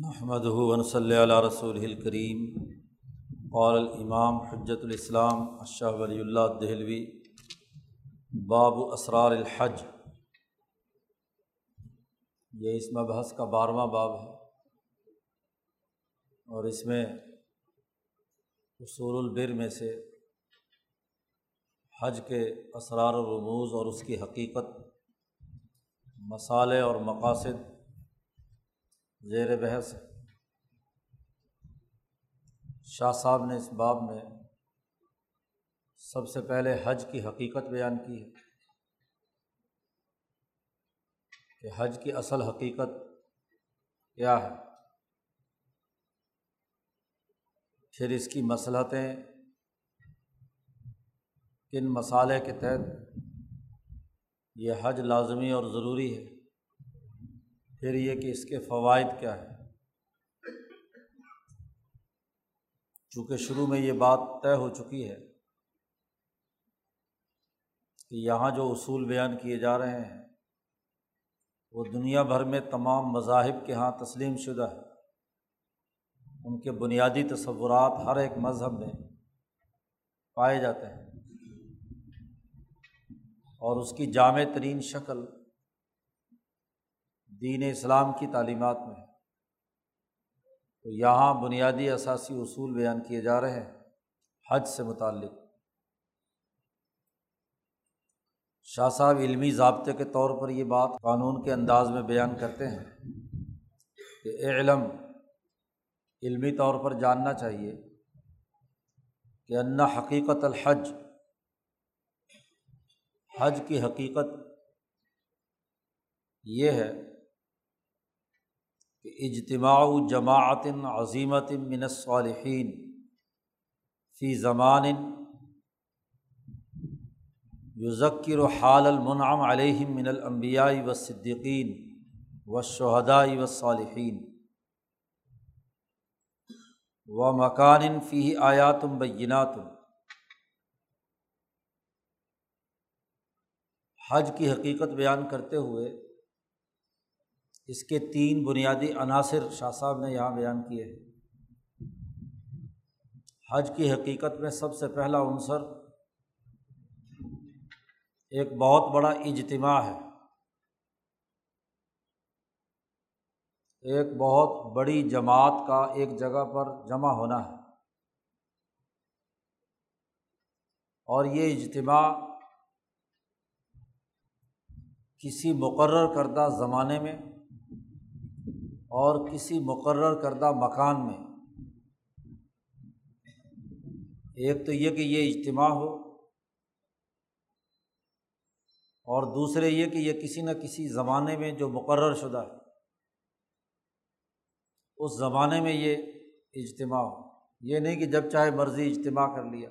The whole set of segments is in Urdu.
نحمدہ ونصلی علی رسولہ الکریم۔ قال الامام حجۃ الاسلام شاہ ولی اللہ دہلوی، باب اسرار الحج، یہ اس مبحث کا 12واں باب ہے، اور اس میں اصول البر میں سے حج کے اسرار و رموز اور اس کی حقیقت، مسالے اور مقاصد زیر بحث۔ شاہ صاحب نے اس باب میں سب سے پہلے حج کی حقیقت بیان کی ہے کہ حج کی اصل حقیقت کیا ہے، پھر اس کی مصلحتیں کن مسالے کے تحت یہ حج لازمی اور ضروری ہے، پھر یہ کہ اس کے فوائد کیا ہیں۔ چونکہ شروع میں یہ بات طے ہو چکی ہے کہ یہاں جو اصول بیان کیے جا رہے ہیں وہ دنیا بھر میں تمام مذاہب کے ہاں تسلیم شدہ ہے، ان کے بنیادی تصورات ہر ایک مذہب میں پائے جاتے ہیں، اور اس کی جامع ترین شکل دین اسلام کی تعلیمات میں ہے۔ تو یہاں بنیادی اساسی اصول بیان کیے جا رہے ہیں حج سے متعلق۔ شاہ صاحب علمی ضابطے کے طور پر یہ بات قانون کے انداز میں بیان کرتے ہیں کہ اعلم، علمی طور پر جاننا چاہیے کہ ان حقیقت الحج، حج کی حقیقت یہ ہے کہ اجتماع جماعت عظیمت من الصالحین فی زمان یذکر حال المنعم علیہم من الانبیاء والصدیقین والشہداء والصالحین ومکان فیہ آیات بینات۔ حج کی حقیقت بیان کرتے ہوئے اس کے 3 بنیادی عناصر شاہ صاحب نے یہاں بیان کیے ہیں۔ حج کی حقیقت میں سب سے پہلا عنصر ایک بہت بڑا اجتماع ہے، ایک بہت بڑی جماعت کا ایک جگہ پر جمع ہونا ہے، اور یہ اجتماع کسی مقرر کردہ زمانے میں اور کسی مقرر کردہ مکان میں، ایک تو یہ کہ یہ اجتماع ہو، اور دوسرے یہ کہ یہ کسی نہ کسی زمانے میں جو مقرر شدہ ہے اس زمانے میں یہ اجتماع ہو، یہ نہیں کہ جب چاہے مرضی اجتماع کر لیا،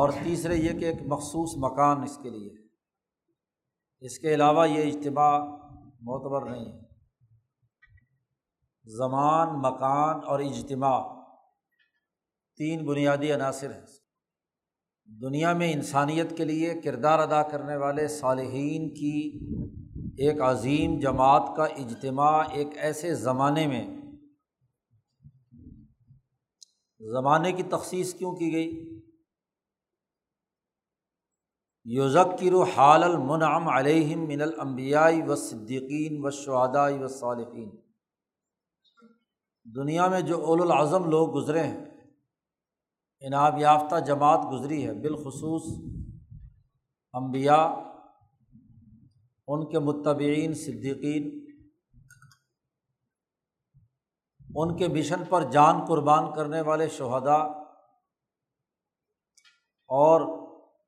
اور تیسرے یہ کہ ایک مخصوص مکان اس کے لیے، اس کے علاوہ یہ اجتماع معتبر نہیں ہے۔ زمان، مکان اور اجتماع 3 بنیادی عناصر ہیں۔ دنیا میں انسانیت کے لیے کردار ادا کرنے والے صالحین کی ایک عظیم جماعت کا اجتماع ایک ایسے زمانے میں، زمانے کی تخصیص کیوں کی گئی؟ یذکر حال المنعم علیہم من الانبیاء والصدیقین والشہداء والصالحین۔ دنیا میں جو اولو العزم لوگ گزرے ہیں، انعام یافتہ جماعت گزری ہے، بالخصوص انبیاء، ان کے متبعین صدیقین، ان کے مشن پر جان قربان کرنے والے شہداء، اور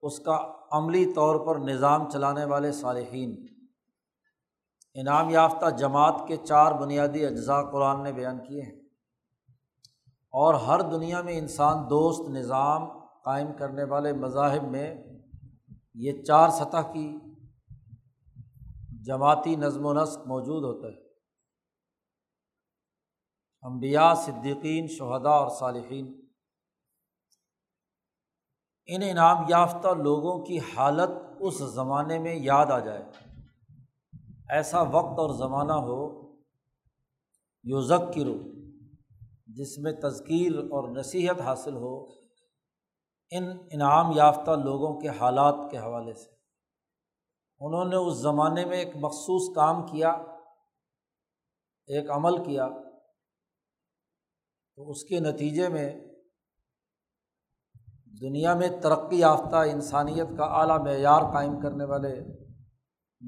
اس کا عملی طور پر نظام چلانے والے صالحین۔ انعام یافتہ جماعت کے 4 بنیادی اجزاء قرآن نے بیان کیے ہیں، اور ہر دنیا میں انسان دوست نظام قائم کرنے والے مذاہب میں یہ 4 سطح کی جماعتی نظم و نسق موجود ہوتا ہے، انبیاء، صدیقین، شہداء اور صالحین۔ ان انعام یافتہ لوگوں کی حالت اس زمانے میں یاد آ جائے، ایسا وقت اور زمانہ ہو یذکر، جس میں تذکیر اور نصیحت حاصل ہو ان انعام یافتہ لوگوں کے حالات کے حوالے سے۔ انہوں نے اس زمانے میں ایک مخصوص کام کیا، ایک عمل کیا، تو اس کے نتیجے میں دنیا میں ترقی یافتہ انسانیت کا اعلیٰ معیار قائم کرنے والے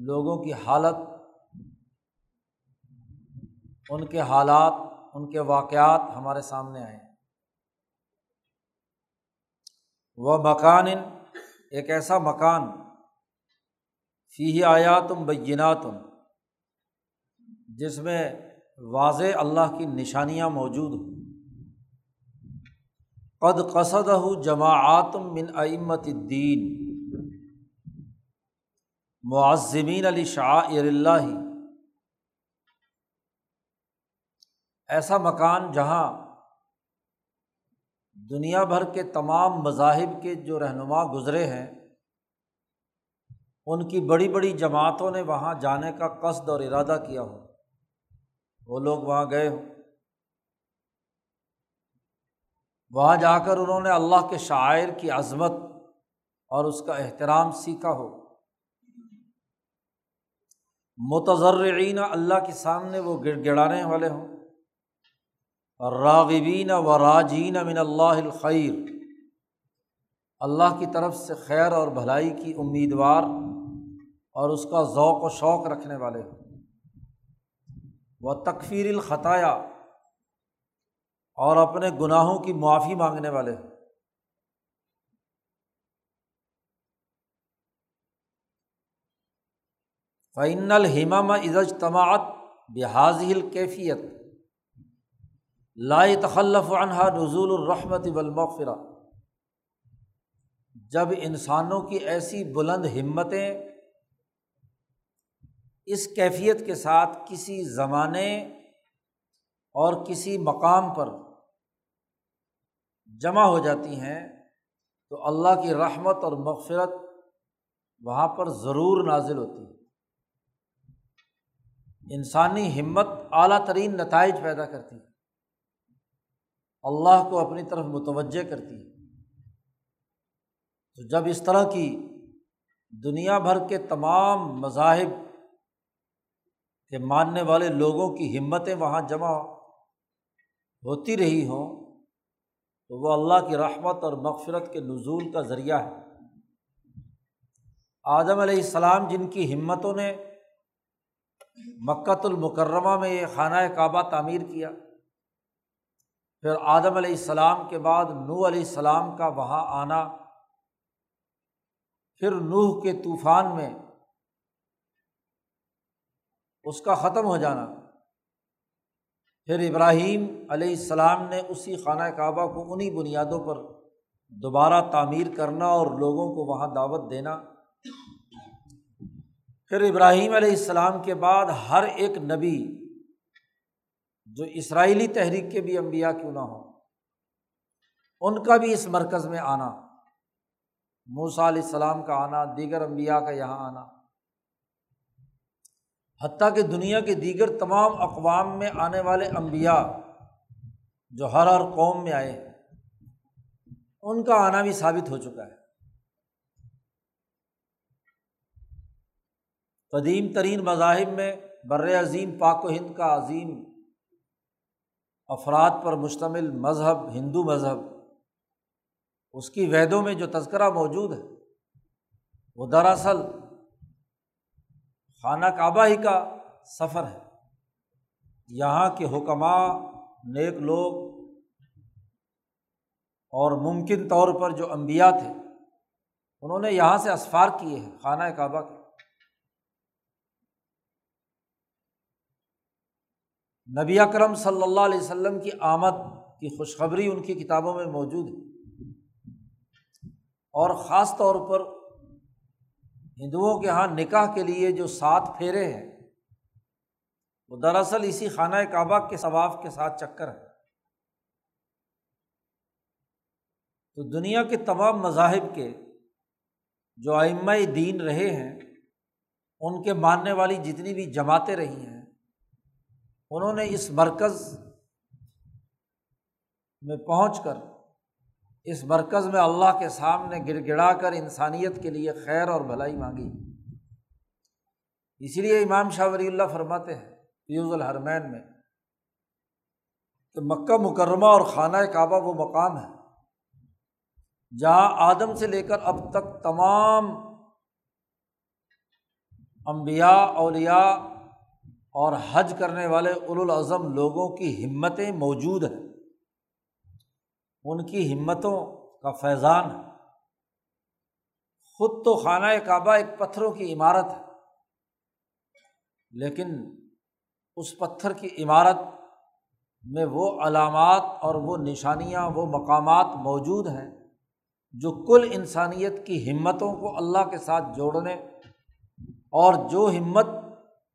لوگوں کی حالت، ان کے حالات، ان کے واقعات ہمارے سامنے آئے۔ وہ مکان، ایک ایسا مکان، فیہ آیاتٌ بیناتٌ، جس میں واضح اللہ کی نشانیاں موجود ہوں۔ قد قصدہ جماعات من ائمۃ الدین معظمین لشعائر اللہ، ایسا مکان جہاں دنیا بھر کے تمام مذاہب کے جو رہنما گزرے ہیں ان کی بڑی بڑی جماعتوں نے وہاں جانے کا قصد اور ارادہ کیا ہو، وہ لوگ وہاں گئے ہوں۔ وہاں جا کر انہوں نے اللہ کے شعائر کی عظمت اور اس کا احترام سیکھا ہو، متضرعین اللہ کے سامنے وہ گڑ گڑانے والے ہوں، راغبین و راجین من اللہ الخیر، اللہ کی طرف سے خیر اور بھلائی کی امیدوار اور اس کا ذوق و شوق رکھنے والے ہوں۔ و تکفیر الخطایا، اور اپنے گناہوں کی معافی مانگنے والے ہوں۔ فإن الہمم اذا اجتمعت بہذہ الکیفیت لا يتخلف عنها نزول الرحمۃ والمغفرہ، جب انسانوں کی ایسی بلند ہمتیں اس کیفیت کے ساتھ کسی زمانے اور کسی مقام پر جمع ہو جاتی ہیں تو اللہ کی رحمت اور مغفرت وہاں پر ضرور نازل ہوتی ہے۔ انسانی ہمت اعلیٰ ترین نتائج پیدا کرتی ہے، اللہ کو اپنی طرف متوجہ کرتی ہے۔ تو جب اس طرح کی دنیا بھر کے تمام مذاہب کے ماننے والے لوگوں کی ہمتیں وہاں جمع ہوتی رہی ہوں تو وہ اللہ کی رحمت اور مغفرت کے نزول کا ذریعہ ہے۔ آدم علیہ السلام جن کی ہمتوں نے مکہ المکرمہ میں یہ خانہ کعبہ تعمیر کیا، پھر آدم علیہ السلام کے بعد نوح علیہ السلام کا وہاں آنا، پھر نوح کے طوفان میں اس کا ختم ہو جانا، پھر ابراہیم علیہ السلام نے اسی خانہ کعبہ کو انہی بنیادوں پر دوبارہ تعمیر کرنا اور لوگوں کو وہاں دعوت دینا، پھر ابراہیم علیہ السلام کے بعد ہر ایک نبی، جو اسرائیلی تحریک کے بھی انبیاء کیوں نہ ہوں، ان کا بھی اس مرکز میں آنا، موسیٰ علیہ السلام کا آنا، دیگر انبیاء کا یہاں آنا، حتیٰ کہ دنیا کے دیگر تمام اقوام میں آنے والے انبیاء جو ہر ہر قوم میں آئے ہیں ان کا آنا بھی ثابت ہو چکا ہے۔ قدیم ترین مذاہب میں بر عظیم پاک و ہند کا عظیم افراد پر مشتمل مذہب ہندو مذہب، اس کی ویدوں میں جو تذکرہ موجود ہے وہ دراصل خانہ کعبہ ہی کا سفر ہے۔ یہاں کے حکماء، نیک لوگ اور ممکن طور پر جو انبیاء تھے انہوں نے یہاں سے اسفار کیے ہیں خانہ کعبہ کے۔ نبی اکرم صلی اللہ علیہ وسلم کی آمد کی خوشخبری ان کی کتابوں میں موجود ہے، اور خاص طور پر ہندوؤں کے ہاں نکاح کے لیے جو 7 پھیرے ہیں وہ دراصل اسی خانہ کعبہ کے طواف کے ساتھ چکر ہے۔ تو دنیا کے تمام مذاہب کے جو ائمہ دین رہے ہیں ان کے ماننے والی جتنی بھی جماعتیں رہی ہیں انہوں نے اس مرکز میں پہنچ کر اس مرکز میں اللہ کے سامنے گڑ گڑا کر انسانیت کے لیے خیر اور بھلائی مانگی۔ اسی لیے امام شاہ ولی اللہ فرماتے ہیں فیوز الحرمین میں کہ مکہ مکرمہ اور خانہ کعبہ وہ مقام ہے جہاں آدم سے لے کر اب تک تمام انبیاء، اولیاء اور حج کرنے والے اولوالعزم لوگوں کی ہمتیں موجود ہیں، ان کی ہمتوں کا فیضان ہے۔ خود تو خانہ کعبہ ایک پتھروں کی عمارت ہے، لیکن اس پتھر کی عمارت میں وہ علامات اور وہ نشانیاں، وہ مقامات موجود ہیں جو کل انسانیت کی ہمتوں کو اللہ کے ساتھ جوڑنے اور جو ہمت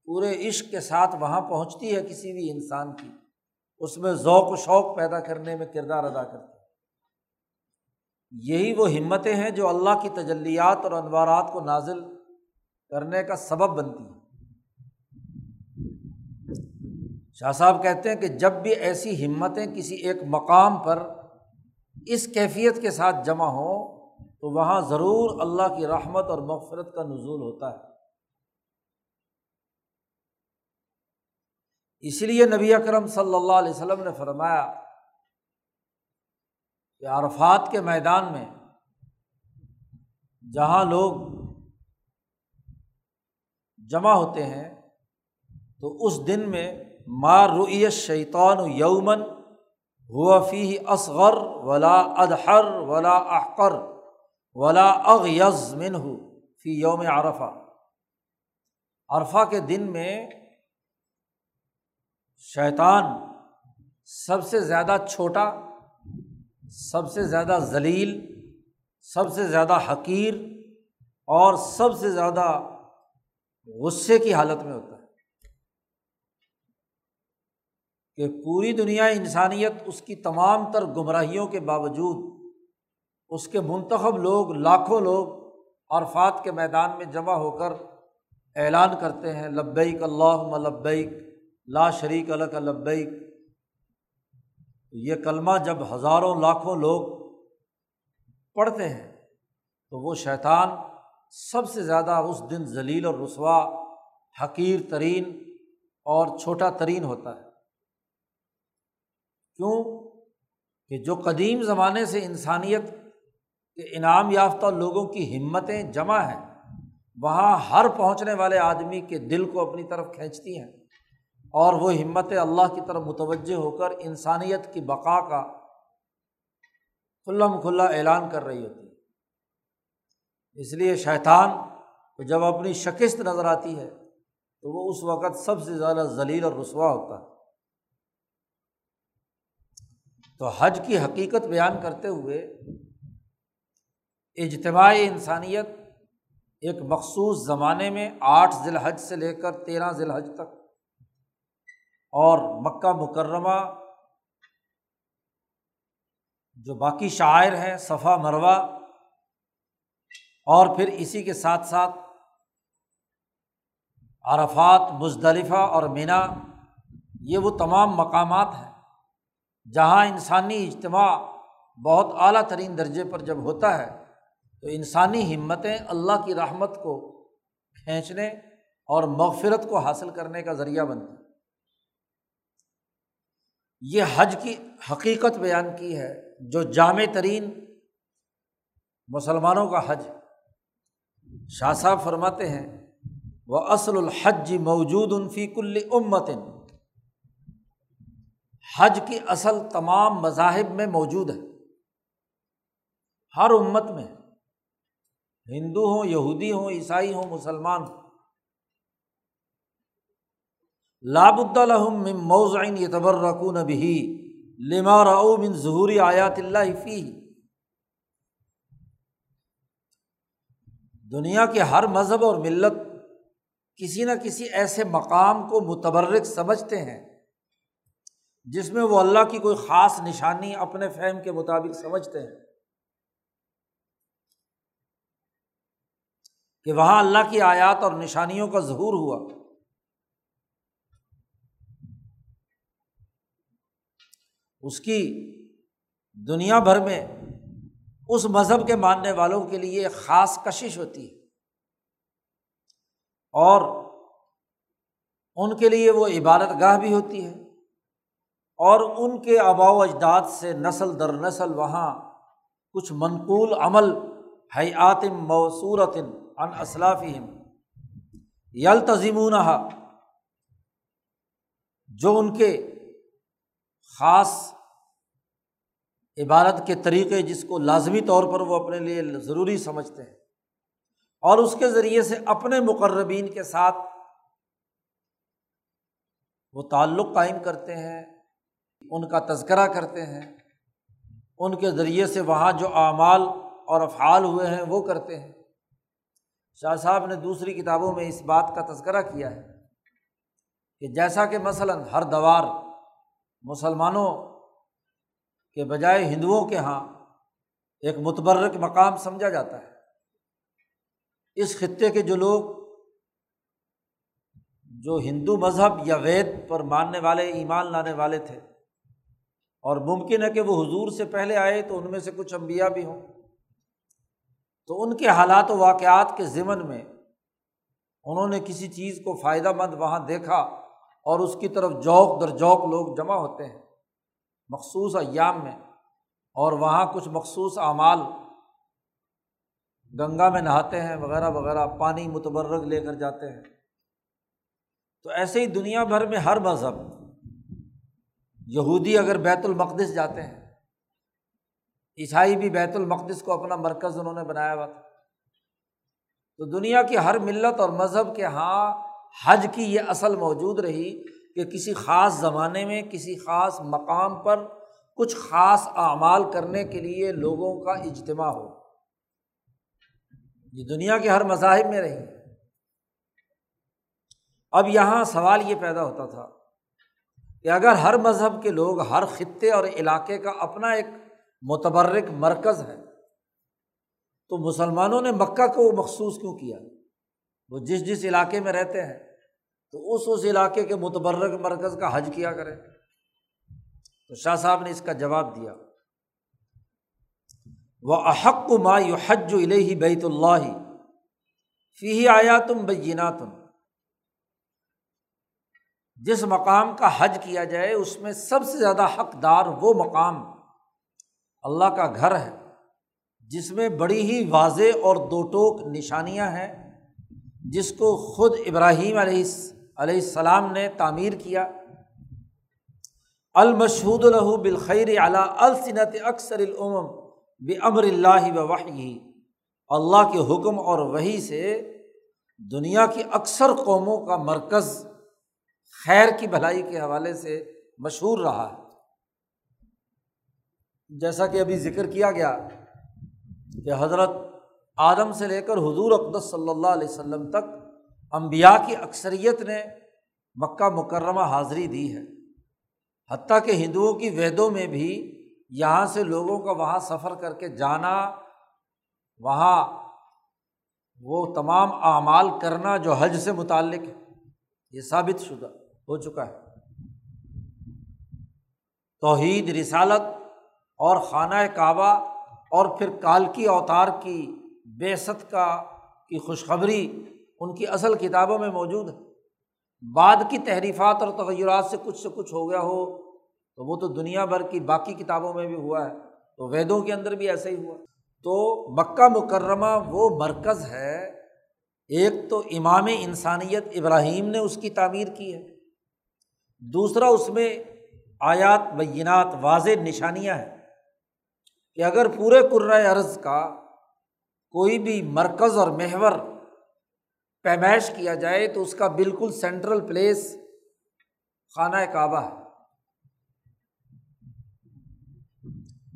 پورے عشق کے ساتھ وہاں پہنچتی ہے کسی بھی انسان کی، اس میں ذوق و شوق پیدا کرنے میں کردار ادا کرتی ہے۔ یہی وہ ہمتیں ہیں جو اللہ کی تجلیات اور انوارات کو نازل کرنے کا سبب بنتی ہیں۔ شاہ صاحب کہتے ہیں کہ جب بھی ایسی ہمتیں کسی ایک مقام پر اس کیفیت کے ساتھ جمع ہوں تو وہاں ضرور اللہ کی رحمت اور مغفرت کا نزول ہوتا ہے۔ اسی لیے نبی اکرم صلی اللہ علیہ وسلم نے فرمایا کہ عرفات کے میدان میں جہاں لوگ جمع ہوتے ہیں تو اس دن میں ما رؤی الشیطان یوما هو فیہ اصغر ولا ادحر ولا احقر ولا اغیظ منہ فی یوم عرفہ۔ عرفہ کے دن میں شیطان سب سے زیادہ چھوٹا، سب سے زیادہ ذلیل، سب سے زیادہ حقیر اور سب سے زیادہ غصے کی حالت میں ہوتا ہے کہ پوری دنیا انسانیت اس کی تمام تر گمراہیوں کے باوجود اس کے منتخب لوگ، لاکھوں لوگ عرفات کے میدان میں جمع ہو کر اعلان کرتے ہیں لبیک اللہم لبیک لا شریک لک لبیک۔ یہ کلمہ جب ہزاروں لاکھوں لوگ پڑھتے ہیں تو وہ شیطان سب سے زیادہ اس دن ذلیل اور رسوا، حقیر ترین اور چھوٹا ترین ہوتا ہے۔ کیوں کہ جو قدیم زمانے سے انسانیت کے انعام یافتہ لوگوں کی ہمتیں جمع ہیں، وہاں ہر پہنچنے والے آدمی کے دل کو اپنی طرف کھینچتی ہیں اور وہ ہمتیں اللہ کی طرف متوجہ ہو کر انسانیت کی بقا کا کھلم کھلا اعلان کر رہی ہوتی ہے۔ اس لیے شیطان کو جب اپنی شکست نظر آتی ہے تو وہ اس وقت سب سے زیادہ ذلیل اور رسوا ہوتا ہے۔ تو حج کی حقیقت بیان کرتے ہوئے اجتماع انسانیت ایک مخصوص زمانے میں 8 ذی الحج سے لے کر 13 ذی الحج تک اور مکہ مکرمہ جو باقی شعائر ہیں، صفا مروہ، اور پھر اسی کے ساتھ ساتھ عرفات، مزدلفہ اور منا، یہ وہ تمام مقامات ہیں جہاں انسانی اجتماع بہت اعلیٰ ترین درجے پر جب ہوتا ہے تو انسانی ہمتیں اللہ کی رحمت کو کھینچنے اور مغفرت کو حاصل کرنے کا ذریعہ بنتی ہیں۔ یہ حج کی حقیقت بیان کی ہے جو جامع ترین مسلمانوں کا حج۔ شاہ صاحب فرماتے ہیں وَأَصْلُ الْحَجِّ مَوْجُودٌ فِي كُلِّ أُمَّةٍ، حج کی اصل تمام مذاہب میں موجود ہے، ہر امت میں، ہندو ہوں، یہودی ہوں، عیسائی ہوں، مسلمان ہوں۔ لا بد لهم من موضع يتبركون به لما رأوا من ظهور آیات اللہ فیہ۔ دنیا کے ہر مذہب اور ملت کسی نہ کسی ایسے مقام کو متبرک سمجھتے ہیں جس میں وہ اللہ کی کوئی خاص نشانی اپنے فہم کے مطابق سمجھتے ہیں کہ وہاں اللہ کی آیات اور نشانیوں کا ظہور ہوا۔ اس کی دنیا بھر میں اس مذہب کے ماننے والوں کے لیے خاص کشش ہوتی ہے، اور ان کے لیے وہ عبادت گاہ بھی ہوتی ہے، اور ان کے آباء و اجداد سے نسل در نسل وہاں کچھ منقول عمل حیات موصورۃ عن اسلافہم یلتزمونہا، جو ان کے خاص عبادت کے طریقے جس کو لازمی طور پر وہ اپنے لیے ضروری سمجھتے ہیں، اور اس کے ذریعے سے اپنے مقربین کے ساتھ وہ تعلق قائم کرتے ہیں، ان کا تذکرہ کرتے ہیں، ان کے ذریعے سے وہاں جو اعمال اور افعال ہوئے ہیں وہ کرتے ہیں۔ شاہ صاحب نے دوسری کتابوں میں اس بات کا تذکرہ کیا ہے کہ جیسا کہ مثلاً ہر دوار مسلمانوں کے بجائے ہندوؤں کے ہاں ایک متبرک مقام سمجھا جاتا ہے، اس خطے کے جو لوگ جو ہندو مذہب یا وید پر ماننے والے، ایمان لانے والے تھے، اور ممکن ہے کہ وہ حضور سے پہلے آئے تو ان میں سے کچھ انبیاء بھی ہوں، تو ان کے حالات و واقعات کے ضمن میں انہوں نے کسی چیز کو فائدہ مند وہاں دیکھا اور اس کی طرف جوق در جوق لوگ جمع ہوتے ہیں مخصوص ایام میں، اور وہاں کچھ مخصوص اعمال، گنگا میں نہاتے ہیں وغیرہ وغیرہ، پانی متبرک لے کر جاتے ہیں۔ تو ایسے ہی دنیا بھر میں ہر مذہب، یہودی اگر بیت المقدس جاتے ہیں، عیسائی بھی بیت المقدس کو اپنا مرکز انہوں نے بنایا ہوا تھا، تو دنیا کی ہر ملت اور مذہب کے ہاں حج کی یہ اصل موجود رہی کہ کسی خاص زمانے میں کسی خاص مقام پر کچھ خاص اعمال کرنے کے لیے لوگوں کا اجتماع ہو۔ یہ دنیا کے ہر مذاہب میں رہی۔ اب یہاں سوال یہ پیدا ہوتا تھا کہ اگر ہر مذہب کے لوگ، ہر خطے اور علاقے کا اپنا ایک متبرک مرکز ہے، تو مسلمانوں نے مکہ کو مخصوص کیوں کیا؟ وہ جس جس علاقے میں رہتے ہیں تو اس علاقے کے متبرک مرکز کا حج کیا کریں۔ تو شاہ صاحب نے اس کا جواب دیا، وَأَحَقُّ مَا يُحَجُّ إِلَيْهِ بَيْتُ اللَّهِ فِيهِ آيَاتٌ بَيِّنَاتٌ، جس مقام کا حج کیا جائے اس میں سب سے زیادہ حقدار وہ مقام اللہ کا گھر ہے جس میں بڑی ہی واضح اور دو ٹوک نشانیاں ہیں، جس کو خود ابراہیم علیہ السلام نے تعمیر کیا۔ المشہود لہ بالخیر علی السنۃ اکثر الامم بامر اللہ ووحیہ، اللہ کے حکم اور وحی سے دنیا کی اکثر قوموں کا مرکز خیر کی بھلائی کے حوالے سے مشہور رہا ہے، جیسا کہ ابھی ذکر کیا گیا کہ حضرت آدم سے لے کر حضور اقدس صلی اللہ علیہ وسلم تک انبیاء کی اکثریت نے مکہ مکرمہ حاضری دی ہے، حتیٰ کہ ہندوؤں کی ویدوں میں بھی یہاں سے لوگوں کا وہاں سفر کر کے جانا، وہاں وہ تمام اعمال کرنا جو حج سے متعلق ہے، یہ ثابت شدہ ہو چکا ہے۔ توحید، رسالت اور خانہ کعبہ اور پھر کالکی اوتار کی بعثت کی خوشخبری ان کی اصل کتابوں میں موجود ہے۔ بعد کی تحریفات اور تغیرات سے کچھ ہو گیا ہو تو وہ تو دنیا بھر کی باقی کتابوں میں بھی ہوا ہے، تو ویدوں کے اندر بھی ایسا ہی ہوا۔ تو مکہ مکرمہ وہ مرکز ہے، ایک تو امام انسانیت ابراہیم نے اس کی تعمیر کی ہے، دوسرا اس میں آیات بینات واضح نشانیاں ہیں کہ اگر پورے کرۂ ارض کا کوئی بھی مرکز اور محور پیمائش کیا جائے تو اس کا بالکل سینٹرل پلیس خانہ کعبہ ہے۔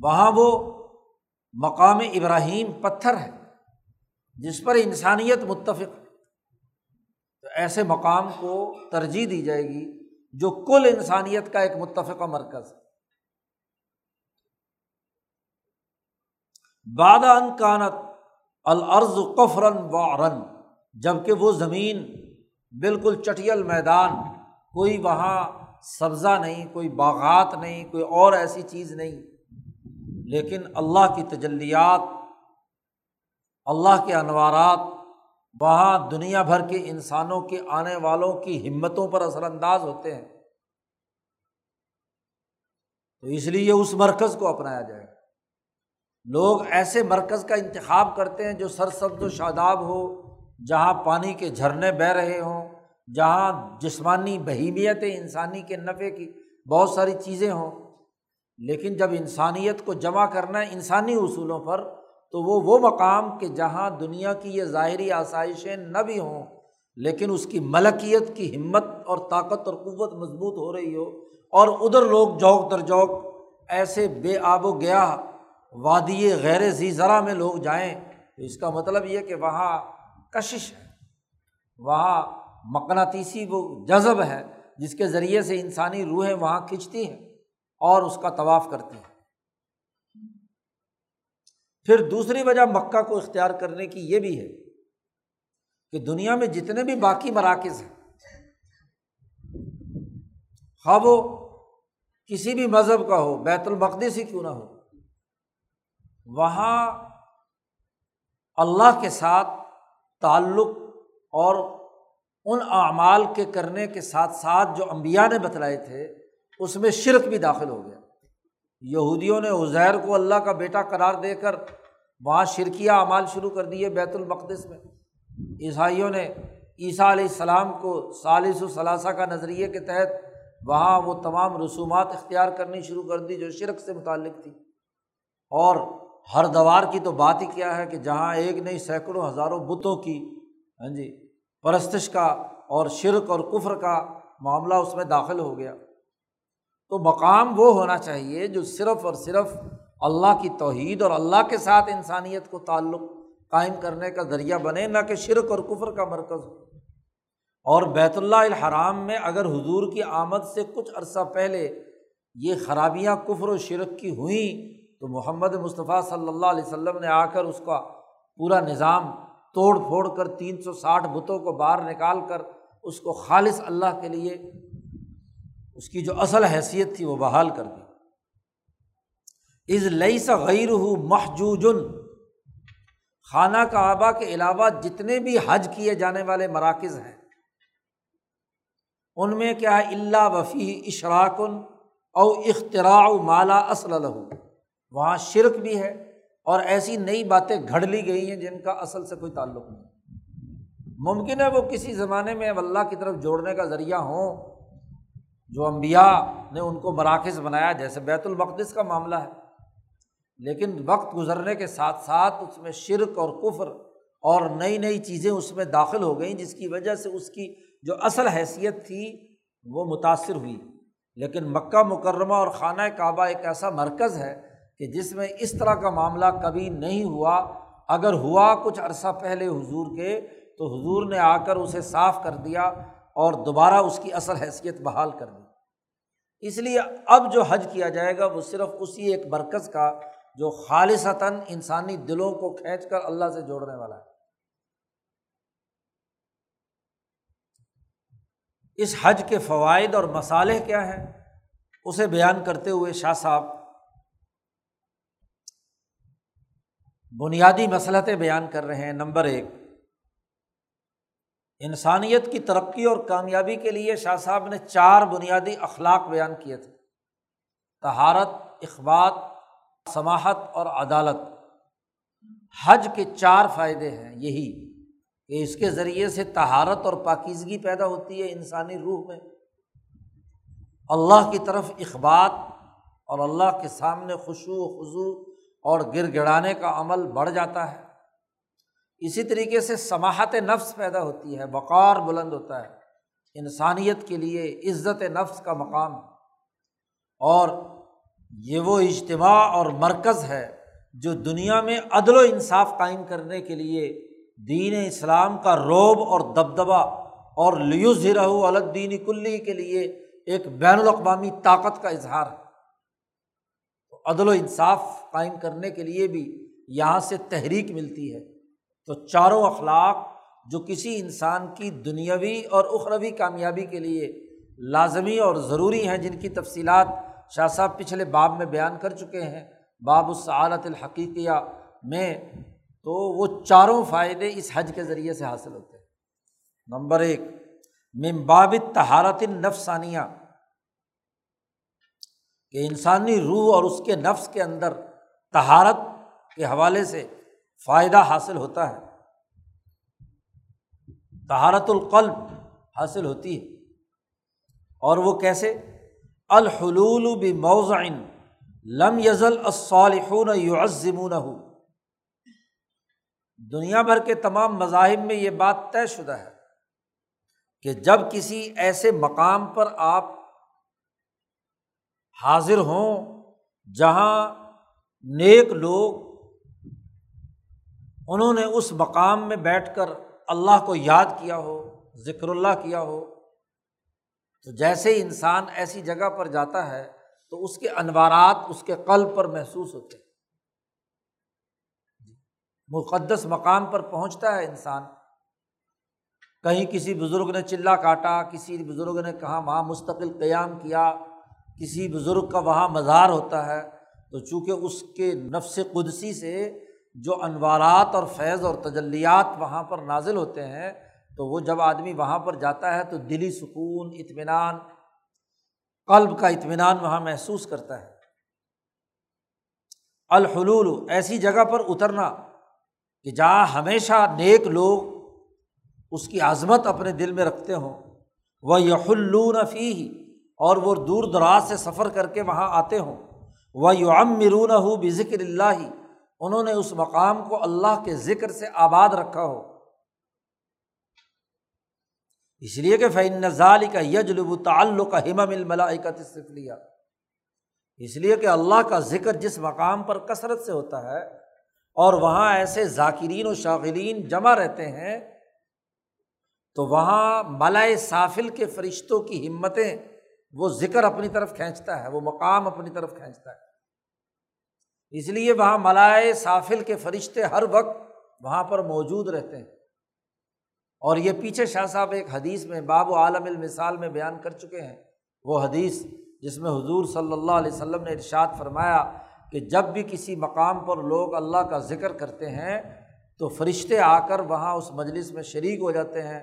وہاں وہ مقام ابراہیم پتھر ہے جس پر انسانیت متفق ہے، تو ایسے مقام کو ترجیح دی جائے گی جو کل انسانیت کا ایک متفقہ مرکز ہے۔ بعد ان کانت الارض قفرا وعرا، جبکہ وہ زمین بالکل چٹیل میدان، کوئی وہاں سبزہ نہیں، کوئی باغات نہیں، کوئی اور ایسی چیز نہیں، لیکن اللہ کی تجلیات، اللہ کے انوارات وہاں دنیا بھر کے انسانوں کے آنے والوں کی ہمتوں پر اثر انداز ہوتے ہیں۔ تو اس لیے اس مرکز کو اپنایا جائے۔ لوگ ایسے مرکز کا انتخاب کرتے ہیں جو سرسبز و شاداب ہو، جہاں پانی کے جھرنے بہہ رہے ہوں، جہاں جسمانی بہیمیت انسانی کے نفع کی بہت ساری چیزیں ہوں، لیکن جب انسانیت کو جمع کرنا ہے انسانی اصولوں پر تو وہ مقام کہ جہاں دنیا کی یہ ظاہری آسائشیں نہ بھی ہوں لیکن اس کی ملکیت کی ہمت اور طاقت اور قوت مضبوط ہو رہی ہو، اور ادھر لوگ جوق در جوق ایسے بے آب و گیا وادی غیر ذی زرع میں لوگ جائیں، تو اس کا مطلب یہ کہ وہاں کشش ہے، وہاں مقناطیسی وہ جذب ہے جس کے ذریعے سے انسانی روحیں وہاں کھنچتی ہیں اور اس کا طواف کرتی ہیں۔ پھر دوسری وجہ مکہ کو اختیار کرنے کی یہ بھی ہے کہ دنیا میں جتنے بھی باقی مراکز ہیں، خواہ وہ کسی بھی مذہب کا ہو، بیت المقدس ہی کیوں نہ ہو، وہاں اللہ کے ساتھ تعلق اور ان اعمال کے کرنے کے ساتھ ساتھ جو انبیاء نے بتلائے تھے اس میں شرک بھی داخل ہو گیا۔ یہودیوں نے عزیر کو اللہ کا بیٹا قرار دے کر وہاں شرکیہ اعمال شروع کر دیے بیت المقدس میں، عیسائیوں نے عیسیٰ علیہ السلام کو ثالث و ثلاثہ کا نظریے کے تحت وہاں وہ تمام رسومات اختیار کرنی شروع کر دی جو شرک سے متعلق تھی، اور ہر دوار کی تو بات ہی کیا ہے کہ جہاں ایک نہیں سینکڑوں ہزاروں بتوں کی پرستش کا اور شرک اور کفر کا معاملہ اس میں داخل ہو گیا۔ تو مقام وہ ہونا چاہیے جو صرف اور صرف اللہ کی توحید اور اللہ کے ساتھ انسانیت کو تعلق قائم کرنے کا ذریعہ بنے، نہ کہ شرک اور کفر کا مرکز ہو۔ اور بیت اللہ الحرام میں اگر حضور کی آمد سے کچھ عرصہ پہلے یہ خرابیاں کفر و شرک کی ہوئیں تو محمد مصطفیٰ صلی اللہ علیہ وسلم نے آ کر اس کا پورا نظام توڑ پھوڑ کر 360 بتوں کو باہر نکال کر اس کو خالص اللہ کے لیے اس کی جو اصل حیثیت تھی وہ بحال کر دی۔ اذ لیس غیرہ محجوج، خانہ کعبہ کے علاوہ جتنے بھی حج کیے جانے والے مراکز ہیں ان میں کیا ہے، الا وفیہ اشراک او اختراع ما لا اصل لہ، وہاں شرک بھی ہے اور ایسی نئی باتیں گھڑ لی گئی ہیں جن کا اصل سے کوئی تعلق نہیں۔ ممکن ہے وہ کسی زمانے میں اللہ کی طرف جوڑنے کا ذریعہ ہوں، جو انبیاء نے ان کو مراکز بنایا جیسے بیت المقدس کا معاملہ ہے، لیکن وقت گزرنے کے ساتھ ساتھ اس میں شرک اور کفر اور نئی نئی چیزیں اس میں داخل ہو گئیں، جس کی وجہ سے اس کی جو اصل حیثیت تھی وہ متاثر ہوئی۔ لیکن مکہ مکرمہ اور خانہ کعبہ ایک ایسا مرکز ہے کہ جس میں اس طرح کا معاملہ کبھی نہیں ہوا، اگر ہوا کچھ عرصہ پہلے حضور کے تو حضور نے آ کر اسے صاف کر دیا اور دوبارہ اس کی اصل حیثیت بحال کر دی۔ اس لیے اب جو حج کیا جائے گا وہ صرف اسی ایک مرکز کا جو خالصتاً انسانی دلوں کو کھینچ کر اللہ سے جوڑنے والا ہے۔ اس حج کے فوائد اور مصالح کیا ہیں اسے بیان کرتے ہوئے شاہ صاحب بنیادی مصلحتیں بیان کر رہے ہیں۔ نمبر ایک، انسانیت کی ترقی اور کامیابی کے لیے شاہ صاحب نے 4 بنیادی اخلاق بیان کیے تھے، طہارت، اخبات، سماحت اور عدالت۔ حج کے 4 فائدے ہیں یہی کہ اس کے ذریعے سے طہارت اور پاکیزگی پیدا ہوتی ہے انسانی روح میں، اللہ کی طرف اخبات اور اللہ کے سامنے خشوع و خضوع اور گر گڑانے کا عمل بڑھ جاتا ہے۔ اسی طریقے سے سماحت نفس پیدا ہوتی ہے، وقار بلند ہوتا ہے، انسانیت کے لیے عزت نفس کا مقام، اور یہ وہ اجتماع اور مرکز ہے جو دنیا میں عدل و انصاف قائم کرنے کے لیے دین اسلام کا رعب اور دبدبہ اور لیظہرہ علی الدین کلہ کے لیے ایک بین الاقوامی طاقت کا اظہار ہے۔ عدل و انصاف قائم کرنے کے لیے بھی یہاں سے تحریک ملتی ہے۔ تو 4 اخلاق جو کسی انسان کی دنیاوی اور اخروی کامیابی کے لیے لازمی اور ضروری ہیں، جن کی تفصیلات شاہ صاحب پچھلے باب میں بیان کر چکے ہیں، باب السعادت الحقیقیہ میں۔ تو وہ چاروں فائدے اس حج کے ذریعے سے حاصل ہوتے ہیں۔ نمبر ایک، من باب طہارت النفسانیہ، کہ انسانی روح اور اس کے نفس کے اندر طہارت کے حوالے سے فائدہ حاصل ہوتا ہے، طہارت القلب حاصل ہوتی ہے۔ اور وہ کیسے؟ الحلول بموضع لم یزل الصالحون یعظمونہ، دنیا بھر کے تمام مذاہب میں یہ بات طے شدہ ہے کہ جب کسی ایسے مقام پر آپ حاضر ہوں جہاں نیک لوگ انہوں نے اس مقام میں بیٹھ کر اللہ کو یاد کیا ہو، ذکر اللہ کیا ہو، تو جیسے انسان ایسی جگہ پر جاتا ہے تو اس کے انوارات اس کے قلب پر محسوس ہوتے ہیں۔ مقدس مقام پر پہنچتا ہے انسان، کہیں کسی بزرگ نے چلا کاٹا، کسی بزرگ نے کہاں وہاں مستقل قیام کیا، کسی بزرگ کا وہاں مزار ہوتا ہے، تو چونکہ اس کے نفس قدسی سے جو انوارات اور فیض اور تجلیات وہاں پر نازل ہوتے ہیں، تو وہ جب آدمی وہاں پر جاتا ہے تو دلی سکون، اطمینان، قلب کا اطمینان وہاں محسوس کرتا ہے۔ الحلول، ایسی جگہ پر اترنا کہ جہاں ہمیشہ نیک لوگ اس کی عظمت اپنے دل میں رکھتے ہوں۔ وَيَحُلُّونَ فِيهِ، اور وہ دور دراز سے سفر کر کے وہاں آتے ہوں۔ وَيُعَمِّرُونَهُ بِذِكْرِ اللَّهِ، انہوں نے اس مقام کو اللہ کے ذکر سے آباد رکھا ہو، اس لیے کہ فَإِنَّ ذَلِكَ يَجْلُبُ تَعَلُّقَ هِمَمِ الْمَلَائِكَةِ السِّفْلِيَّةِ، اس لیے کہ اللہ کا ذکر جس مقام پر کثرت سے ہوتا ہے اور وہاں ایسے ذاکرین و شاغلین جمع رہتے ہیں، تو وہاں ملائے سافل کے فرشتوں کی ہمتیں وہ ذکر اپنی طرف کھینچتا ہے، وہ مقام اپنی طرف کھینچتا ہے، اس لیے وہاں ملائے سافل کے فرشتے ہر وقت وہاں پر موجود رہتے ہیں۔ اور یہ پیچھے شاہ صاحب ایک حدیث میں باب عالم المثال میں بیان کر چکے ہیں، وہ حدیث جس میں حضور صلی اللہ علیہ وسلم نے ارشاد فرمایا کہ جب بھی کسی مقام پر لوگ اللہ کا ذکر کرتے ہیں تو فرشتے آ کر وہاں اس مجلس میں شریک ہو جاتے ہیں،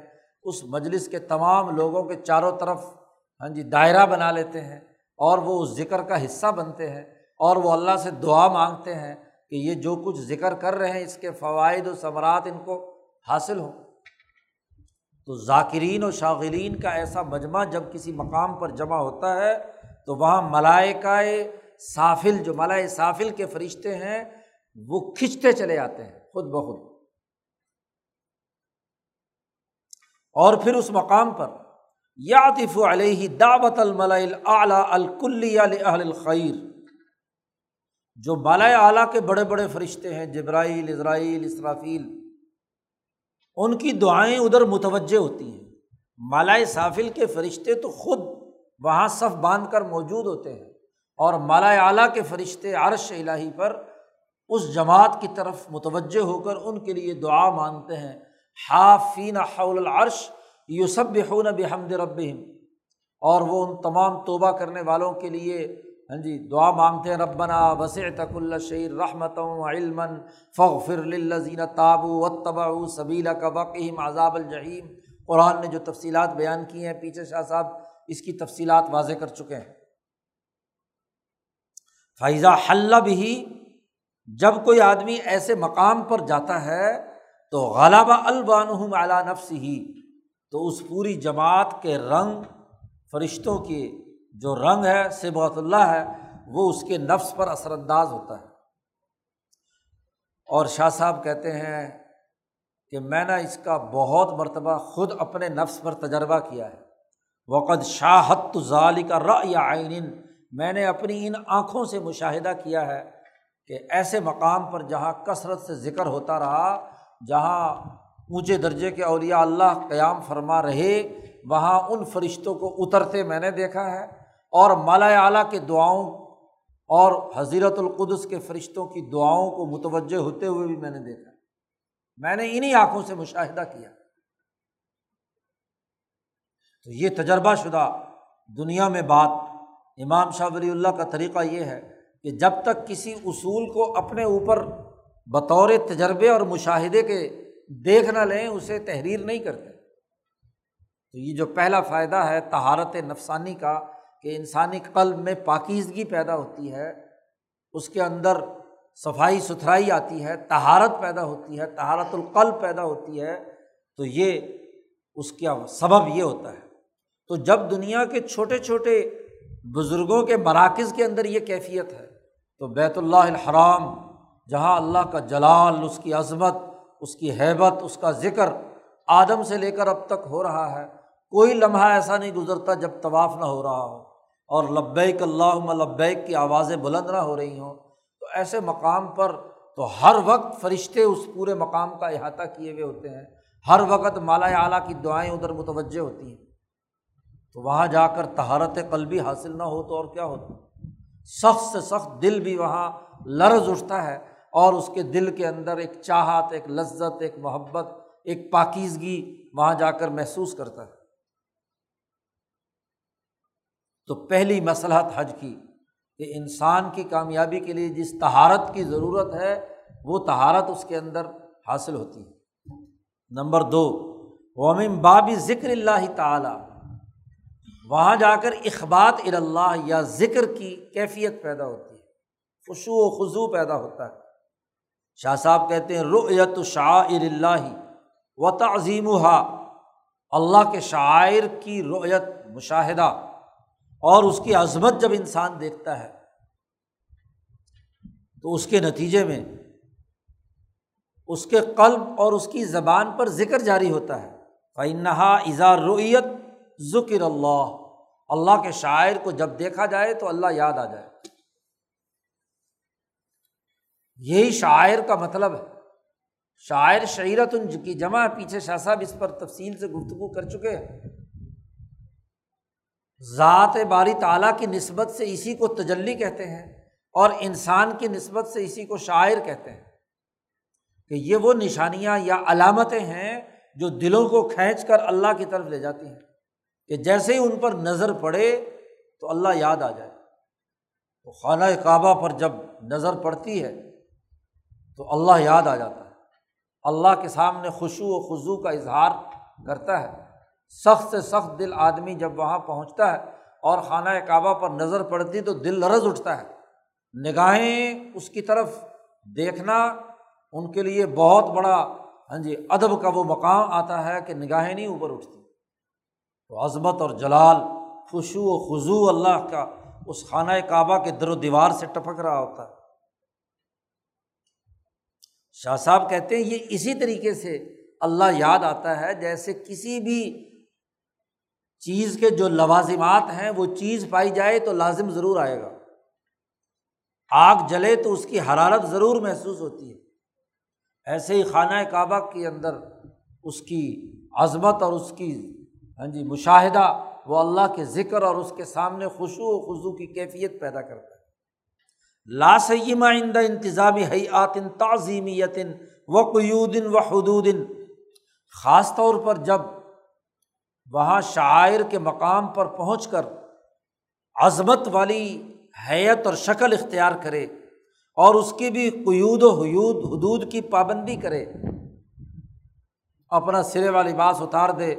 اس مجلس کے تمام لوگوں کے چاروں طرف دائرہ بنا لیتے ہیں، اور وہ اس ذکر کا حصہ بنتے ہیں، اور وہ اللہ سے دعا مانگتے ہیں کہ یہ جو کچھ ذکر کر رہے ہیں اس کے فوائد و ثمرات ان کو حاصل ہوں۔ تو ذاکرین و شاغلین کا ایسا مجمع جب کسی مقام پر جمع ہوتا ہے تو وہاں ملائکہ سافل، جو ملائے سافل کے فرشتے ہیں، وہ کھنچتے چلے آتے ہیں خود بخود۔ اور پھر اس مقام پر یعطف علیہ دعوت الملأ الاعلیٰ الکلیہ لأہل الخیر، جو ملائے اعلیٰ کے بڑے بڑے فرشتے ہیں، جبرائیل، عزرائیل، اسرافیل، ان کی دعائیں ادھر متوجہ ہوتی ہیں۔ ملائے سافل کے فرشتے تو خود وہاں صف باندھ کر موجود ہوتے ہیں، اور ملائے اعلیٰ کے فرشتے عرش الہی پر اس جماعت کی طرف متوجہ ہو کر ان کے لیے دعا مانگتے ہیں۔ حافین حول العرش یسبحون بحمد ربہم، اور وہ ان تمام توبہ کرنے والوں کے لیے دعا مانگتے ہیں، ربنا وسعت کل شیء رحمۃ وعلما فاغفر للذین تابوا واتبعوا سبیلک وقہم عذاب الجحیم۔ قرآن نے جو تفصیلات بیان کی ہیں پیچھے شاہ صاحب اس کی تفصیلات واضح کر چکے ہیں۔ فاذا حل به، جب کوئی آدمی ایسے مقام پر جاتا ہے تو غلب الوانہم علی نفسہ، تو اس پوری جماعت کے رنگ، فرشتوں کے جو رنگ ہے سبغۃ اللہ ہے، وہ اس کے نفس پر اثر انداز ہوتا ہے۔ اور شاہ صاحب کہتے ہیں کہ میں نے اس کا بہت مرتبہ خود اپنے نفس پر تجربہ کیا ہے۔ وقد شاہدت ذلک رأی عین، میں نے اپنی ان آنکھوں سے مشاہدہ کیا ہے کہ ایسے مقام پر جہاں کثرت سے ذکر ہوتا رہا، جہاں اونچے درجے کے اولیاء اللہ قیام فرما رہے، وہاں ان فرشتوں کو اترتے میں نے دیکھا ہے، اور ملائے اعلیٰ کے دعاؤں اور حضیرت القدس کے فرشتوں کی دعاؤں کو متوجہ ہوتے ہوئے بھی میں نے دیکھا، میں نے انہی آنکھوں سے مشاہدہ کیا۔ تو یہ تجربہ شدہ دنیا میں بات۔ امام شاہ ولی اللہ کا طریقہ یہ ہے کہ جب تک کسی اصول کو اپنے اوپر بطور تجربے اور مشاہدے کے دیکھ نہ لیں اسے تحریر نہیں کرتے۔ تو یہ جو پہلا فائدہ ہے طہارت نفسانی کا کہ انسانی قلب میں پاکیزگی پیدا ہوتی ہے، اس کے اندر صفائی ستھرائی آتی ہے، طہارت پیدا ہوتی ہے، طہارت القلب پیدا ہوتی ہے، تو یہ اس کا سبب یہ ہوتا ہے۔ تو جب دنیا کے چھوٹے چھوٹے بزرگوں کے مراکز کے اندر یہ کیفیت ہے تو بیت اللہ الحرام جہاں اللہ کا جلال، اس کی عظمت، اس کی ہیبت، اس کا ذکر آدم سے لے کر اب تک ہو رہا ہے، کوئی لمحہ ایسا نہیں گزرتا جب طواف نہ ہو رہا ہو اور لبیک اللہم لبیک کی آوازیں بلند نہ ہو رہی ہوں۔ تو ایسے مقام پر تو ہر وقت فرشتے اس پورے مقام کا احاطہ کیے ہوئے ہوتے ہیں، ہر وقت مالا اعلیٰ کی دعائیں ادھر متوجہ ہوتی ہیں۔ تو وہاں جا کر طہارت قلبی حاصل نہ ہو تو اور کیا ہوتا؟ سخت سے سخت دل بھی وہاں لرز اٹھتا ہے اور اس کے دل کے اندر ایک چاہت، ایک لذت، ایک محبت، ایک پاکیزگی وہاں جا کر محسوس کرتا ہے۔ تو پہلی مصلحت حج کی کہ انسان کی کامیابی کے لیے جس طہارت کی ضرورت ہے وہ طہارت اس کے اندر حاصل ہوتی ہے۔ نمبر دو، وَمِن بَابِ ذکر اللہ تعالیٰ، وہاں جا کر اخبات الی اللہ یا ذکر کی کیفیت پیدا ہوتی ہے، خشوع و خضوع پیدا ہوتا ہے۔ شاہ صاحب کہتے ہیں رؤیت شعائر اللہ و تعظیمھا، اللہ کے شعائر کی رؤیت، مشاہدہ اور اس کی عظمت جب انسان دیکھتا ہے تو اس کے نتیجے میں اس کے قلب اور اس کی زبان پر ذکر جاری ہوتا ہے۔ فَإِنَّهَا إِذَا رُؤِيَتْ ذکر اللہ، اللہ کے شاعر کو جب دیکھا جائے تو اللہ یاد آ جائے، یہی شاعر کا مطلب ہے۔ شاعر شعیرت کی جمع، پیچھے شاہ صاحب اس پر تفصیل سے گفتگو کر چکے ہیں۔ ذات باری تعالیٰ کی نسبت سے اسی کو تجلی کہتے ہیں اور انسان کی نسبت سے اسی کو شاعر کہتے ہیں کہ یہ وہ نشانیاں یا علامتیں ہیں جو دلوں کو کھینچ کر اللہ کی طرف لے جاتی ہیں کہ جیسے ہی ان پر نظر پڑے تو اللہ یاد آ جائے۔ تو خانہ کعبہ پر جب نظر پڑتی ہے تو اللہ یاد آ جاتا ہے، اللہ کے سامنے خشوع و خضوع کا اظہار کرتا ہے۔ سخت سے سخت دل آدمی جب وہاں پہنچتا ہے اور خانہ کعبہ پر نظر پڑتی تو دل لرز اٹھتا ہے، نگاہیں اس کی طرف دیکھنا ان کے لیے بہت بڑا ادب کا وہ مقام آتا ہے کہ نگاہیں نہیں اوپر اٹھتی۔ تو عظمت اور جلال، خشوع و خضوع اللہ کا اس خانہ کعبہ کے در و دیوار سے ٹپک رہا ہوتا ہے۔ شاہ صاحب کہتے ہیں یہ اسی طریقے سے اللہ یاد آتا ہے جیسے کسی بھی چیز کے جو لوازمات ہیں وہ چیز پائی جائے تو لازم ضرور آئے گا۔ آگ جلے تو اس کی حرارت ضرور محسوس ہوتی ہے، ایسے ہی خانہ کعبہ کے اندر اس کی عظمت اور اس کی مشاہدہ، وہ اللہ کے ذکر اور اس کے سامنے خشوع و خضوع کی کیفیت پیدا کرتا ہے۔ لا سیما عند انتظام ہیئات تعظیمیت و قیود و حدود، خاص طور پر جب وہاں شعائر کے مقام پر پہنچ کر عظمت والی ہیئت اور شکل اختیار کرے اور اس کی بھی قیود و حدود کی پابندی کرے، اپنا سرے والا لباس اتار دے،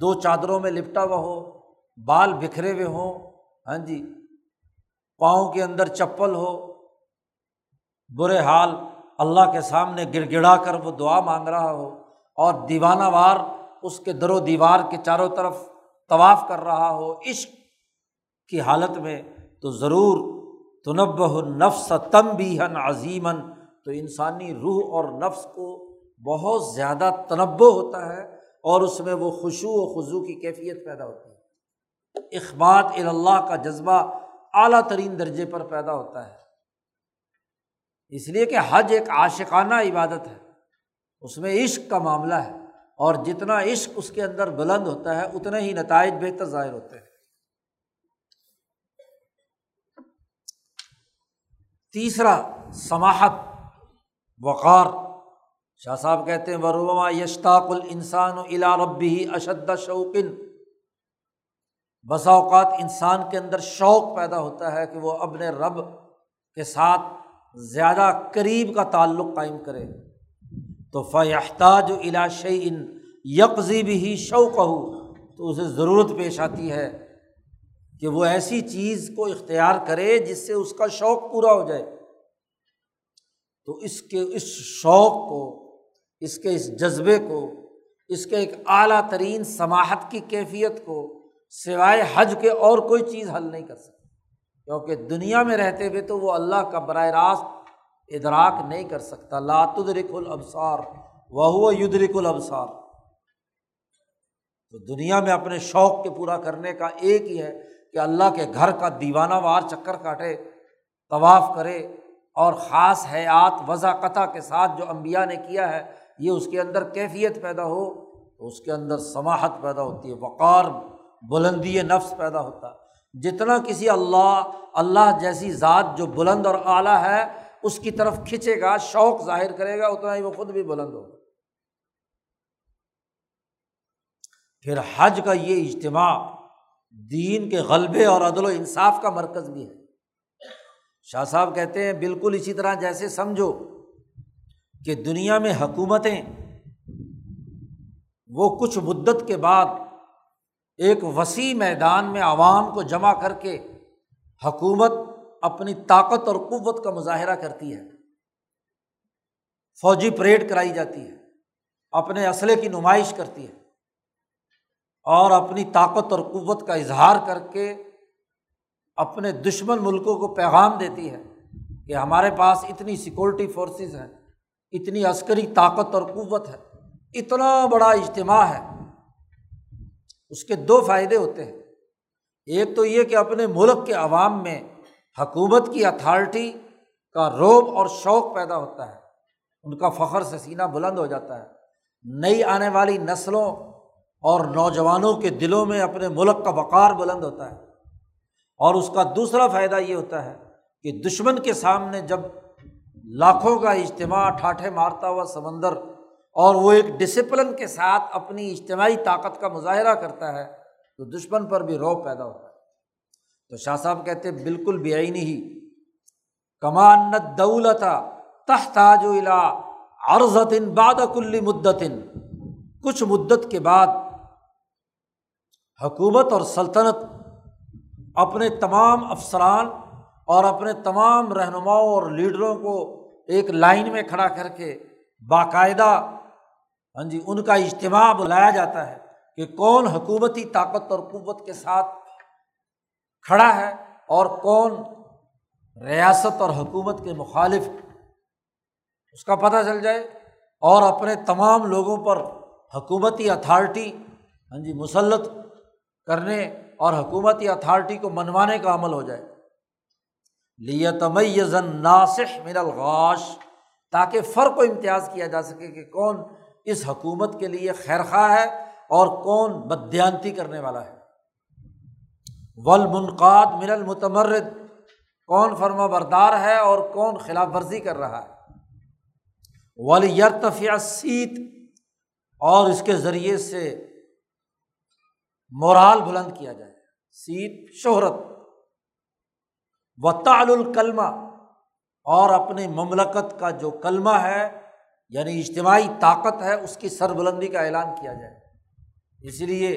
دو چادروں میں لپٹا ہوا ہو، بال بکھرے ہوئے ہوں، پاؤں کے اندر چپل ہو، برے حال اللہ کے سامنے گڑ گڑا کر وہ دعا مانگ رہا ہو اور دیوانہ وار اس کے در و دیوار کے چاروں طرف طواف کر رہا ہو عشق کی حالت میں، تو ضرور تنبہ النفس تنبیہا عظیما، تو انسانی روح اور نفس کو بہت زیادہ تنبہ ہوتا ہے اور اس میں وہ خشوع و خضوع کی کیفیت پیدا ہوتی ہے۔ اخبات الی اللہ کا جذبہ اعلیٰ ترین درجے پر پیدا ہوتا ہے، اس لیے کہ حج ایک عاشقانہ عبادت ہے، اس میں عشق کا معاملہ ہے اور جتنا عشق اس کے اندر بلند ہوتا ہے اتنے ہی نتائج بہتر ظاہر ہوتے ہیں۔ تیسرا سماحت، وقار۔ شاہ صاحب کہتے ہیں وَرُبَمَا يَشْتَاقُ الْإِنسَانُ إِلَىٰ رَبِّهِ أَشَدَّ شَوْقٍ، بسا اوقات انسان کے اندر شوق پیدا ہوتا ہے کہ وہ اپنے رب کے ساتھ زیادہ قریب کا تعلق قائم کرے، تو فَيَحْتَاجُ إِلَىٰ شَيْءٍ يَقْضِي بِهِ شَوْقَهُ، تو اسے ضرورت پیش آتی ہے کہ وہ ایسی چیز کو اختیار کرے جس سے اس کا شوق پورا ہو جائے۔ تو اس شوق کو، اس کے اس جذبے کو، اس کے ایک اعلیٰ ترین سماحت کی کیفیت کو سوائے حج کے اور کوئی چیز حل نہیں کر سکتی، کیونکہ دنیا میں رہتے ہوئے تو وہ اللہ کا براہ راست ادراک نہیں کر سکتا۔ لا تدرک الابصار وہو یدرک الابصار، تو دنیا میں اپنے شوق کے پورا کرنے کا ایک ہی ہے کہ اللہ کے گھر کا دیوانہ وار چکر کاٹے، طواف کرے، اور خاص حیات وضاقتہ کے ساتھ جو انبیاء نے کیا ہے یہ اس کے اندر کیفیت پیدا ہو، تو اس کے اندر سماحت پیدا ہوتی ہے، وقار، بلندی نفس پیدا ہوتا ہے۔ جتنا کسی اللہ جیسی ذات جو بلند اور اعلیٰ ہے اس کی طرف کھنچے گا، شوق ظاہر کرے گا، اتنا ہی وہ خود بھی بلند ہوگا۔ پھر حج کا یہ اجتماع دین کے غلبے اور عدل و انصاف کا مرکز بھی ہے۔ شاہ صاحب کہتے ہیں بالکل اسی طرح جیسے سمجھو کہ دنیا میں حکومتیں وہ کچھ مدت کے بعد ایک وسیع میدان میں عوام کو جمع کر کے حکومت اپنی طاقت اور قوت کا مظاہرہ کرتی ہے، فوجی پریڈ کرائی جاتی ہے، اپنے اسلحے کی نمائش کرتی ہے اور اپنی طاقت اور قوت کا اظہار کر کے اپنے دشمن ملکوں کو پیغام دیتی ہے کہ ہمارے پاس اتنی سیکورٹی فورسز ہیں، اتنی عسکری طاقت اور قوت ہے، اتنا بڑا اجتماع ہے۔ اس کے دو فائدے ہوتے ہیں، ایک تو یہ کہ اپنے ملک کے عوام میں حکومت کی اتھارٹی کا رعب اور شوق پیدا ہوتا ہے، ان کا فخر سے سینہ بلند ہو جاتا ہے، نئی آنے والی نسلوں اور نوجوانوں کے دلوں میں اپنے ملک کا وقار بلند ہوتا ہے، اور اس کا دوسرا فائدہ یہ ہوتا ہے کہ دشمن کے سامنے جب لاکھوں کا اجتماع ٹھاٹھے مارتا ہوا سمندر اور وہ ایک ڈسپلن کے ساتھ اپنی اجتماعی طاقت کا مظاہرہ کرتا ہے تو دشمن پر بھی رعب پیدا ہوتا ہے۔ تو شاہ صاحب کہتے ہیں بالکل بعینہ ہی کما ان الدولۃ تحتاج الی عرضۃ بعد کل مدۃ، کچھ مدت کے بعد حکومت اور سلطنت اپنے تمام افسران اور اپنے تمام رہنماؤں اور لیڈروں کو ایک لائن میں کھڑا کر کے باقاعدہ ان کا اجتماع بلایا جاتا ہے کہ کون حکومتی طاقت اور قوت کے ساتھ کھڑا ہے اور کون ریاست اور حکومت کے مخالف، اس کا پتہ چل جائے، اور اپنے تمام لوگوں پر حکومتی اتھارٹی مسلط کرنے اور حکومتی اتھارٹی کو منوانے کا عمل ہو جائے۔ لِيَتَمَيَّزَ النَّاصِحُ مِنَ الْغَاشِ، تاکہ فرق و امتیاز کیا جا سکے کہ کون اس حکومت کے لیے خیر خواہ ہے اور کون بددیانتی کرنے والا ہے۔ وَالْمُنْقَادُ مِنَ الْمُتَمَرِّد، کون فرما بردار ہے اور کون خلاف ورزی کر رہا ہے۔ وَلِيَرْتَفِعَ الصَّيْتُ، اور اس کے ذریعے سے مورال بلند کیا جائے، سیت شہرت۔ وتعلو الکلمہ، اور اپنے مملکت کا جو کلمہ ہے یعنی اجتماعی طاقت ہے اس کی سربلندی کا اعلان کیا جائے۔ اس لیے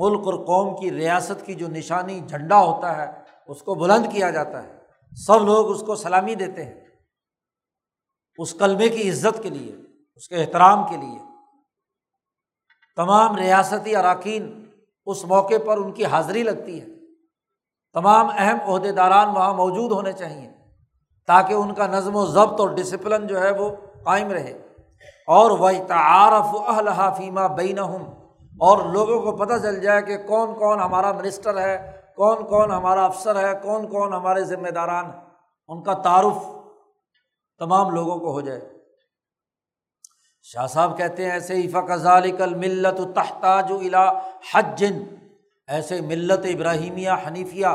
ملک اور قوم کی ریاست کی جو نشانی جھنڈا ہوتا ہے اس کو بلند کیا جاتا ہے، سب لوگ اس کو سلامی دیتے ہیں، اس کلمے کی عزت کے لیے، اس کے احترام کے لیے تمام ریاستی اراکین اس موقع پر ان کی حاضری لگتی ہے، تمام اہم عہدیداران وہاں موجود ہونے چاہیے تاکہ ان کا نظم و ضبط اور ڈسپلن جو ہے وہ قائم رہے۔ اور وَيَتَعَارَفُ أَهْلَهَا فِي مَا بَيْنَهُمْ، اور لوگوں کو پتہ چل جائے کہ کون کون ہمارا منسٹر ہے، کون کون ہمارا افسر ہے، کون کون ہمارے ذمہ داران ہیں، ان کا تعارف تمام لوگوں کو ہو جائے۔ شاہ صاحب کہتے ہیں ایسے ہی فَكَذَلِكَ الْمِلَّةُ تَحْتَاجُ إِلَىٰ حَجٍّ، ایسے ملت ابراہیمیہ حنیفیہ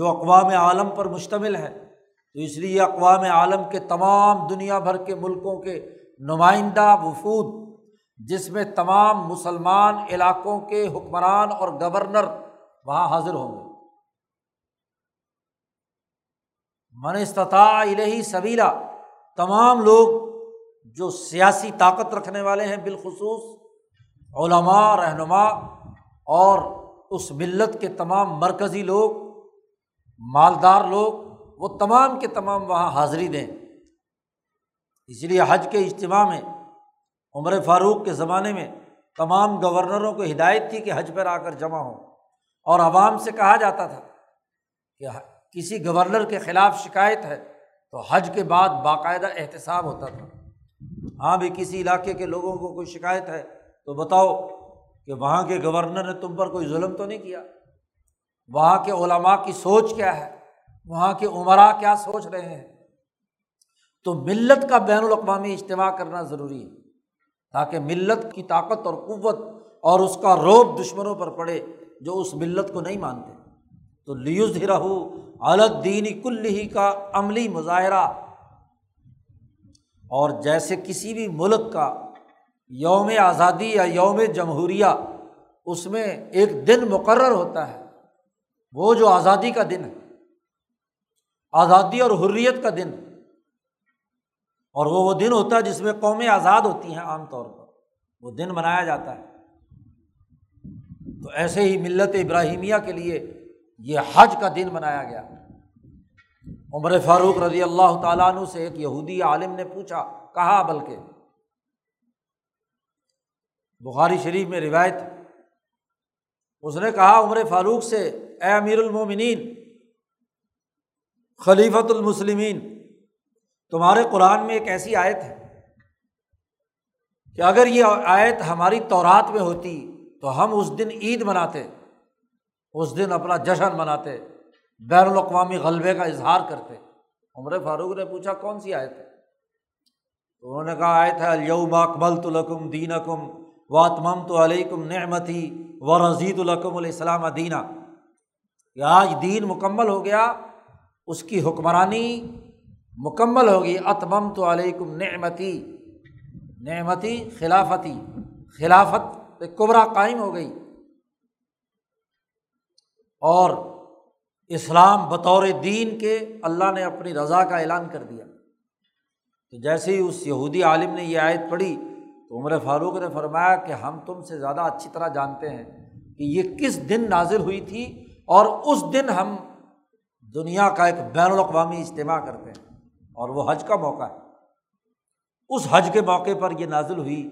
جو اقوام عالم پر مشتمل ہے، تو اس لیے اقوام عالم کے تمام دنیا بھر کے ملکوں کے نمائندہ وفود، جس میں تمام مسلمان علاقوں کے حکمران اور گورنر وہاں حاضر ہوں گے. من استطاع الیہ سبیلا, تمام لوگ جو سیاسی طاقت رکھنے والے ہیں, بالخصوص علماء, رہنما اور اس ملت کے تمام مرکزی لوگ, مالدار لوگ, وہ تمام کے تمام وہاں حاضری دیں. اس لیے حج کے اجتماع میں عمر فاروق کے زمانے میں تمام گورنروں کو ہدایت تھی کہ حج پر آ کر جمع ہوں, اور عوام سے کہا جاتا تھا کہ کسی گورنر کے خلاف شکایت ہے تو حج کے بعد باقاعدہ احتساب ہوتا تھا. ہاں بھی کسی علاقے کے لوگوں کو کوئی شکایت ہے تو بتاؤ کہ وہاں کے گورنر نے تم پر کوئی ظلم تو نہیں کیا, وہاں کے علماء کی سوچ کیا ہے, وہاں کے عمراء کیا سوچ رہے ہیں. تو ملت کا بین الاقوامی اجتماع کرنا ضروری ہے تاکہ ملت کی طاقت اور قوت اور اس کا رعب دشمنوں پر پڑے جو اس ملت کو نہیں مانتے. تو لیظہرہ علی الدین کلہ کا عملی مظاہرہ, اور جیسے کسی بھی ملک کا یوم آزادی یا یوم جمہوریہ اس میں ایک دن مقرر ہوتا ہے, وہ جو آزادی کا دن ہے, آزادی اور حریت کا دن, اور وہ دن ہوتا ہے جس میں قومیں آزاد ہوتی ہیں عام طور پر, وہ دن منایا جاتا ہے. تو ایسے ہی ملت ابراہیمیہ کے لیے یہ حج کا دن منایا گیا. عمر فاروق رضی اللہ تعالیٰ عنہ سے ایک یہودی عالم نے پوچھا, کہا بلکہ بخاری شریف میں روایت, اس نے کہا عمر فاروق سے, اے امیر المومنین خلیفۃ المسلمین, تمہارے قرآن میں ایک ایسی آیت ہے کہ اگر یہ آیت ہماری تورات میں ہوتی تو ہم اس دن عید مناتے, اس دن اپنا جشن مناتے, بین الاقوامی غلبے کا اظہار کرتے. عمر فاروق نے پوچھا کون سی آیت ہے؟ تو انہوں نے کہا آیت ہے الیوم اکملت لکم دینکم واتممت علیکم نعمتی ورضیت لکم الاسلام دینا, کہ آج دین مکمل ہو گیا, اس کی حکمرانی مکمل ہوگی. اتممت علیکم نعمتی, نعمتی خلافتی, خلافت کبریٰ قائم ہو گئی, اور اسلام بطور دین کے اللہ نے اپنی رضا کا اعلان کر دیا. تو جیسے ہی اس یہودی عالم نے یہ آیت پڑھی تو عمر فاروق نے فرمایا کہ ہم تم سے زیادہ اچھی طرح جانتے ہیں کہ یہ کس دن نازل ہوئی تھی, اور اس دن ہم دنیا کا ایک بین الاقوامی اجتماع کرتے ہیں, اور وہ حج کا موقع ہے. اس حج کے موقع پر یہ نازل ہوئی.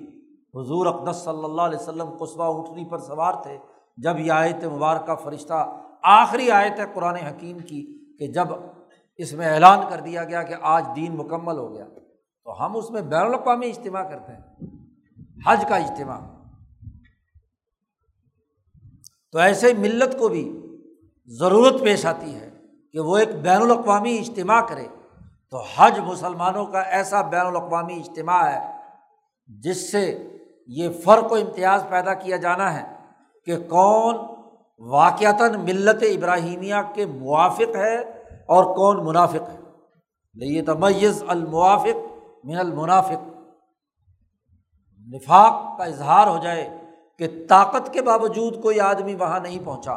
حضور اقدس صلی اللہ علیہ وسلم قصوہ اونٹنی پر سوار تھے جب یہ آیت مبارکہ فرشتہ, آخری آیت ہے قرآن حکیم کی, کہ جب اس میں اعلان کر دیا گیا کہ آج دین مکمل ہو گیا, تو ہم اس میں بین الاقوامی اجتماع کرتے ہیں, حج کا اجتماع. تو ایسے ملت کو بھی ضرورت پیش آتی ہے کہ وہ ایک بین الاقوامی اجتماع کرے. تو حج مسلمانوں کا ایسا بین الاقوامی اجتماع ہے جس سے یہ فرق و امتیاز پیدا کیا جانا ہے کہ کون واقعتاً ملت ابراہیمیہ کے موافق ہے اور کون منافق ہے. لیتمیز الموافق من المنافق, نفاق کا اظہار ہو جائے کہ طاقت کے باوجود کوئی آدمی وہاں نہیں پہنچا,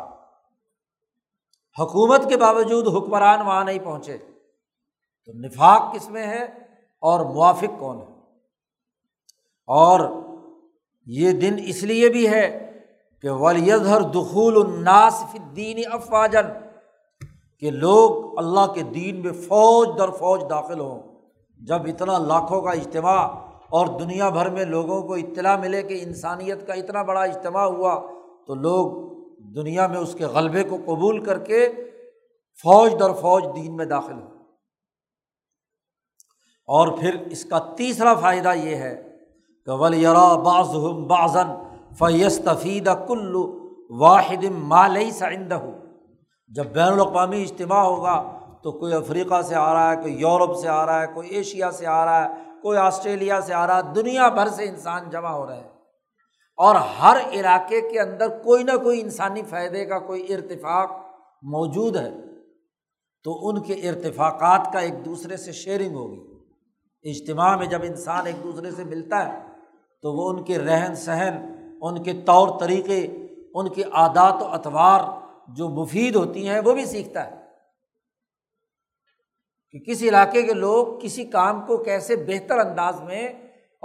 حکومت کے باوجود حکمران وہاں نہیں پہنچے. تو نفاق کس میں ہے اور موافق کون ہے؟ اور یہ دن اس لیے بھی ہے کہ وَلْيَظْهَرْ دُخُولُ النَّاسِ فِي الدِّينِ أَفْوَاجًا, کہ لوگ اللہ کے دین میں فوج در فوج داخل ہوں. جب اتنا لاکھوں کا اجتماع اور دنیا بھر میں لوگوں کو اطلاع ملے کہ انسانیت کا اتنا بڑا اجتماع ہوا, تو لوگ دنیا میں اس کے غلبے کو قبول کر کے فوج در فوج دین میں داخل ہوں. اور پھر اس کا تیسرا فائدہ یہ ہے کہ وَلْيَرَا بَعْضُهُمْ بَعْضًا فَيَسْتَفِيدَ كُلُّ وَاحِدٍ مَا لَيْسَ عِنْدَهُ. جب بین الاقوامی اجتماع ہوگا تو کوئی افریقہ سے آ رہا ہے, کوئی یورپ سے آ رہا ہے, کوئی ایشیا سے آ رہا ہے, کوئی آسٹریلیا سے آ رہا ہے, دنیا بھر سے انسان جمع ہو رہے ہیں, اور ہر علاقے کے اندر کوئی نہ کوئی انسانی فائدے کا کوئی ارتفاق موجود ہے. تو ان کے ارتفاقات کا ایک دوسرے سے شیئرنگ ہوگی. اجتماع میں جب انسان ایک دوسرے سے ملتا ہے تو وہ ان کے رہن سہن, ان کے طور طریقے, ان کے عادات و اطوار, جو مفید ہوتی ہیں وہ بھی سیکھتا ہے کہ کس علاقے کے لوگ کسی کام کو کیسے بہتر انداز میں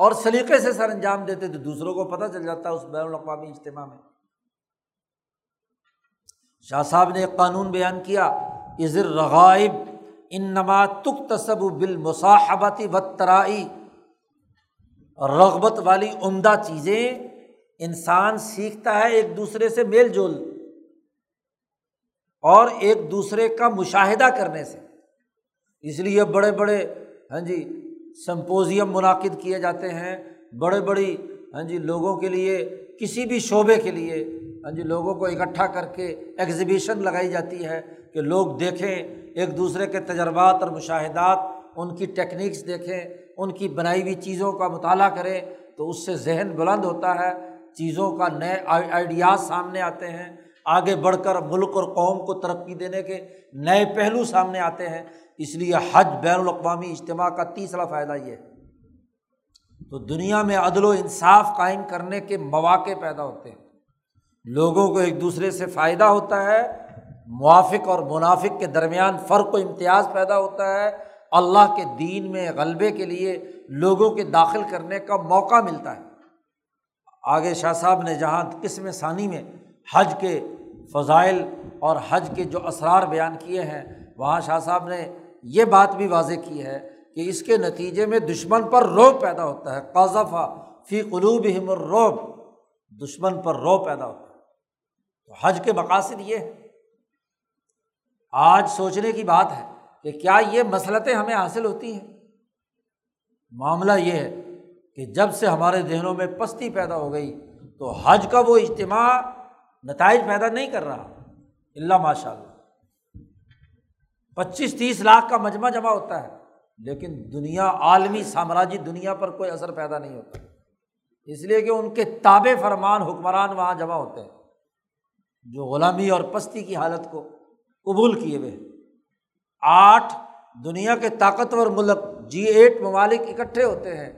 اور سلیقے سے سر انجام دیتے تو دوسروں کو پتہ چل جاتا ہے اس بین الاقوامی اجتماع میں۔ شاہ صاحب نے ایک قانون بیان کیا، اذ الرغائب انما تکتسب بالمصاحبۃ والترائی، رغبت والی عمدہ چیزیں انسان سیکھتا ہے ایک دوسرے سے میل جول اور ایک دوسرے کا مشاہدہ کرنے سے، اس لیے بڑے بڑے سمپوزیم منعقد کیے جاتے ہیں، بڑے بڑی لوگوں کے لیے کسی بھی شعبے کے لیے لوگوں کو اکٹھا کر کے ایگزیبیشن لگائی جاتی ہے کہ لوگ دیکھیں ایک دوسرے کے تجربات اور مشاہدات، ان کی ٹیکنیکس دیکھیں، ان کی بنائی ہوئی چیزوں کا مطالعہ کریں تو اس سے ذہن بلند ہوتا ہے، چیزوں کا نئے آئیڈیاز سامنے آتے ہیں، آگے بڑھ کر ملک اور قوم کو ترقی دینے کے نئے پہلو سامنے آتے ہیں۔ اس لیے حج بین الاقوامی اجتماع کا تیسرا فائدہ یہ ہے۔ تو دنیا میں عدل و انصاف قائم کرنے کے مواقع پیدا ہوتے ہیں، لوگوں کو ایک دوسرے سے فائدہ ہوتا ہے، موافق اور منافق کے درمیان فرق و امتیاز پیدا ہوتا ہے، اللہ کے دین میں غلبے کے لیے لوگوں کے داخل کرنے کا موقع ملتا ہے۔ آگے شاہ صاحب نے جہاں قسم ثانی میں حج کے فضائل اور حج کے جو اسرار بیان کیے ہیں، وہاں شاہ صاحب نے یہ بات بھی واضح کی ہے کہ اس کے نتیجے میں دشمن پر رعب پیدا ہوتا ہے، قذف فی قلوبہم الرعب، دشمن پر رعب پیدا ہوتا ہے۔ تو حج کے مقاصد یہ ہے۔ آج سوچنے کی بات ہے کہ کیا یہ مصلحتیں ہمیں حاصل ہوتی ہیں؟ معاملہ یہ ہے کہ جب سے ہمارے ذہنوں میں پستی پیدا ہو گئی تو حج کا وہ اجتماع نتائج پیدا نہیں کر رہا، اللہ ماشاء اللہ 25-30 لاکھ کا مجمع جمع ہوتا ہے لیکن دنیا، عالمی سامراجی دنیا پر کوئی اثر پیدا نہیں ہوتا، اس لیے کہ ان کے تابع فرمان حکمران وہاں جمع ہوتے ہیں جو غلامی اور پستی کی حالت کو قبول کیے ہوئے۔ 8 دنیا کے طاقتور ملک، G8 ممالک اکٹھے ہوتے ہیں،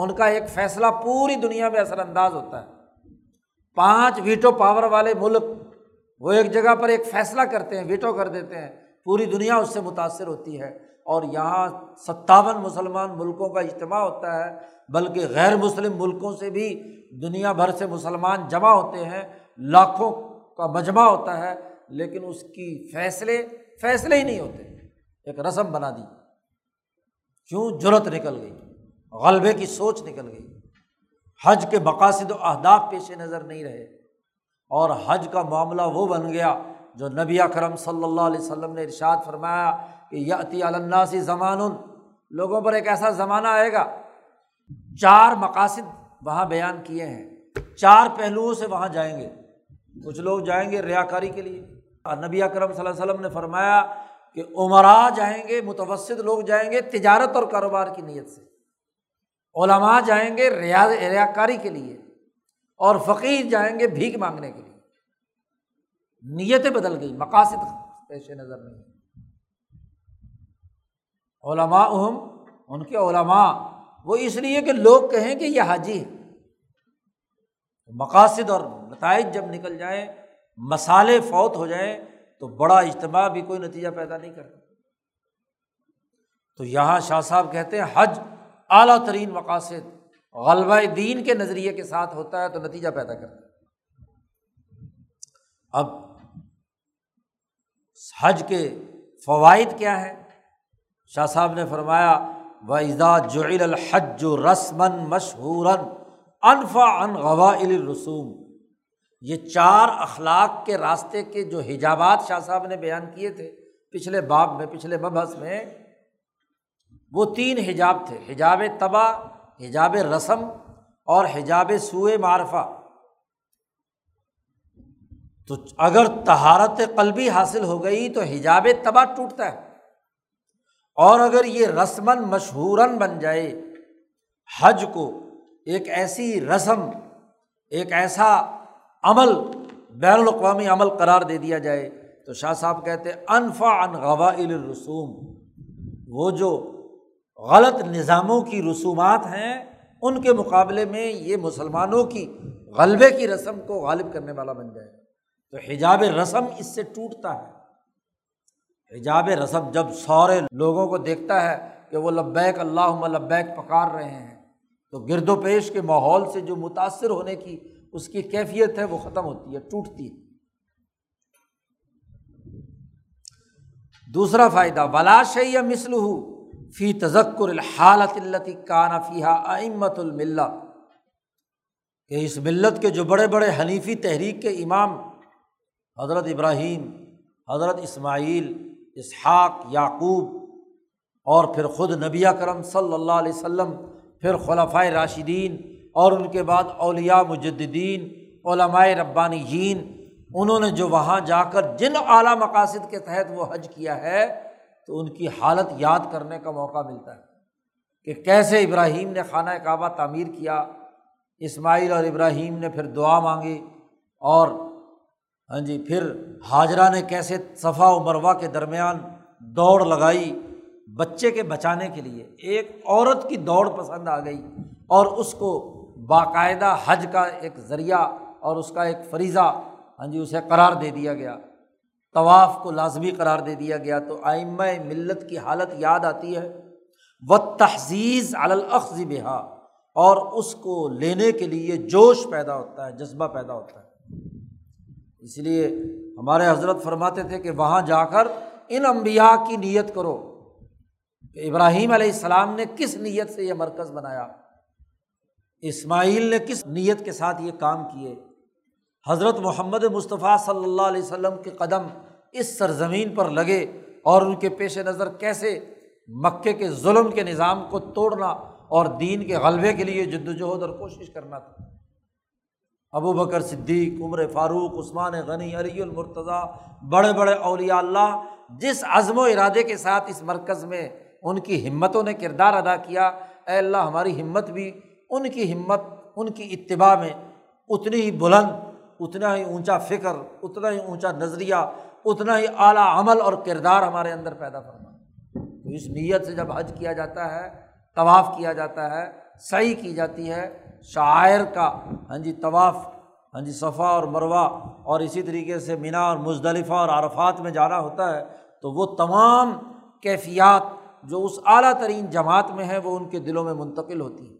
ان کا ایک فیصلہ پوری دنیا میں اثر انداز ہوتا ہے۔ 5 ویٹو پاور والے ملک وہ ایک جگہ پر ایک فیصلہ کرتے ہیں، ویٹو کر دیتے ہیں، پوری دنیا اس سے متاثر ہوتی ہے۔ اور یہاں 57 مسلمان ملکوں کا اجتماع ہوتا ہے، بلکہ غیر مسلم ملکوں سے بھی دنیا بھر سے مسلمان جمع ہوتے ہیں، لاکھوں کا مجمع ہوتا ہے لیکن اس کی فیصلے ہی نہیں ہوتے، ایک رسم بنا دی۔ کیوں؟ جرأت نکل گئی، غلبے کی سوچ نکل گئی، حج کے مقاصد و اہداف پیش نظر نہیں رہے، اور حج کا معاملہ وہ بن گیا جو نبی اکرم صلی اللہ علیہ وسلم نے ارشاد فرمایا کہ یأتی علی الناس زمان، لوگوں پر ایک ایسا زمانہ آئے گا۔ 4 مقاصد وہاں بیان کیے ہیں، 4 پہلوؤں سے وہاں جائیں گے۔ کچھ لوگ جائیں گے ریاکاری کے لیے، اور نبی اکرم صلی اللہ علیہ وسلم نے فرمایا کہ عمراء جائیں گے، متوسط لوگ جائیں گے تجارت اور کاروبار کی نیت سے، علماء جائیں گے ریاکاری کے لیے، اور فقیر جائیں گے بھیک مانگنے کے لیے۔ نیتیں بدل گئی، مقاصد پیش نظر نہیں۔ علماءہم، ان کے علماء وہ اس لیے کہ لوگ کہیں کہ یہ حاجی ہے۔ مقاصد اور نتائج جب نکل جائیں، مسالے فوت ہو جائیں تو بڑا اجتماع بھی کوئی نتیجہ پیدا نہیں کرتا۔ تو یہاں شاہ صاحب کہتے ہیں حج اعلیٰ ترین مقاصد، غلبہ دین کے نظریے کے ساتھ ہوتا ہے تو نتیجہ پیدا کرتا ہے۔ اب حج کے فوائد کیا ہیں؟ شاہ صاحب نے فرمایا وَإِذَا جُعِلَ الْحَجُّ رَسْمًا مَشْهُورًا أَنْفَعَ عَنْ غَوَائِلِ الرُّسُوم، یہ 4 اخلاق کے راستے کے جو حجابات شاہ صاحب نے بیان کیے تھے پچھلے باب میں، پچھلے مبحث میں، وہ 3 حجاب تھے، حجاب طبع، حجاب رسم اور حجاب سوء معرفہ۔ تو اگر طہارت قلبی حاصل ہو گئی تو حجاب طبع ٹوٹتا ہے، اور اگر یہ رسماً مشہوراً بن جائے، حج کو ایک ایسی رسم، ایک ایسا عمل، بین الاقوامی عمل قرار دے دیا جائے تو شاہ صاحب کہتے ہیں انفع عن غوائل الرسوم، وہ جو غلط نظاموں کی رسومات ہیں ان کے مقابلے میں یہ مسلمانوں کی غلبے کی رسم کو غالب کرنے والا بن جائے۔ تو حجاب رسم اس سے ٹوٹتا ہے۔ حجاب رسم جب سارے لوگوں کو دیکھتا ہے کہ وہ لبیک اللہم لبیک پکار رہے ہیں تو گرد و پیش کے ماحول سے جو متاثر ہونے کی اس کی کیفیت ہے وہ ختم ہوتی ہے، ٹوٹتی ہے۔ دوسرا فائدہ ولا شیء مثلہ فی تذکر الحالۃ التی کان فیہا ائمۃ الملہ، کہ اس ملت کے جو بڑے بڑے حنیفی تحریک کے امام حضرت ابراہیم، حضرت اسماعیل، اسحاق، یعقوب اور پھر خود نبی اکرم صلی اللہ علیہ وسلم، پھر خلفائے راشدین اور ان کے بعد اولیاء مجددین، علماء ربانیین، انہوں نے جو وہاں جا کر جن اعلیٰ مقاصد کے تحت وہ حج کیا ہے تو ان کی حالت یاد کرنے کا موقع ملتا ہے کہ کیسے ابراہیم نے خانہ کعبہ تعمیر کیا، اسماعیل اور ابراہیم نے پھر دعا مانگی، اور پھر ہاجرہ نے کیسے صفا و مروہ کے درمیان دوڑ لگائی بچے کے بچانے کے لیے، ایک عورت کی دوڑ پسند آ گئی اور اس کو باقاعدہ حج کا ایک ذریعہ اور اس کا ایک فریضہ اسے قرار دے دیا گیا، طواف کو لازمی قرار دے دیا گیا۔ تو ائمہ ملت کی حالت یاد آتی ہے، والتحزیز علی الاخذ بہا، اور اس کو لینے کے لیے جوش پیدا ہوتا ہے، جذبہ پیدا ہوتا ہے۔ اس لیے ہمارے حضرت فرماتے تھے کہ وہاں جا کر ان انبیاء کی نیت کرو کہ ابراہیم علیہ السلام نے کس نیت سے یہ مرکز بنایا، اسماعیل نے کس نیت کے ساتھ یہ کام کیے، حضرت محمد مصطفیٰ صلی اللہ علیہ وسلم کے قدم اس سرزمین پر لگے اور ان کے پیش نظر کیسے مکے کے ظلم کے نظام کو توڑنا اور دین کے غلبے کے لیے جدوجہد اور کوشش کرنا تھا۔ ابو بکر صدیق، عمر فاروق، عثمان غنی، علی المرتضیٰ، بڑے بڑے اولیاء اللہ جس عزم و ارادے کے ساتھ اس مرکز میں ان کی ہمتوں نے کردار ادا کیا، اے اللہ ہماری ہمت بھی ان کی ہمت، ان کی اتباع میں اتنی ہی بلند، اتنا ہی اونچا فکر، اتنا ہی اونچا نظریہ، اتنا ہی اعلیٰ عمل اور کردار ہمارے اندر پیدا فرما۔ تو اس نیت سے جب حج کیا جاتا ہے، طواف کیا جاتا ہے، سعی کی جاتی ہے، شعائر کا طواف صفا اور مروہ اور اسی طریقے سے منا اور مزدلفہ اور عرفات میں جانا ہوتا ہے، تو وہ تمام کیفیات جو اس اعلیٰ ترین جماعت میں ہیں وہ ان کے دلوں میں منتقل ہوتی ہیں۔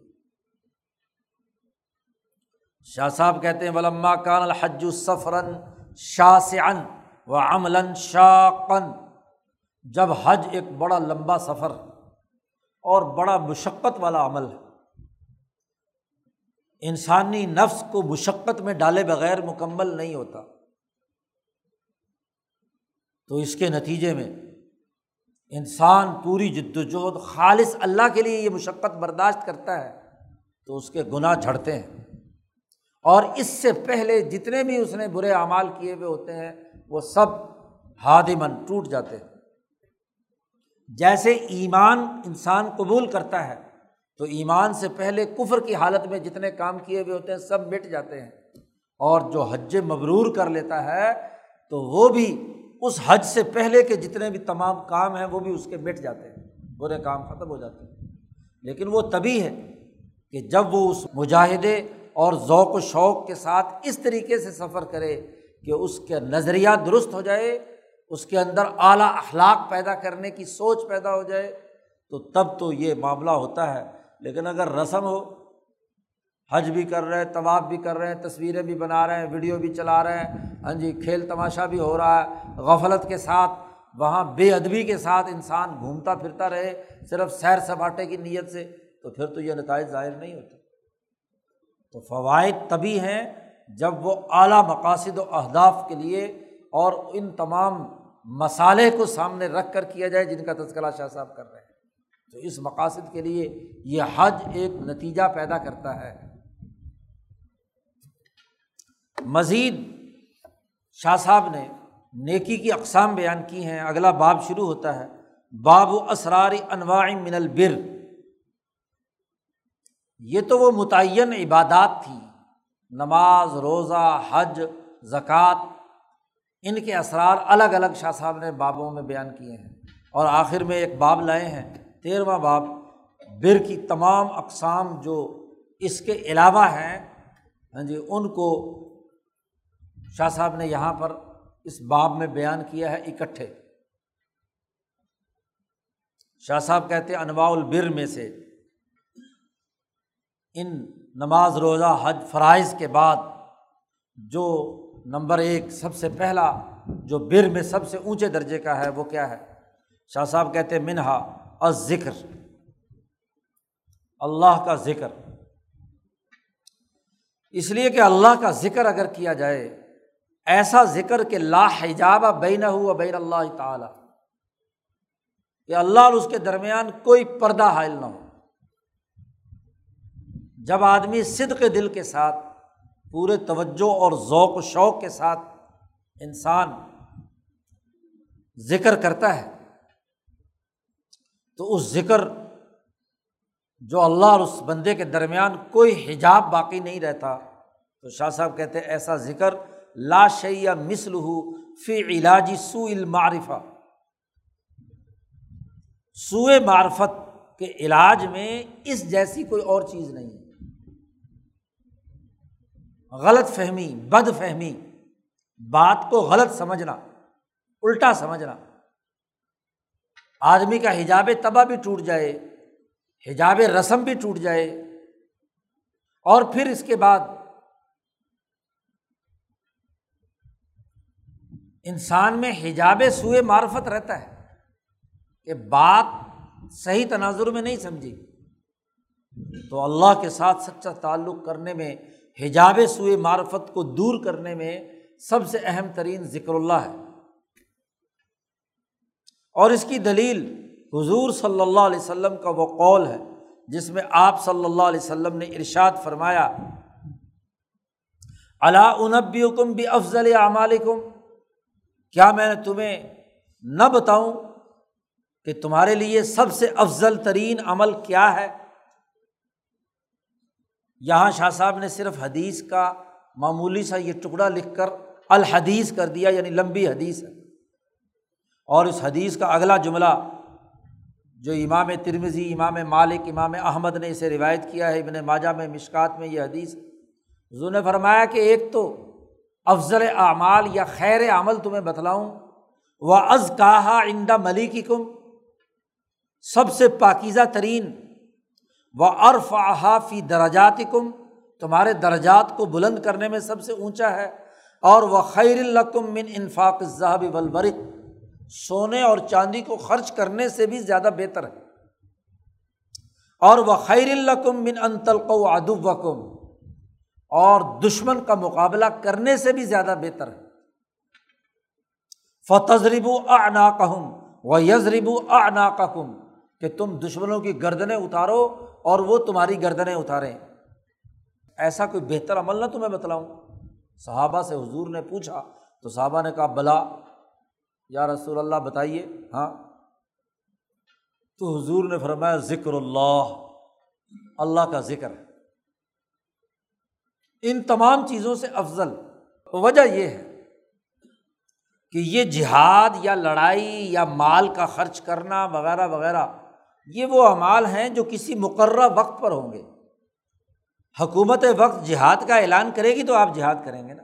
شاہ صاحب کہتے ہیں وَلَمَّا كَانَ الْحَجُّ سَفْرًا شَاسِعًا وَعَمْلًا شَاقًا، جب حج ایک بڑا لمبا سفر اور بڑا مشقت والا عمل ہے، انسانی نفس کو مشقت میں ڈالے بغیر مکمل نہیں ہوتا، تو اس کے نتیجے میں انسان پوری جد و جہد خالص اللہ کے لیے یہ مشقت برداشت کرتا ہے تو اس کے گناہ جھڑتے ہیں، اور اس سے پہلے جتنے بھی اس نے برے اعمال کیے ہوئے ہوتے ہیں وہ سب ہادمن ٹوٹ جاتے ہیں۔ جیسے ایمان انسان قبول کرتا ہے تو ایمان سے پہلے کفر کی حالت میں جتنے کام کیے ہوئے ہوتے ہیں سب مٹ جاتے ہیں، اور جو حج مبرور کر لیتا ہے تو وہ بھی اس حج سے پہلے کے جتنے بھی تمام کام ہیں وہ بھی اس کے مٹ جاتے ہیں، برے کام ختم ہو جاتے ہیں۔ لیکن وہ تبھی ہے کہ جب وہ اس مجاہدے اور ذوق و شوق کے ساتھ اس طریقے سے سفر کرے کہ اس کے نظریہ درست ہو جائے، اس کے اندر اعلیٰ اخلاق پیدا کرنے کی سوچ پیدا ہو جائے تو تب تو یہ معاملہ ہوتا ہے۔ لیکن اگر رسم ہو، حج بھی کر رہے ہیں، طواف بھی کر رہے ہیں، تصویریں بھی بنا رہے ہیں، ویڈیو بھی چلا رہے ہیں، کھیل تماشا بھی ہو رہا ہے، غفلت کے ساتھ وہاں بے ادبی کے ساتھ انسان گھومتا پھرتا رہے صرف سیر سپاٹے کی نیت سے، تو پھر تو یہ نتائج ظاہر نہیں ہوتے۔ تو فوائد تبھی ہیں جب وہ اعلیٰ مقاصد و اہداف کے لیے اور ان تمام مصالح کو سامنے رکھ کر کیا جائے جن کا تذکرہ شاہ صاحب کر رہے ہیں۔ تو اس مقاصد کے لیے یہ حج ایک نتیجہ پیدا کرتا ہے۔ مزید شاہ صاحب نے نیکی کی اقسام بیان کی ہیں۔ اگلا باب شروع ہوتا ہے باب اسرار انواع من البر۔ یہ تو وہ متعین عبادات تھی، نماز، روزہ، حج، زکوٰۃ، ان کے اسرار الگ الگ شاہ صاحب نے بابوں میں بیان کیے ہیں، اور آخر میں ایک باب لائے ہیں 13واں باب، بر کی تمام اقسام جو اس کے علاوہ ہیں ان کو شاہ صاحب نے یہاں پر اس باب میں بیان کیا ہے اکٹھے۔ شاہ صاحب کہتے ہیں انواع البر میں سے ان نماز روزہ حج فرائض کے بعد جو نمبر ایک سب سے پہلا جو بر میں سب سے اونچے درجے کا ہے وہ کیا ہے؟ شاہ صاحب کہتے ہیں منہا الذکر، اللہ کا ذکر، اس لیے کہ اللہ کا ذکر اگر کیا جائے ایسا ذکر کہ لا حجاب بینہ و بین اللہ تعالی، کہ اللہ اور اس کے درمیان کوئی پردہ حائل نہ ہو۔ جب آدمی صدق دل کے ساتھ پورے توجہ اور ذوق و شوق کے ساتھ انسان ذکر کرتا ہے تو اس ذکر جو اللہ اور اس بندے کے درمیان کوئی حجاب باقی نہیں رہتا، تو شاہ صاحب کہتے ہیں ایسا ذکر لا شیء مثلہ فی علاج سوء المعرفہ، سوء معرفت کے علاج میں اس جیسی کوئی اور چیز نہیں ہے۔ غلط فہمی، بد فہمی، بات کو غلط سمجھنا، الٹا سمجھنا، آدمی کا حجاب طبع بھی ٹوٹ جائے، حجاب رسم بھی ٹوٹ جائے، اور پھر اس کے بعد انسان میں حجاب سوئے معرفت رہتا ہے کہ بات صحیح تناظر میں نہیں سمجھی، تو اللہ کے ساتھ سچا تعلق کرنے میں، حجاب سوئے معرفت کو دور کرنے میں سب سے اہم ترین ذکر اللہ ہے۔ اور اس کی دلیل حضور صلی اللہ علیہ وسلم کا وہ قول ہے جس میں آپ صلی اللہ علیہ وسلم نے ارشاد فرمایا الا انبئکم بافضل اعمالکم، کیا میں نے تمہیں نہ بتاؤں کہ تمہارے لیے سب سے افضل ترین عمل کیا ہے؟ یہاں شاہ صاحب نے صرف حدیث کا معمولی سا یہ ٹکڑا لکھ کر الحدیث کر دیا، یعنی لمبی حدیث ہے، اور اس حدیث کا اگلا جملہ جو امام ترمذی، امام مالک، امام احمد نے اسے روایت کیا ہے، ابن ماجہ میں مشکات میں یہ حدیث، حضور نے فرمایا کہ ایک تو افضل اعمال یا خیر عمل تمہیں بتلاؤں، وَأَزْكَاهَا عِنْدَ مَلِكِكُمْ، سب سے پاکیزہ ترین، وَأَرْفَعَهَا فِي دَرَجَاتِكُمْ، تمہارے درجات کو بلند کرنے میں سب سے اونچا ہے، اور وَخَيْرٌ لَكُمْ مِنْ إِنفَاقِ الذَّهَبِ وَالْوَرِقِ، سونے اور چاندی کو خرچ کرنے سے بھی زیادہ بہتر ہے، اور وَخَيْرٌ لَكُمْ مِنْ أَن تَلْقَوْا عَدُوَّكُمْ، اور دشمن کا مقابلہ کرنے سے بھی زیادہ بہتر ہے، فَتَضْرِبُوا أَعْنَاقَهُمْ وَيَضْرِبُوا أَعْنَاقَكُمْ، کہ تم دشمنوں کی گردنیں اتارو اور وہ تمہاری گردنیں اتاریں۔ ایسا کوئی بہتر عمل نہ تمہیں بتلاؤں؟ صحابہ سے حضور نے پوچھا تو صحابہ نے کہا بلا یا رسول اللہ بتائیے، ہاں، تو حضور نے فرمایا ذکر اللہ، اللہ کا ذکر ہے، ان تمام چیزوں سے افضل۔ وجہ یہ ہے کہ یہ جہاد یا لڑائی یا مال کا خرچ کرنا وغیرہ وغیرہ، یہ وہ اعمال ہیں جو کسی مقررہ وقت پر ہوں گے۔ حکومت وقت جہاد کا اعلان کرے گی تو آپ جہاد کریں گے نا،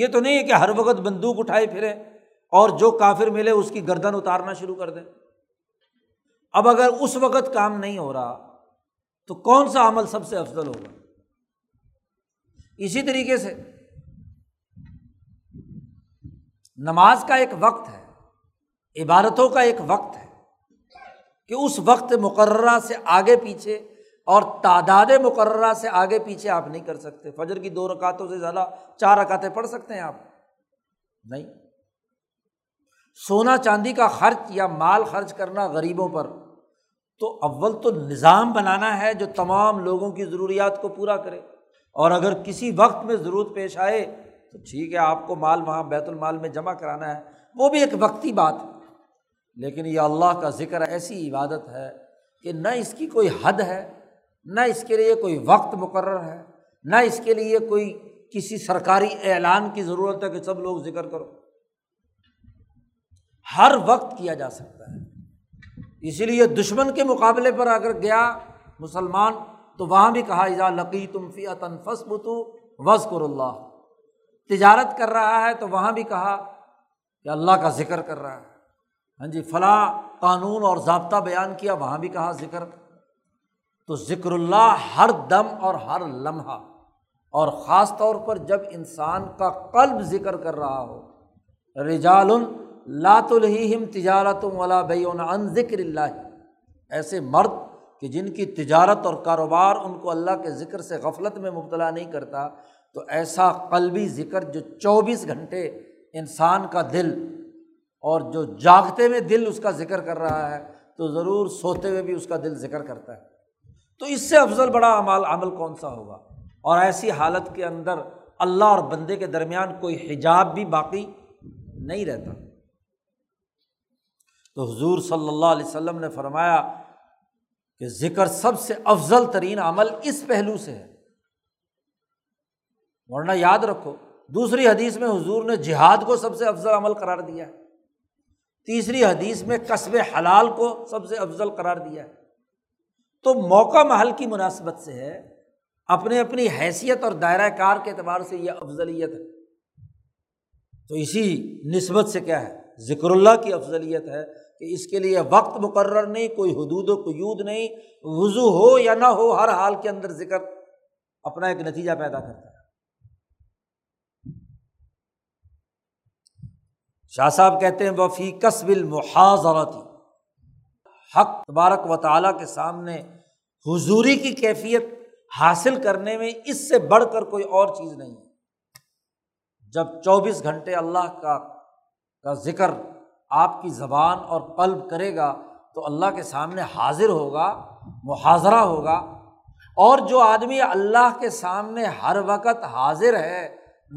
یہ تو نہیں ہے کہ ہر وقت بندوق اٹھائے پھریں اور جو کافر ملے اس کی گردن اتارنا شروع کر دیں۔ اب اگر اس وقت کام نہیں ہو رہا تو کون سا عمل سب سے افضل ہوگا؟ اسی طریقے سے نماز کا ایک وقت ہے، عبادتوں کا ایک وقت ہے کہ اس وقت مقررہ سے آگے پیچھے اور تعداد مقررہ سے آگے پیچھے آپ نہیں کر سکتے۔ فجر کی 2 رکعتوں سے زیادہ 4 رکعتیں پڑھ سکتے ہیں آپ؟ نہیں۔ سونا چاندی کا خرچ یا مال خرچ کرنا غریبوں پر، تو اول تو نظام بنانا ہے جو تمام لوگوں کی ضروریات کو پورا کرے، اور اگر کسی وقت میں ضرورت پیش آئے تو ٹھیک ہے آپ کو مال وہاں بیت المال میں جمع کرانا ہے، وہ بھی ایک وقتی بات ہے، لیکن یہ اللہ کا ذکر ایسی عبادت ہے کہ نہ اس کی کوئی حد ہے، نہ اس کے لیے کوئی وقت مقرر ہے، نہ اس کے لیے کوئی کسی سرکاری اعلان کی ضرورت ہے کہ سب لوگ ذکر کرو، ہر وقت کیا جا سکتا ہے۔ اسی لیے دشمن کے مقابلے پر اگر گیا مسلمان تو وہاں بھی کہا اذا لقیتم فئۃ فاثبتوا واذکروا اللہ، تجارت کر رہا ہے تو وہاں بھی کہا کہ اللہ کا ذکر کر رہا ہے، ہاں جی فلاں قانون اور ضابطہ بیان کیا، وہاں بھی کہا ذکر۔ تو ذکر اللہ ہر دم اور ہر لمحہ، اور خاص طور پر جب انسان کا قلب ذکر کر رہا ہو۔ رجال لا تلہیہم تجارت ولا بیع عن ذکر اللہ، ایسے مرد کہ جن کی تجارت اور کاروبار ان کو اللہ کے ذکر سے غفلت میں مبتلا نہیں کرتا، تو ایسا قلبی ذکر جو 24 گھنٹے انسان کا دل، اور جو جاگتے میں دل اس کا ذکر کر رہا ہے، تو ضرور سوتے ہوئے بھی اس کا دل ذکر کرتا ہے۔ تو اس سے افضل بڑا عمل کون سا ہوگا؟ اور ایسی حالت کے اندر اللہ اور بندے کے درمیان کوئی حجاب بھی باقی نہیں رہتا۔ تو حضور صلی اللہ علیہ وسلم نے فرمایا کہ ذکر سب سے افضل ترین عمل اس پہلو سے ہے، ورنہ یاد رکھو دوسری حدیث میں حضور نے جہاد کو سب سے افضل عمل قرار دیا ہے، تیسری حدیث میں کسب حلال کو سب سے افضل قرار دیا ہے۔ تو موقع محل کی مناسبت سے ہے، اپنے اپنی حیثیت اور دائرہ کار کے اعتبار سے یہ افضلیت ہے۔ تو اسی نسبت سے کیا ہے، ذکر اللہ کی افضلیت ہے کہ اس کے لیے وقت مقرر نہیں، کوئی حدود و قیود نہیں، وضو ہو یا نہ ہو ہر حال کے اندر ذکر اپنا ایک نتیجہ پیدا کرتا ہے۔ شاہ صاحب کہتے ہیں وفی کسب المحاضرۃ، حق تبارک و تعالیٰ کے سامنے حضوری کی کیفیت حاصل کرنے میں اس سے بڑھ کر کوئی اور چیز نہیں ہے۔ جب 24 گھنٹے اللہ کا ذکر آپ کی زبان اور قلب کرے گا تو اللہ کے سامنے حاضر ہوگا، محاضرہ ہوگا۔ اور جو آدمی اللہ کے سامنے ہر وقت حاضر ہے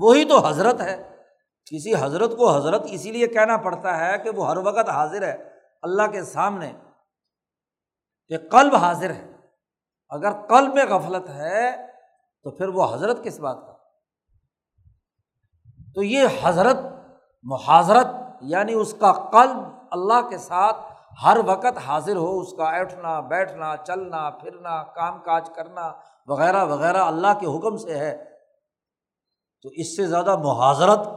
وہی تو حضرت ہے۔ کسی حضرت کو حضرت اسی لیے کہنا پڑتا ہے کہ وہ ہر وقت حاضر ہے اللہ کے سامنے، کہ قلب حاضر ہے۔ اگر قلب میں غفلت ہے تو پھر وہ حضرت کس بات کا؟ تو یہ حضرت محاضرت یعنی اس کا قلب اللہ کے ساتھ ہر وقت حاضر ہو، اس کا اٹھنا بیٹھنا چلنا پھرنا کام کاج کرنا وغیرہ وغیرہ اللہ کے حکم سے ہے۔ تو اس سے زیادہ محاضرت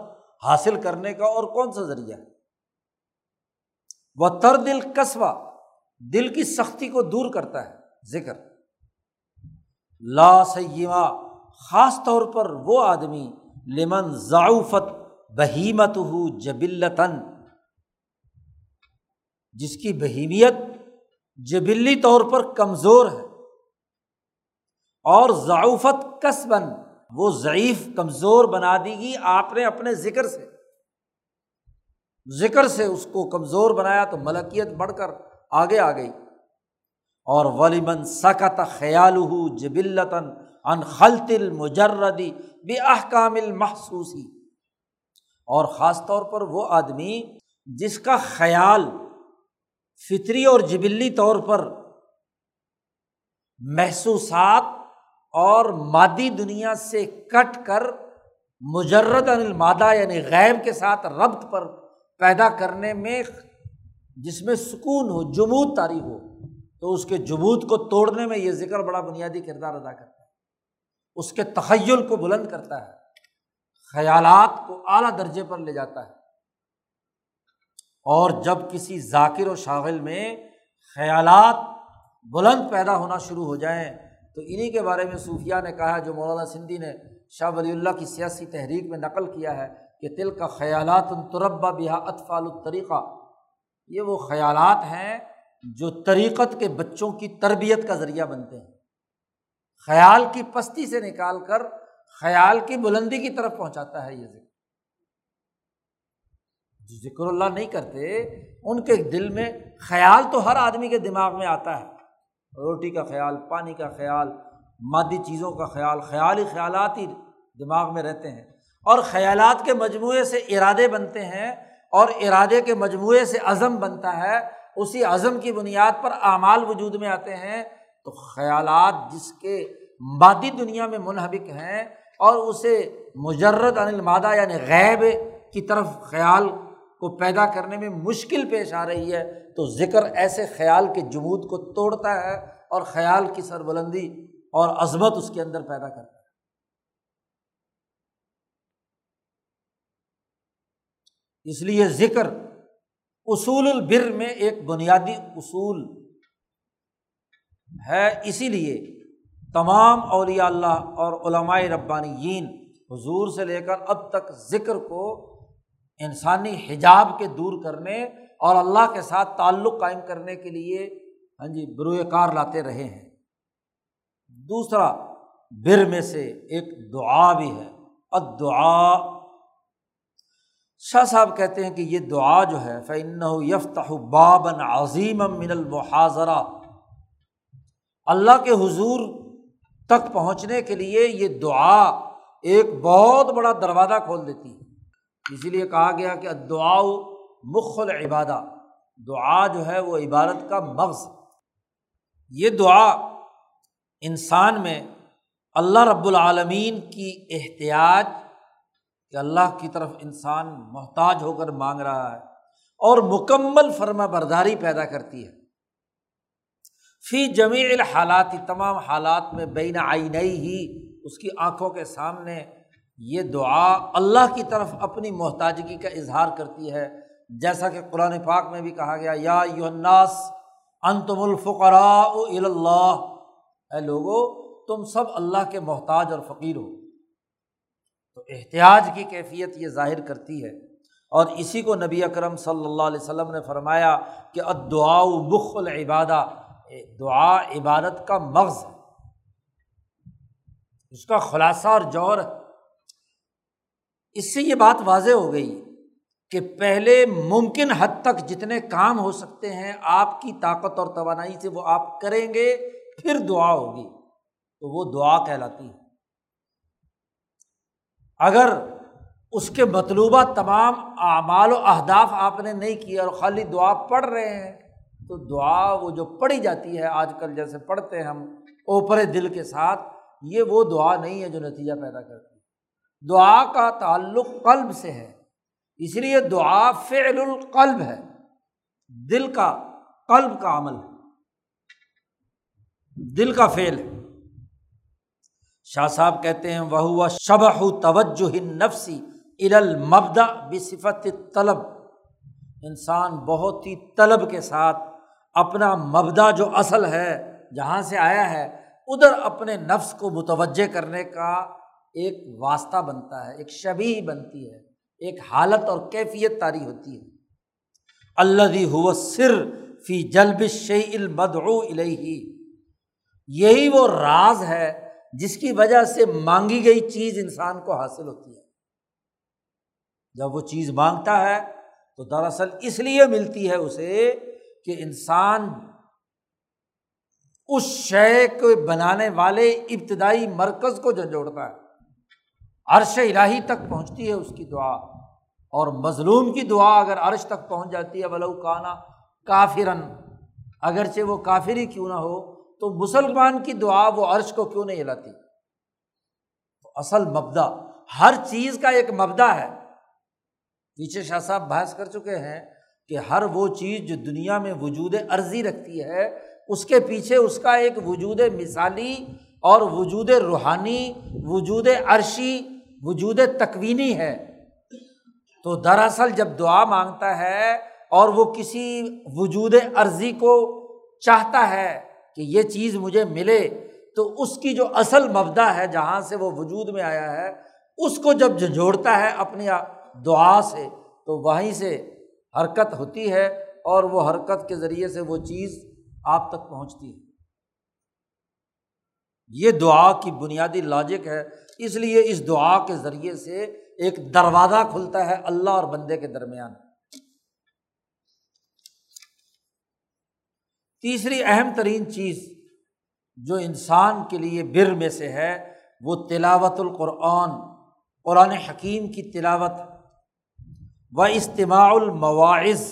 حاصل کرنے کا اور کون سا ذریعہ ہے؟ وَطَرْدِ الْقَسْوَةِ، دل کی سختی کو دور کرتا ہے ذکر۔ لا سیما، خاص طور پر وہ آدمی، لمن ضعفت بہیمتہ جبلتاً، جس کی بہیمیت جبلی طور پر کمزور ہے، اور ضعفت کسباً، وہ ضعیف کمزور بنا دی گی آپ نے اپنے ذکر سے۔ ذکر سے اس کو کمزور بنایا تو ملکیت بڑھ کر آگے آ گئی۔ اور وَلِمَنْ سَكَتَ خَيَالُهُ جِبِلَّةً عَنْ خَلْطِ الْمُجَرَّدِ بِأَحْكَامِ الْمَحْسُوسِ، اور خاص طور پر وہ آدمی جس کا خیال فطری اور جبلی طور پر محسوسات اور مادی دنیا سے کٹ کر مجرد عن المادہ یعنی غیب کے ساتھ ربط پر پیدا کرنے میں جس میں سکون ہو، جمود طاری ہو، تو اس کے جمود کو توڑنے میں یہ ذکر بڑا بنیادی کردار ادا کرتا ہے۔ اس کے تخیل کو بلند کرتا ہے، خیالات کو اعلیٰ درجے پر لے جاتا ہے۔ اور جب کسی ذاکر و شاغل میں خیالات بلند پیدا ہونا شروع ہو جائیں تو انہی کے بارے میں صوفیہ نے کہا، جو مولانا سندھی نے شاہ ولی اللہ کی سیاسی تحریک میں نقل کیا ہے، کہ تل کا خیالات تربا بہا اطفال الطریقہ، یہ وہ خیالات ہیں جو طریقت کے بچوں کی تربیت کا ذریعہ بنتے ہیں۔ خیال کی پستی سے نکال کر خیال کی بلندی کی طرف پہنچاتا ہے یہ ذکر۔ جو ذکر اللہ نہیں کرتے ان کے دل میں خیال تو ہر آدمی کے دماغ میں آتا ہے، روٹی کا خیال، پانی کا خیال، مادی چیزوں کا خیال، خیالی خیالات ہی دماغ میں رہتے ہیں۔ اور خیالات کے مجموعے سے ارادے بنتے ہیں، اور ارادے کے مجموعے سے عزم بنتا ہے، اسی عزم کی بنیاد پر اعمال وجود میں آتے ہیں۔ تو خیالات جس کے مادی دنیا میں منحبک ہیں اور اسے مجرد عن المادہ یعنی غیب کی طرف خیال کو پیدا کرنے میں مشکل پیش آ رہی ہے، تو ذکر ایسے خیال کے جمود کو توڑتا ہے اور خیال کی سربلندی اور عظمت اس کے اندر پیدا کرتا ہے۔ اس لیے ذکر اصول البر میں ایک بنیادی اصول ہے، اسی لیے تمام اولیاء اللہ اور علماء ربانیین حضور سے لے کر اب تک ذکر کو انسانی حجاب کے دور کرنے اور اللہ کے ساتھ تعلق قائم کرنے کے لیے ہاں جی بروئے کار لاتے رہے ہیں۔ دوسرا بر میں سے ایک دعا بھی ہے، الدعاء۔ شاہ صاحب کہتے ہیں کہ یہ دعا جو ہے فَإِنَّهُ يَفْتَحُ بَابًا عَظِيمًا مِنَ الْمُحَاضَرَةِ، اللہ کے حضور تک پہنچنے کے لیے یہ دعا ایک بہت بڑا دروازہ کھول دیتی ہے۔ اسی لیے کہا گیا کہ الدعاء مخ العبادہ، دعا جو ہے وہ عبادت کا مغز۔ یہ دعا انسان میں اللہ رب العالمین کی احتیاج، کہ اللہ کی طرف انسان محتاج ہو کر مانگ رہا ہے، اور مکمل فرما برداری پیدا کرتی ہے فی جمیع الحالات، تمام حالات میں بین عینیہ، اس کی آنکھوں کے سامنے یہ دعا اللہ کی طرف اپنی محتاجگی کا اظہار کرتی ہے، جیسا کہ قرآن پاک میں بھی کہا گیا یا ایھا الناس انتم الفقراء الی اللہ، اے لوگو تم سب اللہ کے محتاج اور فقیر ہو۔ تو احتیاج کی کیفیت یہ ظاہر کرتی ہے، اور اسی کو نبی اکرم صلی اللہ علیہ وسلم نے فرمایا کہ الدعاء مخ العبادہ، دعا عبادت کا مغز ہے، اس کا خلاصہ اور جوہر ہے۔ اس سے یہ بات واضح ہو گئی کہ پہلے ممکن حد تک جتنے کام ہو سکتے ہیں آپ کی طاقت اور توانائی سے وہ آپ کریں گے، پھر دعا ہوگی تو وہ دعا کہلاتی ہے۔ اگر اس کے مطلوبہ تمام اعمال و اہداف آپ نے نہیں کیے اور خالی دعا پڑھ رہے ہیں تو دعا وہ جو پڑھی جاتی ہے آج کل جیسے پڑھتے ہیں ہم اوپرے دل کے ساتھ، یہ وہ دعا نہیں ہے جو نتیجہ پیدا کرتی ہے۔ دعا کا تعلق قلب سے ہے، اس لیے دعا فعل القلب ہے، دل کا، قلب کا عمل ہے، دل کا فعل ہے۔ شاہ صاحب کہتے ہیں وَهُوَ شَبَحُ تَوَجُّهِ النَّفْسِ إِلَى الْمَبْدَأِ بِصِفَةِ الطَّلَبِ، انسان بہت ہی طلب کے ساتھ اپنا مبدا جو اصل ہے جہاں سے آیا ہے ادھر اپنے نفس کو متوجہ کرنے کا ایک واسطہ بنتا ہے، ایک شبیہ بنتی ہے، ایک حالت اور کیفیت طاری ہوتی ہے۔ الذی هو السر فی جلب الشیء المدعو الیہ، یہی وہ راز ہے جس کی وجہ سے مانگی گئی چیز انسان کو حاصل ہوتی ہے۔ جب وہ چیز مانگتا ہے تو دراصل اس لیے ملتی ہے اسے کہ انسان اس شے کو بنانے والے ابتدائی مرکز کو جوڑتا ہے، عرش الہی تک پہنچتی ہے اس کی دعا، اور مظلوم کی دعا اگر عرش تک پہنچ جاتی ہے ولو کانا کافرن، اگرچہ وہ کافر ہی کیوں نہ ہو، تو مسلمان کی دعا وہ عرش کو کیوں نہیں ہلاتی؟ تو اصل مبدا، ہر چیز کا ایک مبدا ہے، پیچھے شاہ صاحب بحث کر چکے ہیں کہ ہر وہ چیز جو دنیا میں وجود عرضی رکھتی ہے اس کے پیچھے اس کا ایک وجود مثالی اور وجود روحانی، وجود عرشی، وجود تکوینی ہے۔ تو دراصل جب دعا مانگتا ہے اور وہ کسی وجود عرضی کو چاہتا ہے کہ یہ چیز مجھے ملے، تو اس کی جو اصل مبدا ہے جہاں سے وہ وجود میں آیا ہے اس کو جب جھنجھوڑتا ہے اپنی دعا سے تو وہیں سے حرکت ہوتی ہے اور وہ حرکت کے ذریعے سے وہ چیز آپ تک پہنچتی ہے۔ یہ دعا کی بنیادی لاجک ہے، اس لیے اس دعا کے ذریعے سے ایک دروازہ کھلتا ہے اللہ اور بندے کے درمیان۔ تیسری اہم ترین چیز جو انسان کے لیے بر میں سے ہے وہ تلاوت القرآن، قرآن حکیم کی تلاوت و استماع المواعظ،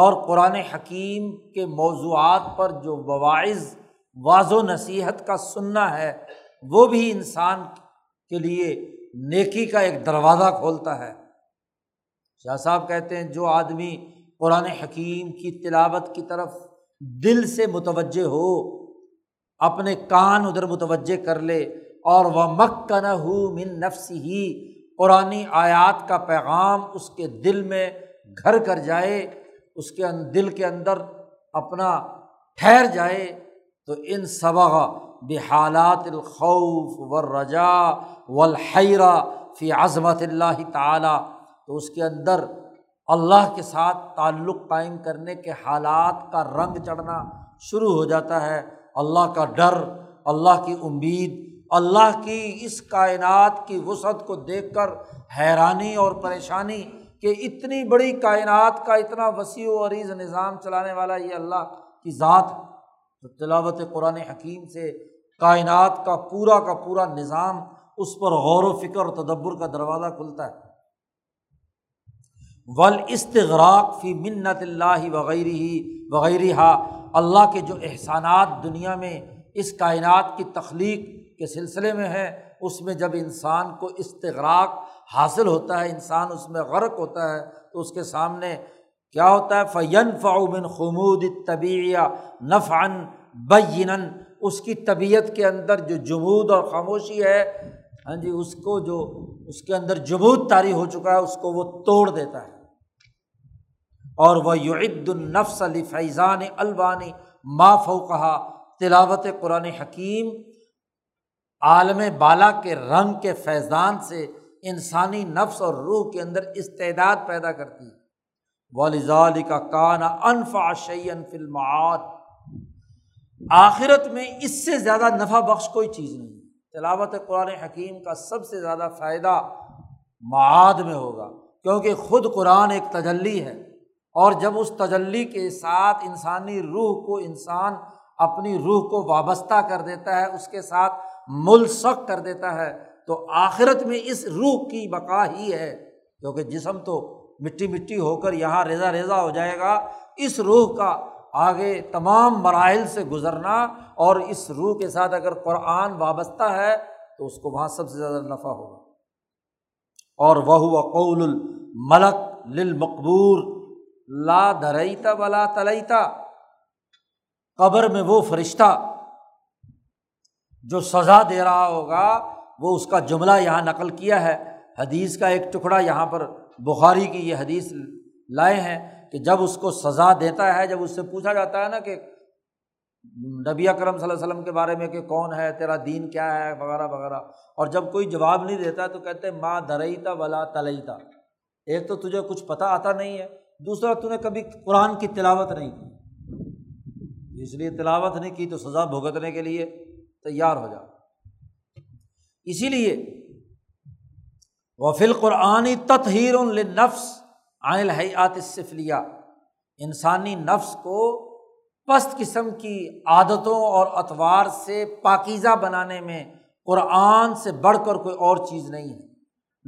اور قرآن حکیم کے موضوعات پر جو مواعظ، واض و نصیحت کا سننا ہے، وہ بھی انسان کے لیے نیکی کا ایک دروازہ کھولتا ہے۔ شاہ صاحب کہتے ہیں جو آدمی قرآن حکیم کی تلاوت کی طرف دل سے متوجہ ہو، اپنے کان ادھر متوجہ کر لے، اور وَمَكَّنَهُ مِن نَفْسِهِ، قرآنی آیات کا پیغام اس کے دل میں گھر کر جائے، اس کے دل کے اندر اپنا ٹھہر جائے، تو ان سبغ بحالات الخوف والرجاء والحیرہ فی عظمت اللہ تعالی، تو اس کے اندر اللہ کے ساتھ تعلق قائم کرنے کے حالات کا رنگ چڑھنا شروع ہو جاتا ہے۔ اللہ کا ڈر، اللہ کی امید، اللہ کی اس کائنات کی وسعت کو دیکھ کر حیرانی اور پریشانی کہ اتنی بڑی کائنات کا اتنا وسیع و عریض نظام چلانے والا یہ اللہ کی ذات، تو تلاوت قرآن حکیم سے کائنات کا پورا نظام، اس پر غور و فکر اور تدبر کا دروازہ کھلتا ہے۔ والاستغراق فی منت اللہ وغیرہا، اللہ کے جو احسانات دنیا میں اس کائنات کی تخلیق کے سلسلے میں ہے، اس میں جب انسان کو استغراق حاصل ہوتا ہے، انسان اس میں غرق ہوتا ہے، تو اس کے سامنے کیا ہوتا ہے؟ فَيَنْفَعُ مِنْ خُمُودِ الطَّبِيعِ نَفْعًا بَيِّنًا، اس کی طبیعت کے اندر جو جمود اور خاموشی ہے، ہاں جی، اس کو جو اس کے اندر جمود طاری ہو چکا ہے اس کو وہ توڑ دیتا ہے۔ اور وَيُعِدُّ النَّفْسَ لِفَيْضَانِ الْوَانِ مَا فَوْقَهَا، تلاوت قرآن حکیم عالم بالا کے رنگ کے فیضان سے انسانی نفس اور روح کے اندر استعداد پیدا کرتی ہے۔ وَلِذَٰلِكَ كَانَ أَنْفَعَ شَيْئًا فِي الْمَعَادِ، آخرت میں اس سے زیادہ نفع بخش کوئی چیز نہیں۔ تلاوت قرآن حکیم کا سب سے زیادہ فائدہ معاد میں ہوگا، کیونکہ خود قرآن ایک تجلی ہے، اور جب اس تجلی کے ساتھ انسانی روح کو، انسان اپنی روح کو وابستہ کر دیتا ہے، اس کے ساتھ ملصق کر دیتا ہے، تو آخرت میں اس روح کی بقا ہی ہے، کیونکہ جسم تو مٹی مٹی ہو کر یہاں ریزہ ریزہ ہو جائے گا، اس روح کا آگے تمام مراحل سے گزرنا، اور اس روح کے ساتھ اگر قرآن وابستہ ہے تو اس کو وہاں سب سے زیادہ نفع ہوگا۔ اور وَهُوَ قَوْلُ الْمَلَكِ لِلْمَقْبُورِ لَا دَرَيْتَ وَلَا تَلَيْتَ، قبر میں وہ فرشتہ جو سزا دے رہا ہوگا، وہ اس کا جملہ یہاں نقل کیا ہے، حدیث کا ایک ٹکڑا یہاں پر، بخاری کی یہ حدیث لائے ہیں، کہ جب اس کو سزا دیتا ہے، جب اس سے پوچھا جاتا ہے نا کہ نبی اکرم صلی اللہ علیہ وسلم کے بارے میں کہ کون ہے، تیرا دین کیا ہے، وغیرہ وغیرہ، اور جب کوئی جواب نہیں دیتا تو کہتے ہیں ما دریتا ولا تلیتا، ایک تو تجھے کچھ پتہ آتا نہیں ہے، دوسرا تو نے کبھی قرآن کی تلاوت نہیں کی، اس لیے تلاوت نہیں کی تو سزا بھگتنے کے لیے تیار ہو جا۔ اسی لیے وفی القرآن تطہیر للنفس عن الہیئات السفلیہ، انسانی نفس کو پست قسم کی عادتوں اور اطوار سے پاکیزہ بنانے میں قرآن سے بڑھ کر کوئی اور چیز نہیں ہے۔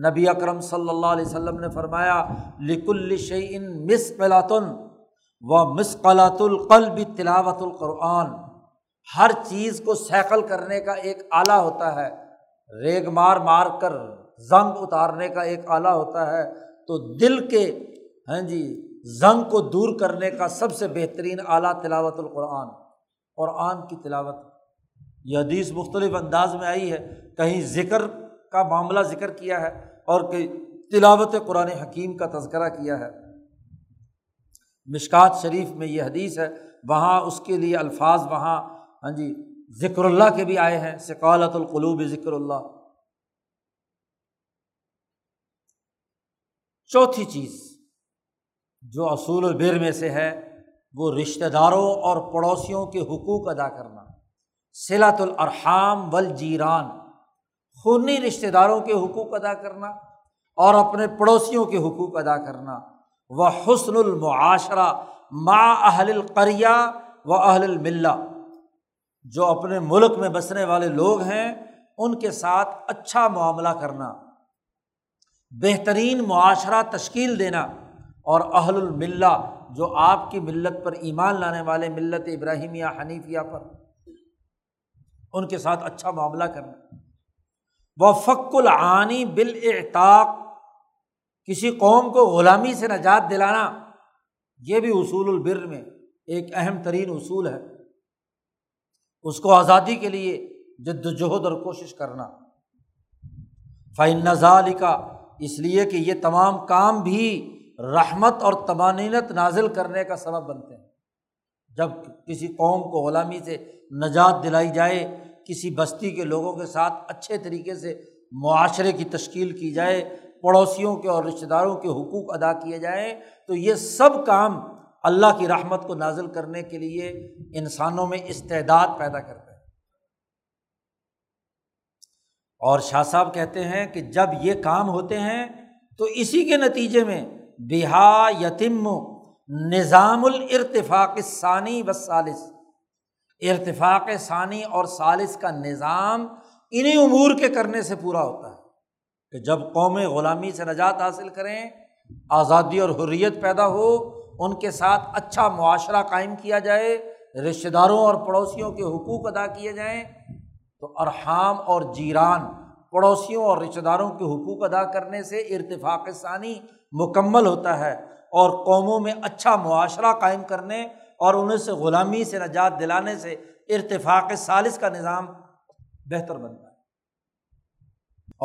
نبی اکرم صلی اللہ علیہ وسلم نے فرمایا لکل شیء مثقلۃ و مثقلۃ القلب تلاوۃ القرآن، ہر چیز کو سیکل کرنے کا ایک آلہ ہوتا ہے، ریگ مار مار کر زنگ اتارنے کا ایک آلہ ہوتا ہے، تو دل کے ہاں جی زنگ کو دور کرنے کا سب سے بہترین آلہ تلاوت القرآن، قرآن کی تلاوت۔ یہ حدیث مختلف انداز میں آئی ہے، کہیں ذکر کا معاملہ ذکر کیا ہے اور کہیں تلاوت قرآن حکیم کا تذکرہ کیا ہے۔ مشکات شریف میں یہ حدیث ہے، وہاں اس کے لیے الفاظ وہاں ہاں جی ذکر اللہ کے بھی آئے ہیں، ثقالۃ القلوب ذکر اللہ۔ چوتھی چیز جو اصول البر میں سے ہے، وہ رشتہ داروں اور پڑوسیوں کے حقوق ادا کرنا، صلۃ الارحام والجیران، خونی رشتہ داروں کے حقوق ادا کرنا اور اپنے پڑوسیوں کے حقوق ادا کرنا۔ وحسن المعاشرہ مع اہل القریہ و اہل الملہ، جو اپنے ملک میں بسنے والے لوگ ہیں ان کے ساتھ اچھا معاملہ کرنا، بہترین معاشرہ تشکیل دینا، اور اہل الملہ، جو آپ کی ملت پر ایمان لانے والے، ملت ابراہیمیہ حنیفیہ پر، ان کے ساتھ اچھا معاملہ کرنا۔ وفق العانی بالاعتاق، کسی قوم کو غلامی سے نجات دلانا، یہ بھی اصول البر میں ایک اہم ترین اصول ہے، اس کو آزادی کے لیے جد و جہد اور کوشش کرنا۔ فَإِنَّ ذَلِكَ اس لیے کہ یہ تمام کام بھی رحمت اور طمانینت نازل کرنے کا سبب بنتے ہیں۔ جب کسی قوم کو غلامی سے نجات دلائی جائے، کسی بستی کے لوگوں کے ساتھ اچھے طریقے سے معاشرے کی تشکیل کی جائے، پڑوسیوں کے اور رشتہ داروں کے حقوق ادا کیے جائیں، تو یہ سب کام اللہ کی رحمت کو نازل کرنے کے لیے انسانوں میں استعداد پیدا کرتا ہے۔ اور شاہ صاحب کہتے ہیں کہ جب یہ کام ہوتے ہیں تو اسی کے نتیجے میں بہا یتم نظام الارتفاق الثانی والثالث، ارتفاق ثانی اور ثالث کا نظام انہی امور کے کرنے سے پورا ہوتا ہے کہ جب قومیں غلامی سے نجات حاصل کریں، آزادی اور حریت پیدا ہو، ان کے ساتھ اچھا معاشرہ قائم کیا جائے، رشتہ داروں اور پڑوسیوں کے حقوق ادا کیے جائیں، تو ارحام اور جیران، پڑوسیوں اور رشتہ داروں کے حقوق ادا کرنے سے ارتفاق ثانی مکمل ہوتا ہے، اور قوموں میں اچھا معاشرہ قائم کرنے اور انہیں سے غلامی سے نجات دلانے سے ارتفاق ثالث کا نظام بہتر بنتا ہے۔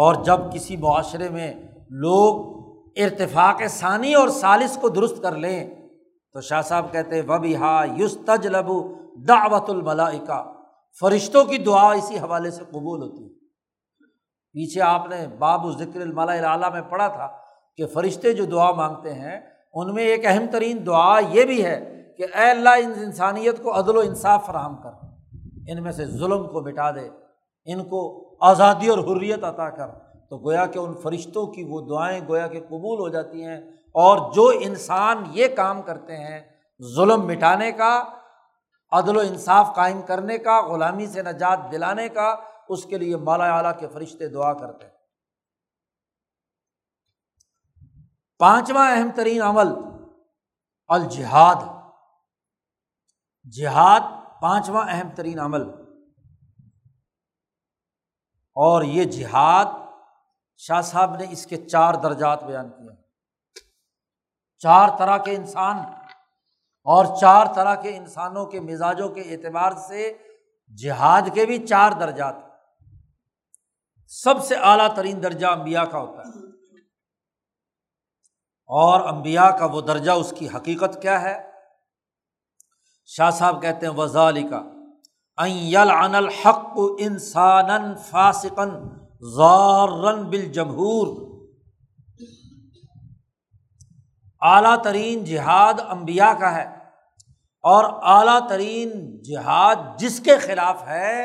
اور جب کسی معاشرے میں لوگ ارتفاق ثانی اور ثالث کو درست کر لیں تو شاہ صاحب کہتے ہیں وَبِهَا يُسْتَجْلَبُ دَعْوَةُ الْمَلَائِكَةِ، فرشتوں کی دعا اسی حوالے سے قبول ہوتی ہے۔ پیچھے آپ نے باب ذکر الملائِ الاعلیٰ میں پڑھا تھا کہ فرشتے جو دعا مانگتے ہیں ان میں ایک اہم ترین دعا یہ بھی ہے کہ اے اللہ انسانیت کو عدل و انصاف فراہم کر، ان میں سے ظلم کو مٹا دے، ان کو آزادی اور حریت عطا کر۔ تو گویا کہ ان فرشتوں کی وہ دعائیں گویا کہ قبول ہو جاتی ہیں، اور جو انسان یہ کام کرتے ہیں ظلم مٹانے کا، عدل و انصاف قائم کرنے کا، غلامی سے نجات دلانے کا، اس کے لیے مالا اعلیٰ کے فرشتے دعا کرتے ہیں۔ پانچواں اہم ترین عمل الجہاد، جہاد پانچواں اہم ترین عمل، اور یہ جہاد شاہ صاحب نے اس کے چار درجات بیان کیے، چار طرح کے انسان اور چار طرح کے انسانوں کے مزاجوں کے اعتبار سے جہاد کے بھی چار درجات۔ سب سے اعلیٰ ترین درجہ انبیاء کا ہوتا ہے، اور انبیاء کا وہ درجہ اس کی حقیقت کیا ہے؟ شاہ صاحب کہتے ہیں وَذَلِكَ أَن يَلْعَنَ الْحَقُّ إِنسَانًا فَاسِقًا ضَارًّا بِالْجَمْهُورِ، اعلیٰ ترین جہاد انبیاء کا ہے، اور اعلیٰ ترین جہاد جس کے خلاف ہے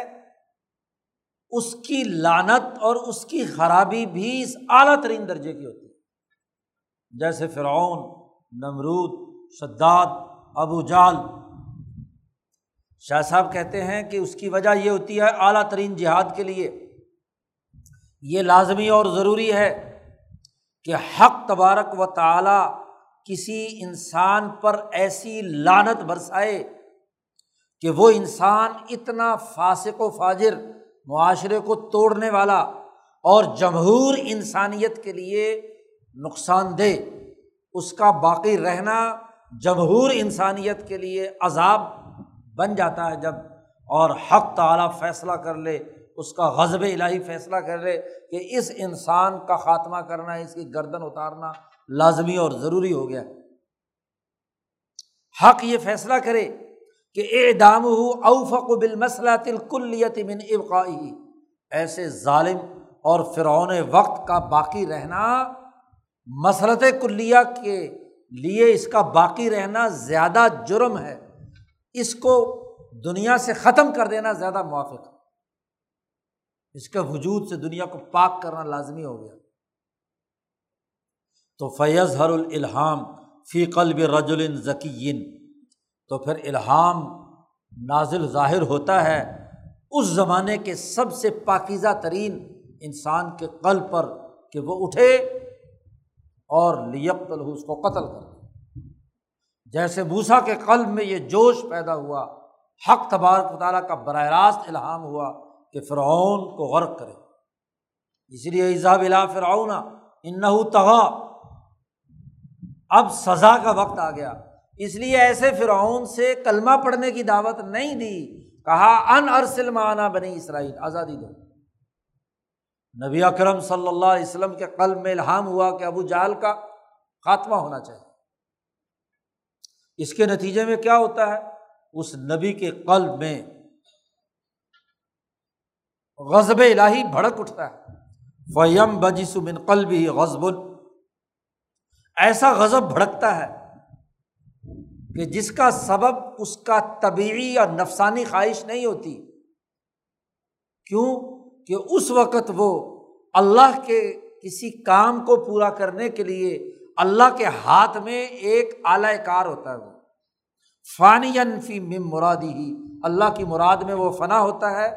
اس کی لعنت اور اس کی خرابی بھی اس اعلیٰ ترین درجے کی ہوتی ہے، جیسے فرعون، نمرود، شداد، ابو جہل۔ شاہ صاحب کہتے ہیں کہ اس کی وجہ یہ ہوتی ہے، اعلیٰ ترین جہاد کے لیے یہ لازمی اور ضروری ہے کہ حق تبارک و تعالی کسی انسان پر ایسی لعنت برسائے کہ وہ انسان اتنا فاسق و فاجر، معاشرے کو توڑنے والا اور جمہور انسانیت کے لیے نقصان دہ، اس کا باقی رہنا جمہور انسانیت کے لیے عذاب بن جاتا ہے۔ جب اور حق تعالیٰ فیصلہ کر لے، اس کا غضب الہی فیصلہ کر لے کہ اس انسان کا خاتمہ کرنا، اس کی گردن اتارنا لازمی اور ضروری ہو گیا، حق یہ فیصلہ کرے کہ اعدامہ اوفق بالمصلحۃ الکلیۃ من ابقائہ، ایسے ظالم اور فرعون وقت کا باقی رہنا، مصلحت کلیہ کے لیے اس کا باقی رہنا زیادہ جرم ہے، اس کو دنیا سے ختم کر دینا زیادہ موافق ہے، اس کے وجود سے دنیا کو پاک کرنا لازمی ہو گیا۔ تو فَيَظْهَرُ الْإِلْحَامُ فِي قَلْبِ رَجُلٍ ذَكِيٍّ، تو پھر الہام نازل ظاہر ہوتا ہے اس زمانے کے سب سے پاکیزہ ترین انسان کے قلب پر کہ وہ اٹھے اور لِيَقْتُلْهُ، اس کو قتل کرے۔ جیسے موسیٰ کے قلب میں یہ جوش پیدا ہوا، حق تبارک و تعالیٰ کا براہ راست الہام ہوا کہ فرعون کو غرق کرے، اس لیے اذهب إلى فرعون إنه طغى، اب سزا کا وقت آ گیا، اس لیے ایسے فرعون سے کلمہ پڑھنے کی دعوت نہیں دی، کہا ان ارسل معنا بنی اسرائیل، آزادی دو۔ نبی اکرم صلی اللہ علیہ وسلم کے قلب میں الہام ہوا کہ ابو جہل کا خاتمہ ہونا چاہیے۔ اس کے نتیجے میں کیا ہوتا ہے؟ اس نبی کے قلب میں غضب الہی بھڑک اٹھتا ہے، فَيَنْبَجِسُ مِنْ قَلْبِهِ غَضْبٌ، ایسا غضب بھڑکتا ہے کہ جس کا سبب اس کا طبیعی اور نفسانی خواہش نہیں ہوتی، کیوں کہ اس وقت وہ اللہ کے کسی کام کو پورا کرنے کے لیے اللہ کے ہاتھ میں ایک آلہ کار ہوتا ہے، وہ فانیاً فی من مرادہ، اللہ کی مراد میں وہ فنا ہوتا ہے،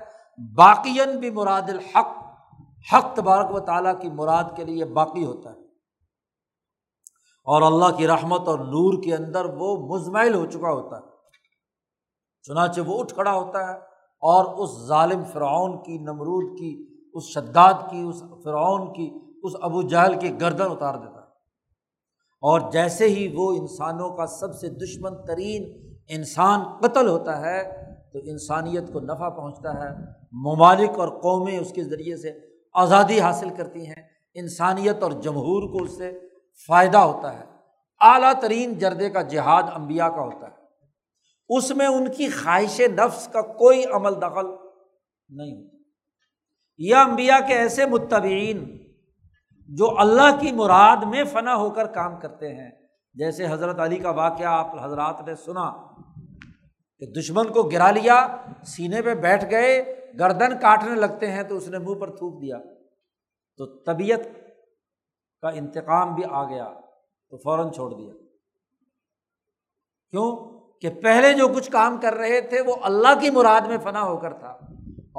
باقیاً بھی مراد الحق، حق تبارک و تعالیٰ کی مراد کے لیے باقی ہوتا ہے، اور اللہ کی رحمت اور نور کے اندر وہ مزمحل ہو چکا ہوتا ہے۔ چنانچہ وہ اٹھ کھڑا ہوتا ہے اور اس ظالم فرعون کی، نمرود کی، اس شداد کی، اس فرعون کی، اس ابو جہل کی گردن اتار دیتا ہے، اور جیسے ہی وہ انسانوں کا سب سے دشمن ترین انسان قتل ہوتا ہے تو انسانیت کو نفع پہنچتا ہے، ممالک اور قومیں اس کے ذریعے سے آزادی حاصل کرتی ہیں، انسانیت اور جمہور کو اس سے فائدہ ہوتا ہے۔ اعلیٰ ترین جردے کا جہاد انبیاء کا ہوتا ہے، اس میں ان کی خواہش نفس کا کوئی عمل دخل نہیں ہوتا۔ یہ انبیاء کے ایسے متبعین جو اللہ کی مراد میں فنا ہو کر کام کرتے ہیں، جیسے حضرت علی کا واقعہ آپ حضرات نے سنا کہ دشمن کو گرا لیا، سینے پہ بیٹھ گئے، گردن کاٹنے لگتے ہیں تو اس نے منہ پر تھوک دیا، تو طبیعت کا انتقام بھی آ گیا تو فوراً چھوڑ دیا، کیوں کہ پہلے جو کچھ کام کر رہے تھے وہ اللہ کی مراد میں فنا ہو کر تھا،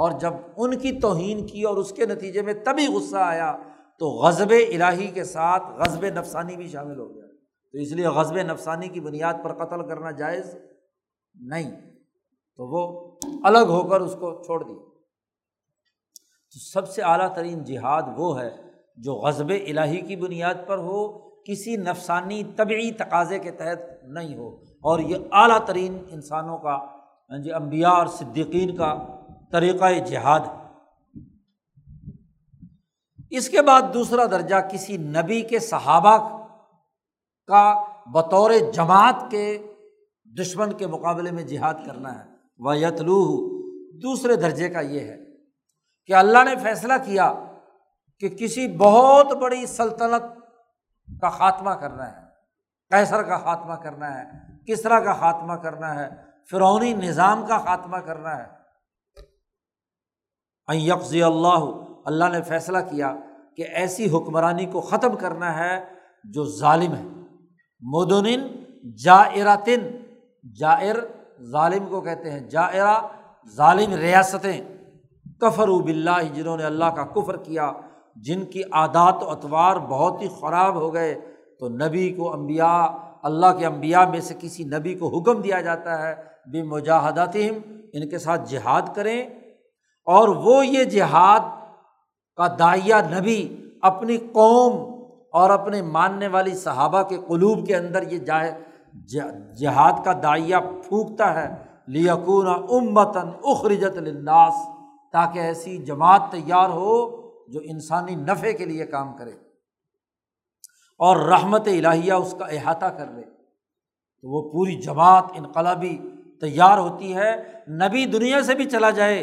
اور جب ان کی توہین کی اور اس کے نتیجے میں تبھی غصہ آیا تو غضب الہی کے ساتھ غضب نفسانی بھی شامل ہو گیا، تو اس لیے غضب نفسانی کی بنیاد پر قتل کرنا جائز نہیں، تو وہ الگ ہو کر اس کو چھوڑ دی۔ تو سب سے اعلیٰ ترین جہاد وہ ہے جو غضب الہی کی بنیاد پر ہو، کسی نفسانی طبعی تقاضے کے تحت نہیں ہو، اور یہ اعلیٰ ترین انسانوں کا، جی انبیاء اور صدیقین کا طریقہ جہاد ہے۔ اس کے بعد دوسرا درجہ کسی نبی کے صحابہ کا بطور جماعت کے دشمن کے مقابلے میں جہاد کرنا ہے، وَيَتْلُوهُ، دوسرے درجے کا یہ ہے کہ اللہ نے فیصلہ کیا کہ کسی بہت بڑی سلطنت کا خاتمہ کرنا ہے، قیصر کا خاتمہ کرنا ہے، کسریٰ کا خاتمہ کرنا ہے، فرعونی نظام کا خاتمہ کرنا ہے، اَن يَقْضِيَ اللَّهُ، اللہ نے فیصلہ کیا کہ ایسی حکمرانی کو ختم کرنا ہے جو ظالم ہے، مدنن جائراتن، جائر ظالم کو کہتے ہیں، جائرہ ظالم ریاستیں، کفروا باللہ، جنہوں نے اللہ کا کفر کیا، جن کی عادات و اطوار بہت ہی خراب ہو گئے، تو نبی کو، انبیاء، اللہ کے انبیاء میں سے کسی نبی کو حکم دیا جاتا ہے بمجاہدتہم، ان کے ساتھ جہاد کریں، اور وہ یہ جہاد کا داعیہ نبی اپنی قوم اور اپنے ماننے والی صحابہ کے قلوب کے اندر یہ جہاد کا داعیہ پھونکتا ہے، لِيَكُونَ أُمَّةً أُخْرِجَتْ لِلنَّاسِ، تاکہ ایسی جماعت تیار ہو جو انسانی نفع کے لیے کام کرے اور رحمت الہیہ اس کا احاطہ کر لے، تو وہ پوری جماعت انقلابی تیار ہوتی ہے۔ نبی دنیا سے بھی چلا جائے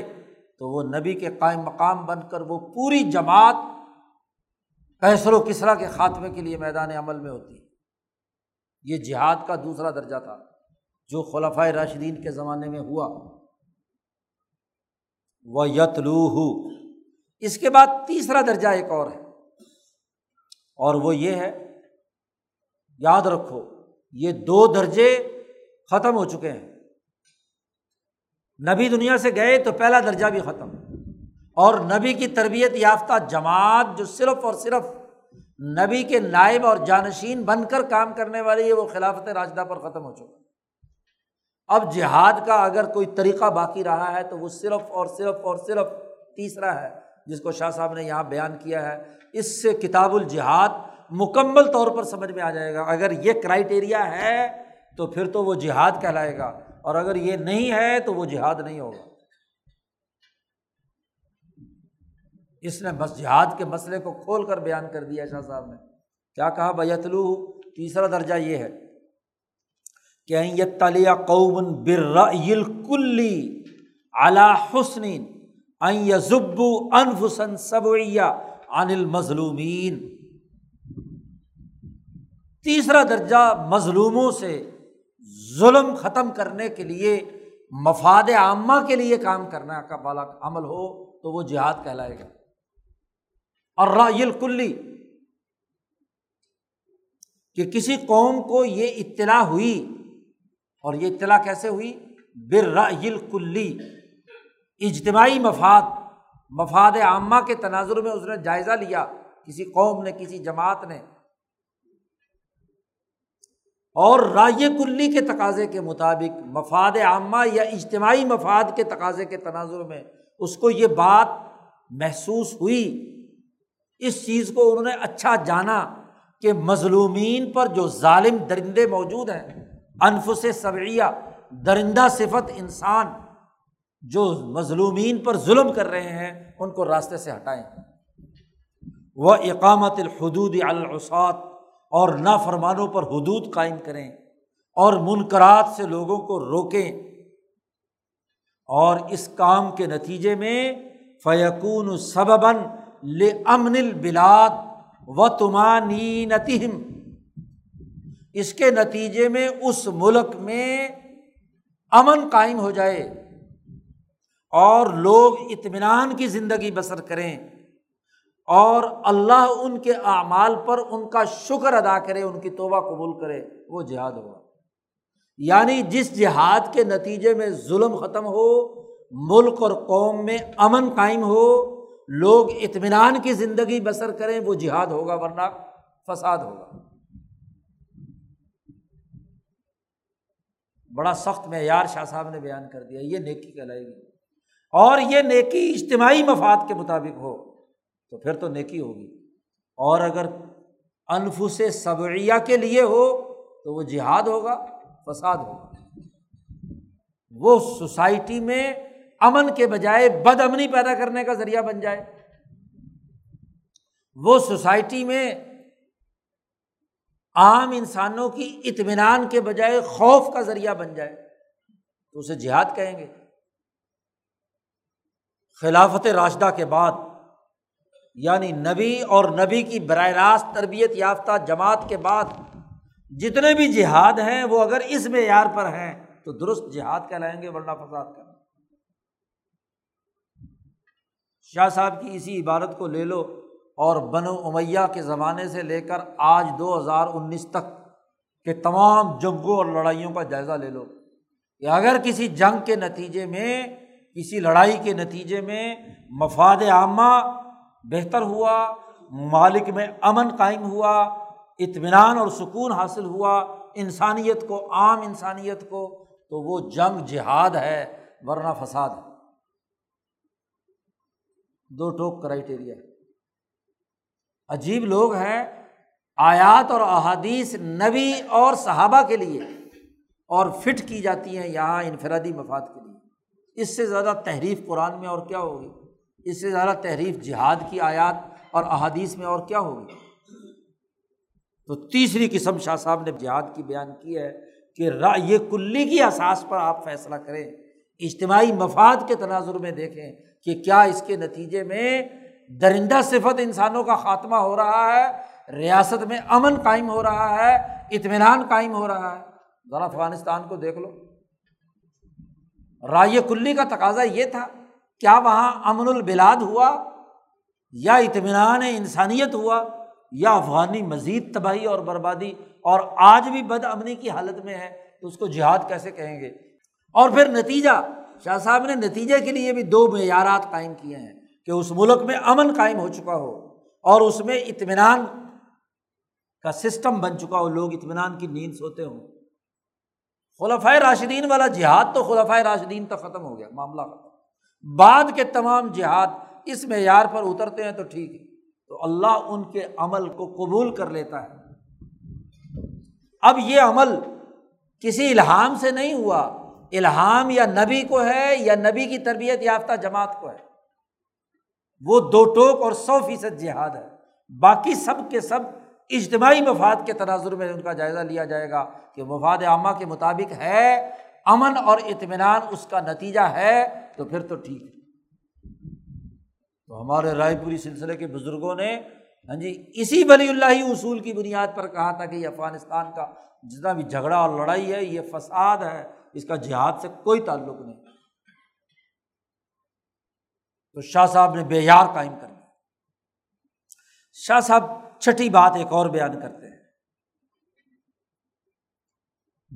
تو وہ نبی کے قائم مقام بن کر وہ پوری جماعت قیصر و کسریٰ کے خاتمے کے لیے میدان عمل میں ہوتی ہے۔ یہ جہاد کا دوسرا درجہ تھا جو خلفائے راشدین کے زمانے میں ہوا۔ وَيَتْلُوهُ، اس کے بعد تیسرا درجہ ایک اور ہے، اور وہ یہ ہے، یاد رکھو یہ دو درجے ختم ہو چکے ہیں، نبی دنیا سے گئے تو پہلا درجہ بھی ختم، اور نبی کی تربیت یافتہ جماعت جو صرف اور صرف نبی کے نائب اور جانشین بن کر کام کرنے والی ہے، وہ خلافت راشدہ پر ختم ہو چکا۔ اب جہاد کا اگر کوئی طریقہ باقی رہا ہے تو وہ صرف اور صرف اور صرف تیسرا ہے، جس کو شاہ صاحب نے یہاں بیان کیا ہے، اس سے کتاب الجہاد مکمل طور پر سمجھ میں آ جائے گا۔ اگر یہ کرائیٹیریا ہے تو پھر تو وہ جہاد کہلائے گا، اور اگر یہ نہیں ہے تو وہ جہاد نہیں ہوگا۔ اس نے بس جہاد کے مسئلے کو کھول کر بیان کر دیا شاہ صاحب نے. کیا کہا؟ بیتلو تیسرا درجہ یہ ہے کہ ان یطلع قوم بالرأی الکلی علی حسن ان یذبوا انفسا سبعیہ عن المظلومین. تیسرا درجہ مظلوموں سے ظلم ختم کرنے کے لیے مفاد عامہ کے لیے کام کرنا کا بالا عمل ہو تو وہ جہاد کہلائے گا. الرأی الکلی کہ کسی قوم کو یہ اطلاع ہوئی, اور یہ اطلاع کیسے ہوئی؟ بالرأی الکلی, اجتماعی مفاد, مفاد عامہ کے تناظر میں اس نے جائزہ لیا کسی قوم نے, کسی جماعت نے, اور رائے کلی کے تقاضے کے مطابق مفاد عامہ یا اجتماعی مفاد کے تقاضے کے تناظر میں اس کو یہ بات محسوس ہوئی, اس چیز کو انہوں نے اچھا جانا کہ مظلومین پر جو ظالم درندے موجود ہیں, انفس سبعیہ درندہ صفت انسان جو مظلومین پر ظلم کر رہے ہیں ان کو راستے سے ہٹائیں. وَإِقَامَةِ الْحُدُودِ عَلَى الْعُصَاةِ, اور نافرمانوں پر حدود قائم کریں اور منکرات سے لوگوں کو روکیں, اور اس کام کے نتیجے میں فَيَكُونُ سَبَبًا لِأَمْنِ الْبِلَادِ وَطُمَانِينَتِهِمْ, اس کے نتیجے میں اس ملک میں امن قائم ہو جائے اور لوگ اطمینان کی زندگی بسر کریں, اور اللہ ان کے اعمال پر ان کا شکر ادا کرے, ان کی توبہ قبول کرے, وہ جہاد ہوا. یعنی جس جہاد کے نتیجے میں ظلم ختم ہو, ملک اور قوم میں امن قائم ہو, لوگ اطمینان کی زندگی بسر کریں, وہ جہاد ہوگا, ورنہ فساد ہوگا. بڑا سخت معیار شاہ صاحب نے بیان کر دیا, یہ نیکی کہلائے گی, اور یہ نیکی اجتماعی مفاد کے مطابق ہو تو پھر تو نیکی ہوگی, اور اگر انفس سبعیہ کے لیے ہو تو وہ جہاد ہوگا, فساد ہوگا. وہ سوسائٹی میں امن کے بجائے بد امنی پیدا کرنے کا ذریعہ بن جائے, وہ سوسائٹی میں عام انسانوں کی اطمینان کے بجائے خوف کا ذریعہ بن جائے تو اسے جہاد کہیں گے. خلافت راشدہ کے بعد یعنی نبی اور نبی کی براہ راست تربیت یافتہ جماعت کے بعد جتنے بھی جہاد ہیں وہ اگر اس معیار پر ہیں تو درست جہاد کہلائیں گے, ورنہ فساد کہلائیں گے. شاہ صاحب کی اسی عبارت کو لے لو اور بنو امیہ کے زمانے سے لے کر آج 2019 تک کے تمام جنگوں اور لڑائیوں کا جائزہ لے لو کہ اگر کسی جنگ کے نتیجے میں, کسی لڑائی کے نتیجے میں مفاد عامہ بہتر ہوا, ممالک میں امن قائم ہوا, اطمینان اور سکون حاصل ہوا انسانیت کو, عام انسانیت کو, تو وہ جنگ جہاد ہے, ورنہ فساد ہے. دو ٹوک کرائیٹیریا. عجیب لوگ ہیں, آیات اور احادیث نبی اور صحابہ کے لیے اور فٹ کی جاتی ہیں یہاں انفرادی مفاد کے لیے. اس سے زیادہ تحریف قرآن میں اور کیا ہوگی؟ اس سے زیادہ تحریف جہاد کی آیات اور احادیث میں اور کیا ہوگی؟ تو تیسری قسم شاہ صاحب نے جہاد کی بیان کی ہے کہ رائے کلی کی اساس پر آپ فیصلہ کریں, اجتماعی مفاد کے تناظر میں دیکھیں کہ کیا اس کے نتیجے میں درندہ صفت انسانوں کا خاتمہ ہو رہا ہے, ریاست میں امن قائم ہو رہا ہے, اطمینان قائم ہو رہا ہے. ذرا افغانستان کو دیکھ لو, رائے کلی کا تقاضا یہ تھا, کیا وہاں امن البلاد ہوا یا اطمینان انسانیت ہوا, یا افغانی مزید تباہی اور بربادی اور آج بھی بد امنی کی حالت میں ہے, تو اس کو جہاد کیسے کہیں گے؟ اور پھر نتیجہ, شاہ صاحب نے نتیجے کے لیے بھی دو معیارات قائم کیے ہیں کہ اس ملک میں امن قائم ہو چکا ہو اور اس میں اطمینان کا سسٹم بن چکا ہو, لوگ اطمینان کی نیند سوتے ہوں. خلفائے راشدین والا جہاد تو خلفائے راشدین تک ختم ہو گیا معاملہ, ختم. بعد کے تمام جہاد اس معیار پر اترتے ہیں تو ٹھیک ہے, تو اللہ ان کے عمل کو قبول کر لیتا ہے. اب یہ عمل کسی الہام سے نہیں ہوا, الہام یا نبی کو ہے یا نبی کی تربیت یافتہ جماعت کو ہے. وہ دو ٹوک اور 100% جہاد ہے۔ باقی سب کے سب اجتماعی مفاد کے تناظر میں ان کا جائزہ لیا جائے گا کہ مفاد عامہ کے مطابق ہے، امن اور اطمینان اس کا نتیجہ ہے تو پھر تو ٹھیک ہے۔ تو ہمارے رائے پوری سلسلے کے بزرگوں نے ہاں جی اسی ولی اللہ اصول کی بنیاد پر کہا تھا کہ یہ افغانستان کا جتنا بھی جھگڑا اور لڑائی ہے یہ فساد ہے، اس کا جہاد سے کوئی تعلق نہیں۔ تو شاہ صاحب نے بےیار قائم کر دیا۔ شاہ صاحب چھٹی بات ایک اور بیان کرتے ہیں،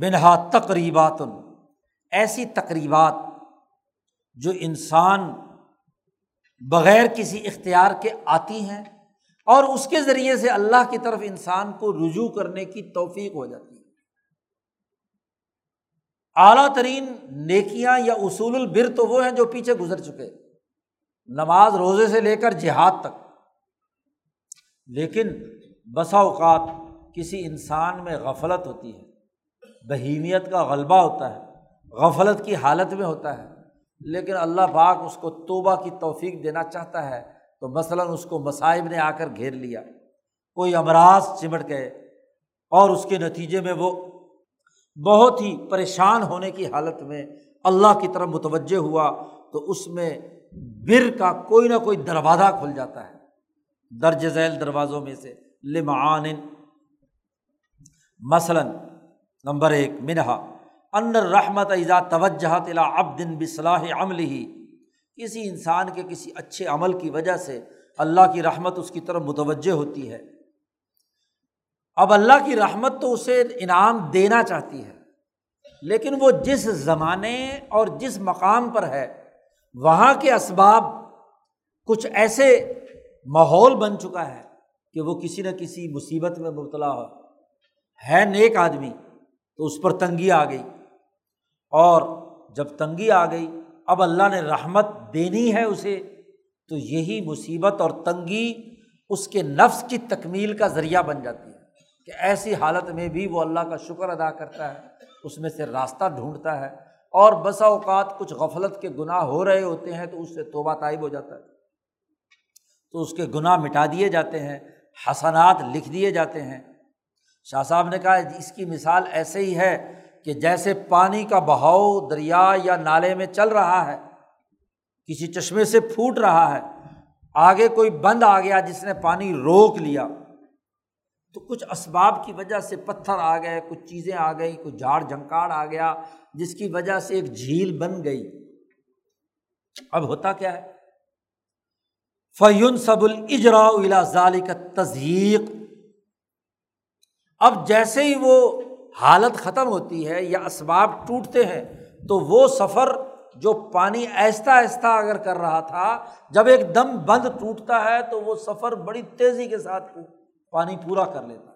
منہا تقریبات، ایسی تقریبات جو انسان بغیر کسی اختیار کے آتی ہیں اور اس کے ذریعے سے اللہ کی طرف انسان کو رجوع کرنے کی توفیق ہو جاتی ہے۔ اعلیٰ ترین نیکیاں یا اصول البر تو وہ ہیں جو پیچھے گزر چکے، نماز روزے سے لے کر جہاد تک، لیکن بسا اوقات کسی انسان میں غفلت ہوتی ہے، بہیمیت کا غلبہ ہوتا ہے، غفلت کی حالت میں ہوتا ہے، لیکن اللہ پاک اس کو توبہ کی توفیق دینا چاہتا ہے تو مثلاً اس کو مصائب نے آ کر گھیر لیا، کوئی امراض چمٹ گئے اور اس کے نتیجے میں وہ بہت ہی پریشان ہونے کی حالت میں اللہ کی طرف متوجہ ہوا تو اس میں بر کا کوئی نہ کوئی دروازہ کھل جاتا ہے، درج ذیل دروازوں میں سے لمعان۔ مثلاً نمبر 1، منہا ان الرحمت اذا توجہت الی عبد بصلاح عملہ، کسی انسان کے کسی اچھے عمل کی وجہ سے اللہ کی رحمت اس کی طرف متوجہ ہوتی ہے۔ اب اللہ کی رحمت تو اسے انعام دینا چاہتی ہے، لیکن وہ جس زمانے اور جس مقام پر ہے وہاں کے اسباب کچھ ایسے ماحول بن چکا ہے کہ وہ کسی نہ کسی مصیبت میں مبتلا ہے نیک آدمی تو اس پر تنگی آ گئی، اور جب تنگی آ گئی اب اللہ نے رحمت دینی ہے اسے، تو یہی مصیبت اور تنگی اس کے نفس کی تکمیل کا ذریعہ بن جاتی ہے کہ ایسی حالت میں بھی وہ اللہ کا شکر ادا کرتا ہے، اس میں سے راستہ ڈھونڈتا ہے، اور بسا اوقات کچھ غفلت کے گناہ ہو رہے ہوتے ہیں تو اس سے توبہ تائب ہو جاتا ہے، تو اس کے گناہ مٹا دیے جاتے ہیں، حسنات لکھ دیے جاتے ہیں۔ شاہ صاحب نے کہا اس کی مثال ایسے ہی ہے کہ جیسے پانی کا بہاؤ دریا یا نالے میں چل رہا ہے، کسی چشمے سے پھوٹ رہا ہے، آگے کوئی بند آ گیا جس نے پانی روک لیا، تو کچھ اسباب کی وجہ سے پتھر آ گئے، کچھ چیزیں آ گئیں، کچھ جھاڑ جھنکاڑ آ گیا جس کی وجہ سے ایک جھیل بن گئی۔ اب ہوتا کیا ہے، فَيُنْسَبُ الْإِجْرَاءُ إِلَىٰ ذَلِكَ التَّضْيِيقِ، اب جیسے ہی وہ حالت ختم ہوتی ہے یا اسباب ٹوٹتے ہیں تو وہ سفر جو پانی آہستہ آہستہ اگر کر رہا تھا، جب ایک دم بند ٹوٹتا ہے تو وہ سفر بڑی تیزی کے ساتھ پانی پورا کر لیتا ہے۔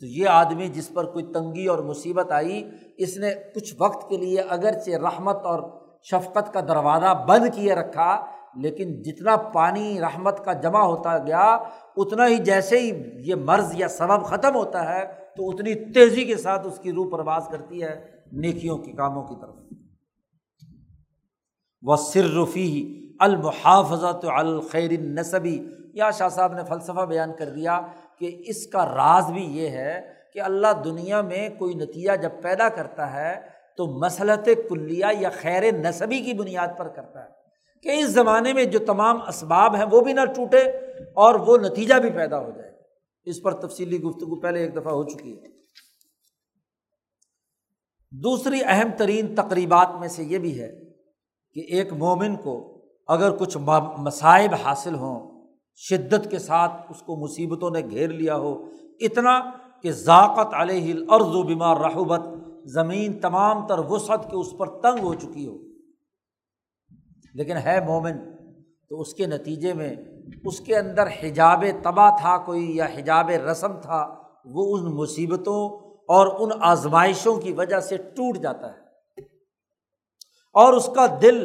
تو یہ آدمی جس پر کوئی تنگی اور مصیبت آئی، اس نے کچھ وقت کے لیے اگرچہ رحمت اور شفقت کا دروازہ بند کیے رکھا، لیکن جتنا پانی رحمت کا جمع ہوتا گیا اتنا ہی جیسے ہی یہ مرض یا سبب ختم ہوتا ہے تو اتنی تیزی کے ساتھ اس کی روح پرواز کرتی ہے نیکیوں کے کاموں کی طرف۔ وَالسِّرُّ فِيهِ الْمُحَافَظَةُ عَلَى الْخَيْرِ النَّسَبِ، یا شاہ صاحب نے فلسفہ بیان کر دیا کہ اس کا راز بھی یہ ہے کہ اللہ دنیا میں کوئی نتیجہ جب پیدا کرتا ہے تو مصلحت کلیہ یا خیر نسبی کی بنیاد پر کرتا ہے کہ اس زمانے میں جو تمام اسباب ہیں وہ بھی نہ ٹوٹے اور وہ نتیجہ بھی پیدا ہو جائے۔ اس پر تفصیلی گفتگو پہلے ایک دفعہ ہو چکی ہے۔ دوسری اہم ترین تقریبات میں سے یہ بھی ہے کہ ایک مومن کو اگر کچھ مصائب حاصل ہوں، شدت کے ساتھ اس کو مصیبتوں نے گھیر لیا ہو، اتنا کہ ذاقت علیہ الارض بما رحبت، زمین تمام تر وسعت کے اس پر تنگ ہو چکی ہو، لیکن ہے مومن، تو اس کے نتیجے میں اس کے اندر حجاب طبع تھا کوئی یا حجاب رسم تھا، وہ ان مصیبتوں اور ان آزمائشوں کی وجہ سے ٹوٹ جاتا ہے، اور اس کا دل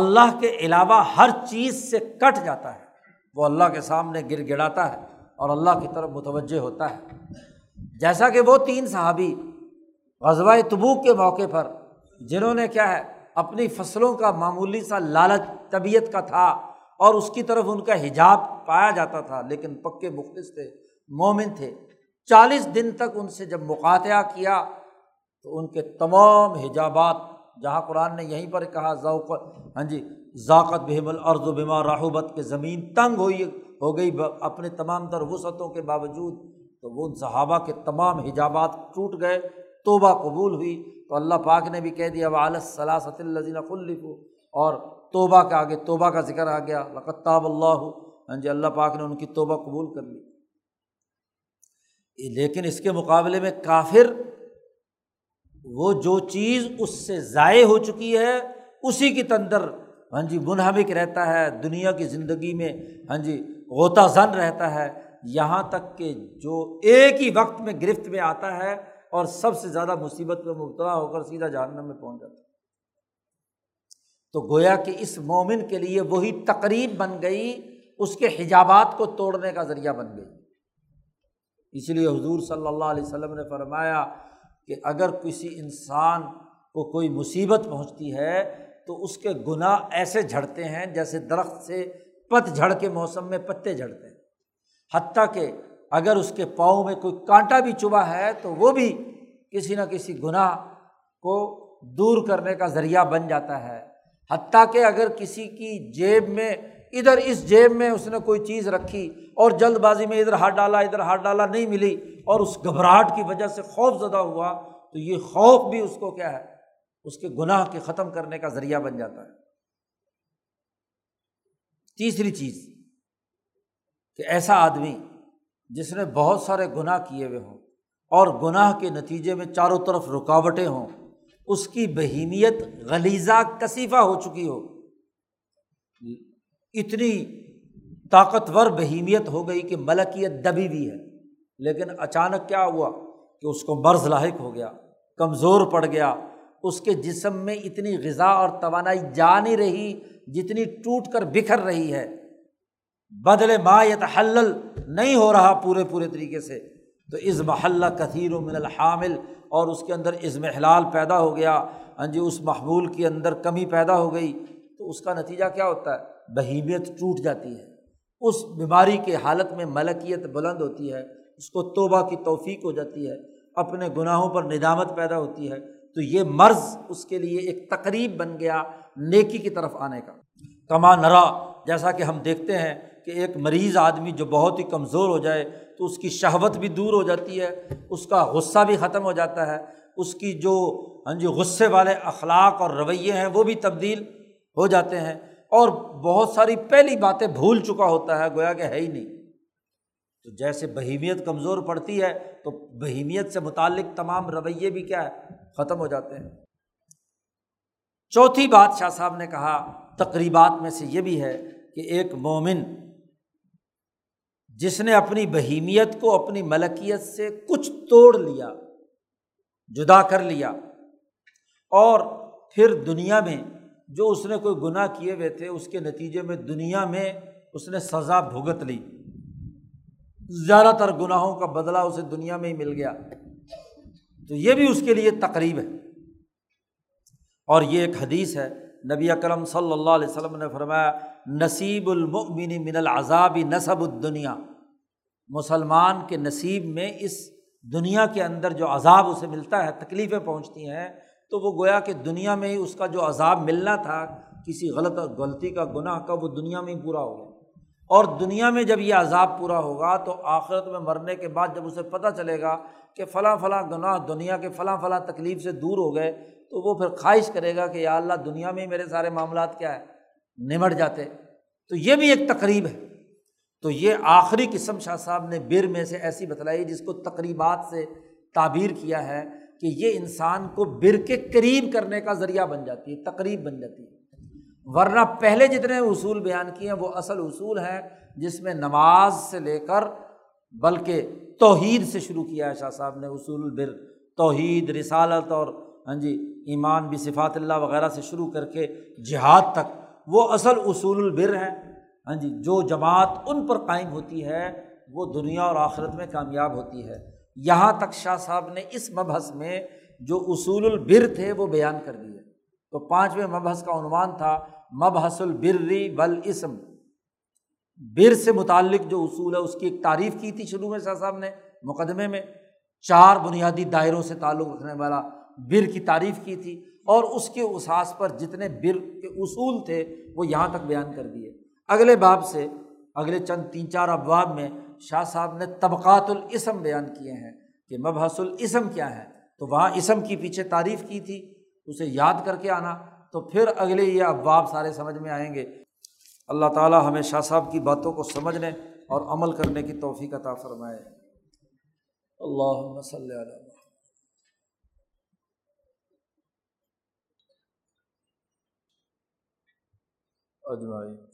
اللہ کے علاوہ ہر چیز سے کٹ جاتا ہے، وہ اللہ کے سامنے گر گڑاتا ہے اور اللہ کی طرف متوجہ ہوتا ہے۔ جیسا کہ وہ 3 صحابی غزوہ تبوک کے موقع پر جنہوں نے کیا ہے اپنی فصلوں کا معمولی سا لالچ طبیعت کا تھا اور اس کی طرف ان کا حجاب پایا جاتا تھا، لیکن پکے مخلص تھے، مومن تھے۔ 40 دن تک ان سے جب مقاطعہ کیا تو ان کے تمام حجابات، جہاں قرآن نے یہیں پر کہا ذاقت بہم الارض بما رحبت، کے زمین تنگ ہو گئی اپنے تمام تر وسعتوں کے باوجود، تو وہ ان صحابہ کے تمام حجابات ٹوٹ گئے، توبہ قبول ہوئی۔ تو اللہ پاک نے بھی کہہ دیا وعلی الثلاثۃ الذین خلفوا، اور توبہ کا آگے توبہ کا ذکر آ گیا، لقد تاب اللہ، اللہ پاک نے ان کی توبہ قبول کر لی۔ لیکن اس کے مقابلے میں کافر، وہ جو چیز اس سے ضائع ہو چکی ہے اسی کی تندر منہمک رہتا ہے، دنیا کی زندگی میں غوطہ زن رہتا ہے، یہاں تک کہ جو ایک ہی وقت میں گرفت میں آتا ہے اور سب سے زیادہ مصیبت میں مبتلا ہو کر سیدھا جہنم میں پہنچ جاتا ہے۔ تو گویا کہ اس مومن کے لیے وہی تقریب بن گئی، اس کے حجابات کو توڑنے کا ذریعہ بن گئی۔ اس لیے حضور صلی اللہ علیہ وسلم نے فرمایا کہ اگر کسی انسان کو کوئی مصیبت پہنچتی ہے تو اس کے گناہ ایسے جھڑتے ہیں جیسے درخت سے پت جھڑ کے موسم میں پتے جھڑتے ہیں، حتیٰ کہ اگر اس کے پاؤں میں کوئی کانٹا بھی چبھا ہے تو وہ بھی کسی نہ کسی گناہ کو دور کرنے کا ذریعہ بن جاتا ہے، حتیٰ کہ اگر کسی کی جیب میں ادھر اس جیب میں اس نے کوئی چیز رکھی اور جلد بازی میں ادھر ہاتھ ڈالا نہیں ملی اور اس گھبراہٹ کی وجہ سے خوف زدہ ہوا، تو یہ خوف بھی اس کو کیا ہے، اس کے گناہ کے ختم کرنے کا ذریعہ بن جاتا ہے۔ تیسری چیز کہ ایسا آدمی جس نے بہت سارے گناہ کیے ہوئے ہوں اور گناہ کے نتیجے میں چاروں طرف رکاوٹیں ہوں، اس کی بہیمیت غلیظہ کثیفہ ہو چکی ہو، اتنی طاقتور بہیمیت ہو گئی کہ ملکیت دبی ہوئی ہے، لیکن اچانک کیا ہوا کہ اس کو مرض لاحق ہو گیا، کمزور پڑ گیا، اس کے جسم میں اتنی غذا اور توانائی جا نہیں رہی جتنی ٹوٹ کر بکھر رہی ہے، بدل ما یتحلل نہیں ہو رہا پورے طریقے سے، تو ازم حل کثیر من الحامل، اور اس کے اندر ازم حلال پیدا ہو گیا، اس محمول کے اندر کمی پیدا ہو گئی، تو اس کا نتیجہ کیا ہوتا ہے، بہیمیت ٹوٹ جاتی ہے، اس بیماری کے حالت میں ملکیت بلند ہوتی ہے، اس کو توبہ کی توفیق ہو جاتی ہے، اپنے گناہوں پر ندامت پیدا ہوتی ہے، تو یہ مرض اس کے لیے ایک تقریب بن گیا نیکی کی طرف آنے کا۔ کما نرا، جیسا کہ ہم دیکھتے ہیں کہ ایک مریض آدمی جو بہت ہی کمزور ہو جائے تو اس کی شہوت بھی دور ہو جاتی ہے، اس کا غصہ بھی ختم ہو جاتا ہے، اس کی جو غصے والے اخلاق اور رویے ہیں وہ بھی تبدیل ہو جاتے ہیں، اور بہت ساری پہلی باتیں بھول چکا ہوتا ہے، گویا کہ ہے ہی نہیں۔ تو جیسے بہیمیت کمزور پڑتی ہے تو بہیمیت سے متعلق تمام رویے بھی کیا ہے، ختم ہو جاتے ہیں۔ چوتھی بات شاہ صاحب نے کہا تقریبات میں سے یہ بھی ہے کہ ایک مومن جس نے اپنی بہیمیت کو اپنی ملکیت سے کچھ توڑ لیا، جدا کر لیا، اور پھر دنیا میں جو اس نے کوئی گناہ کیے ہوئے تھے اس کے نتیجے میں دنیا میں اس نے سزا بھگت لی، زیادہ تر گناہوں کا بدلہ اسے دنیا میں ہی مل گیا، تو یہ بھی اس کے لیے تقریب ہے۔ اور یہ ایک حدیث ہے، نبی اکرم صلی اللہ علیہ وسلم نے فرمایا نصیب المؤمن من العذاب نصب الدنیا، مسلمان کے نصیب میں اس دنیا کے اندر جو عذاب اسے ملتا ہے، تکلیفیں پہنچتی ہیں، تو وہ گویا کہ دنیا میں ہی اس کا جو عذاب ملنا تھا کسی غلطی کا، گناہ کا، وہ دنیا میں ہی پورا ہوگا، اور دنیا میں جب یہ عذاب پورا ہوگا تو آخرت میں مرنے کے بعد جب اسے پتہ چلے گا کہ فلاں گناہ دنیا کے فلاں تکلیف سے دور ہو گئے، تو وہ پھر خواہش کرے گا کہ یا اللہ دنیا میں ہی میرے سارے معاملات کیا ہے، نمٹ جاتے، تو یہ بھی ایک تقریب ہے۔ تو یہ آخری قسم شاہ صاحب نے بر میں سے ایسی بتلائی جس کو تقریبات سے تعبیر کیا ہے کہ یہ انسان کو بر کے قریب کرنے کا ذریعہ بن جاتی ہے، تقریب بن جاتی ہے، ورنہ پہلے جتنے اصول بیان کیے ہیں وہ اصل اصول ہیں، جس میں نماز سے لے کر بلکہ توحید سے شروع کیا ہے شاہ صاحب نے، اصول البر، توحید، رسالت اور ایمان بصفات اللہ وغیرہ سے شروع کر کے جہاد تک، وہ اصل اصول البر ہیں، جو جماعت ان پر قائم ہوتی ہے وہ دنیا اور آخرت میں کامیاب ہوتی ہے۔ یہاں تک شاہ صاحب نے اس مبحث میں جو اصول البر تھے وہ بیان کر دیے، تو پانچویں مبحث کا عنوان تھا مبحث البر والاسم، بر سے متعلق جو اصول ہے اس کی ایک تعریف کی تھی شروع میں شاہ صاحب نے مقدمے میں، چار بنیادی دائروں سے تعلق رکھنے والا بر کی تعریف کی تھی، اور اس کے اساس پر جتنے بر کے اصول تھے وہ یہاں تک بیان کر دیے۔ اگلے باب سے اگلے چند تین چار ابواب میں شاہ صاحب نے طبقات الاسم بیان کیے ہیں کہ مبحث الاسم کیا ہے، تو وہاں اسم کی پیچھے تعریف کی تھی، اسے یاد کر کے آنا، تو پھر اگلے یہ ابواب سارے سمجھ میں آئیں گے۔ اللہ تعالیٰ ہمیں شاہ صاحب کی باتوں کو سمجھنے اور عمل کرنے کی توفیق عطا فرمائے۔ اللہم صلی علی محمد۔ اجمعین۔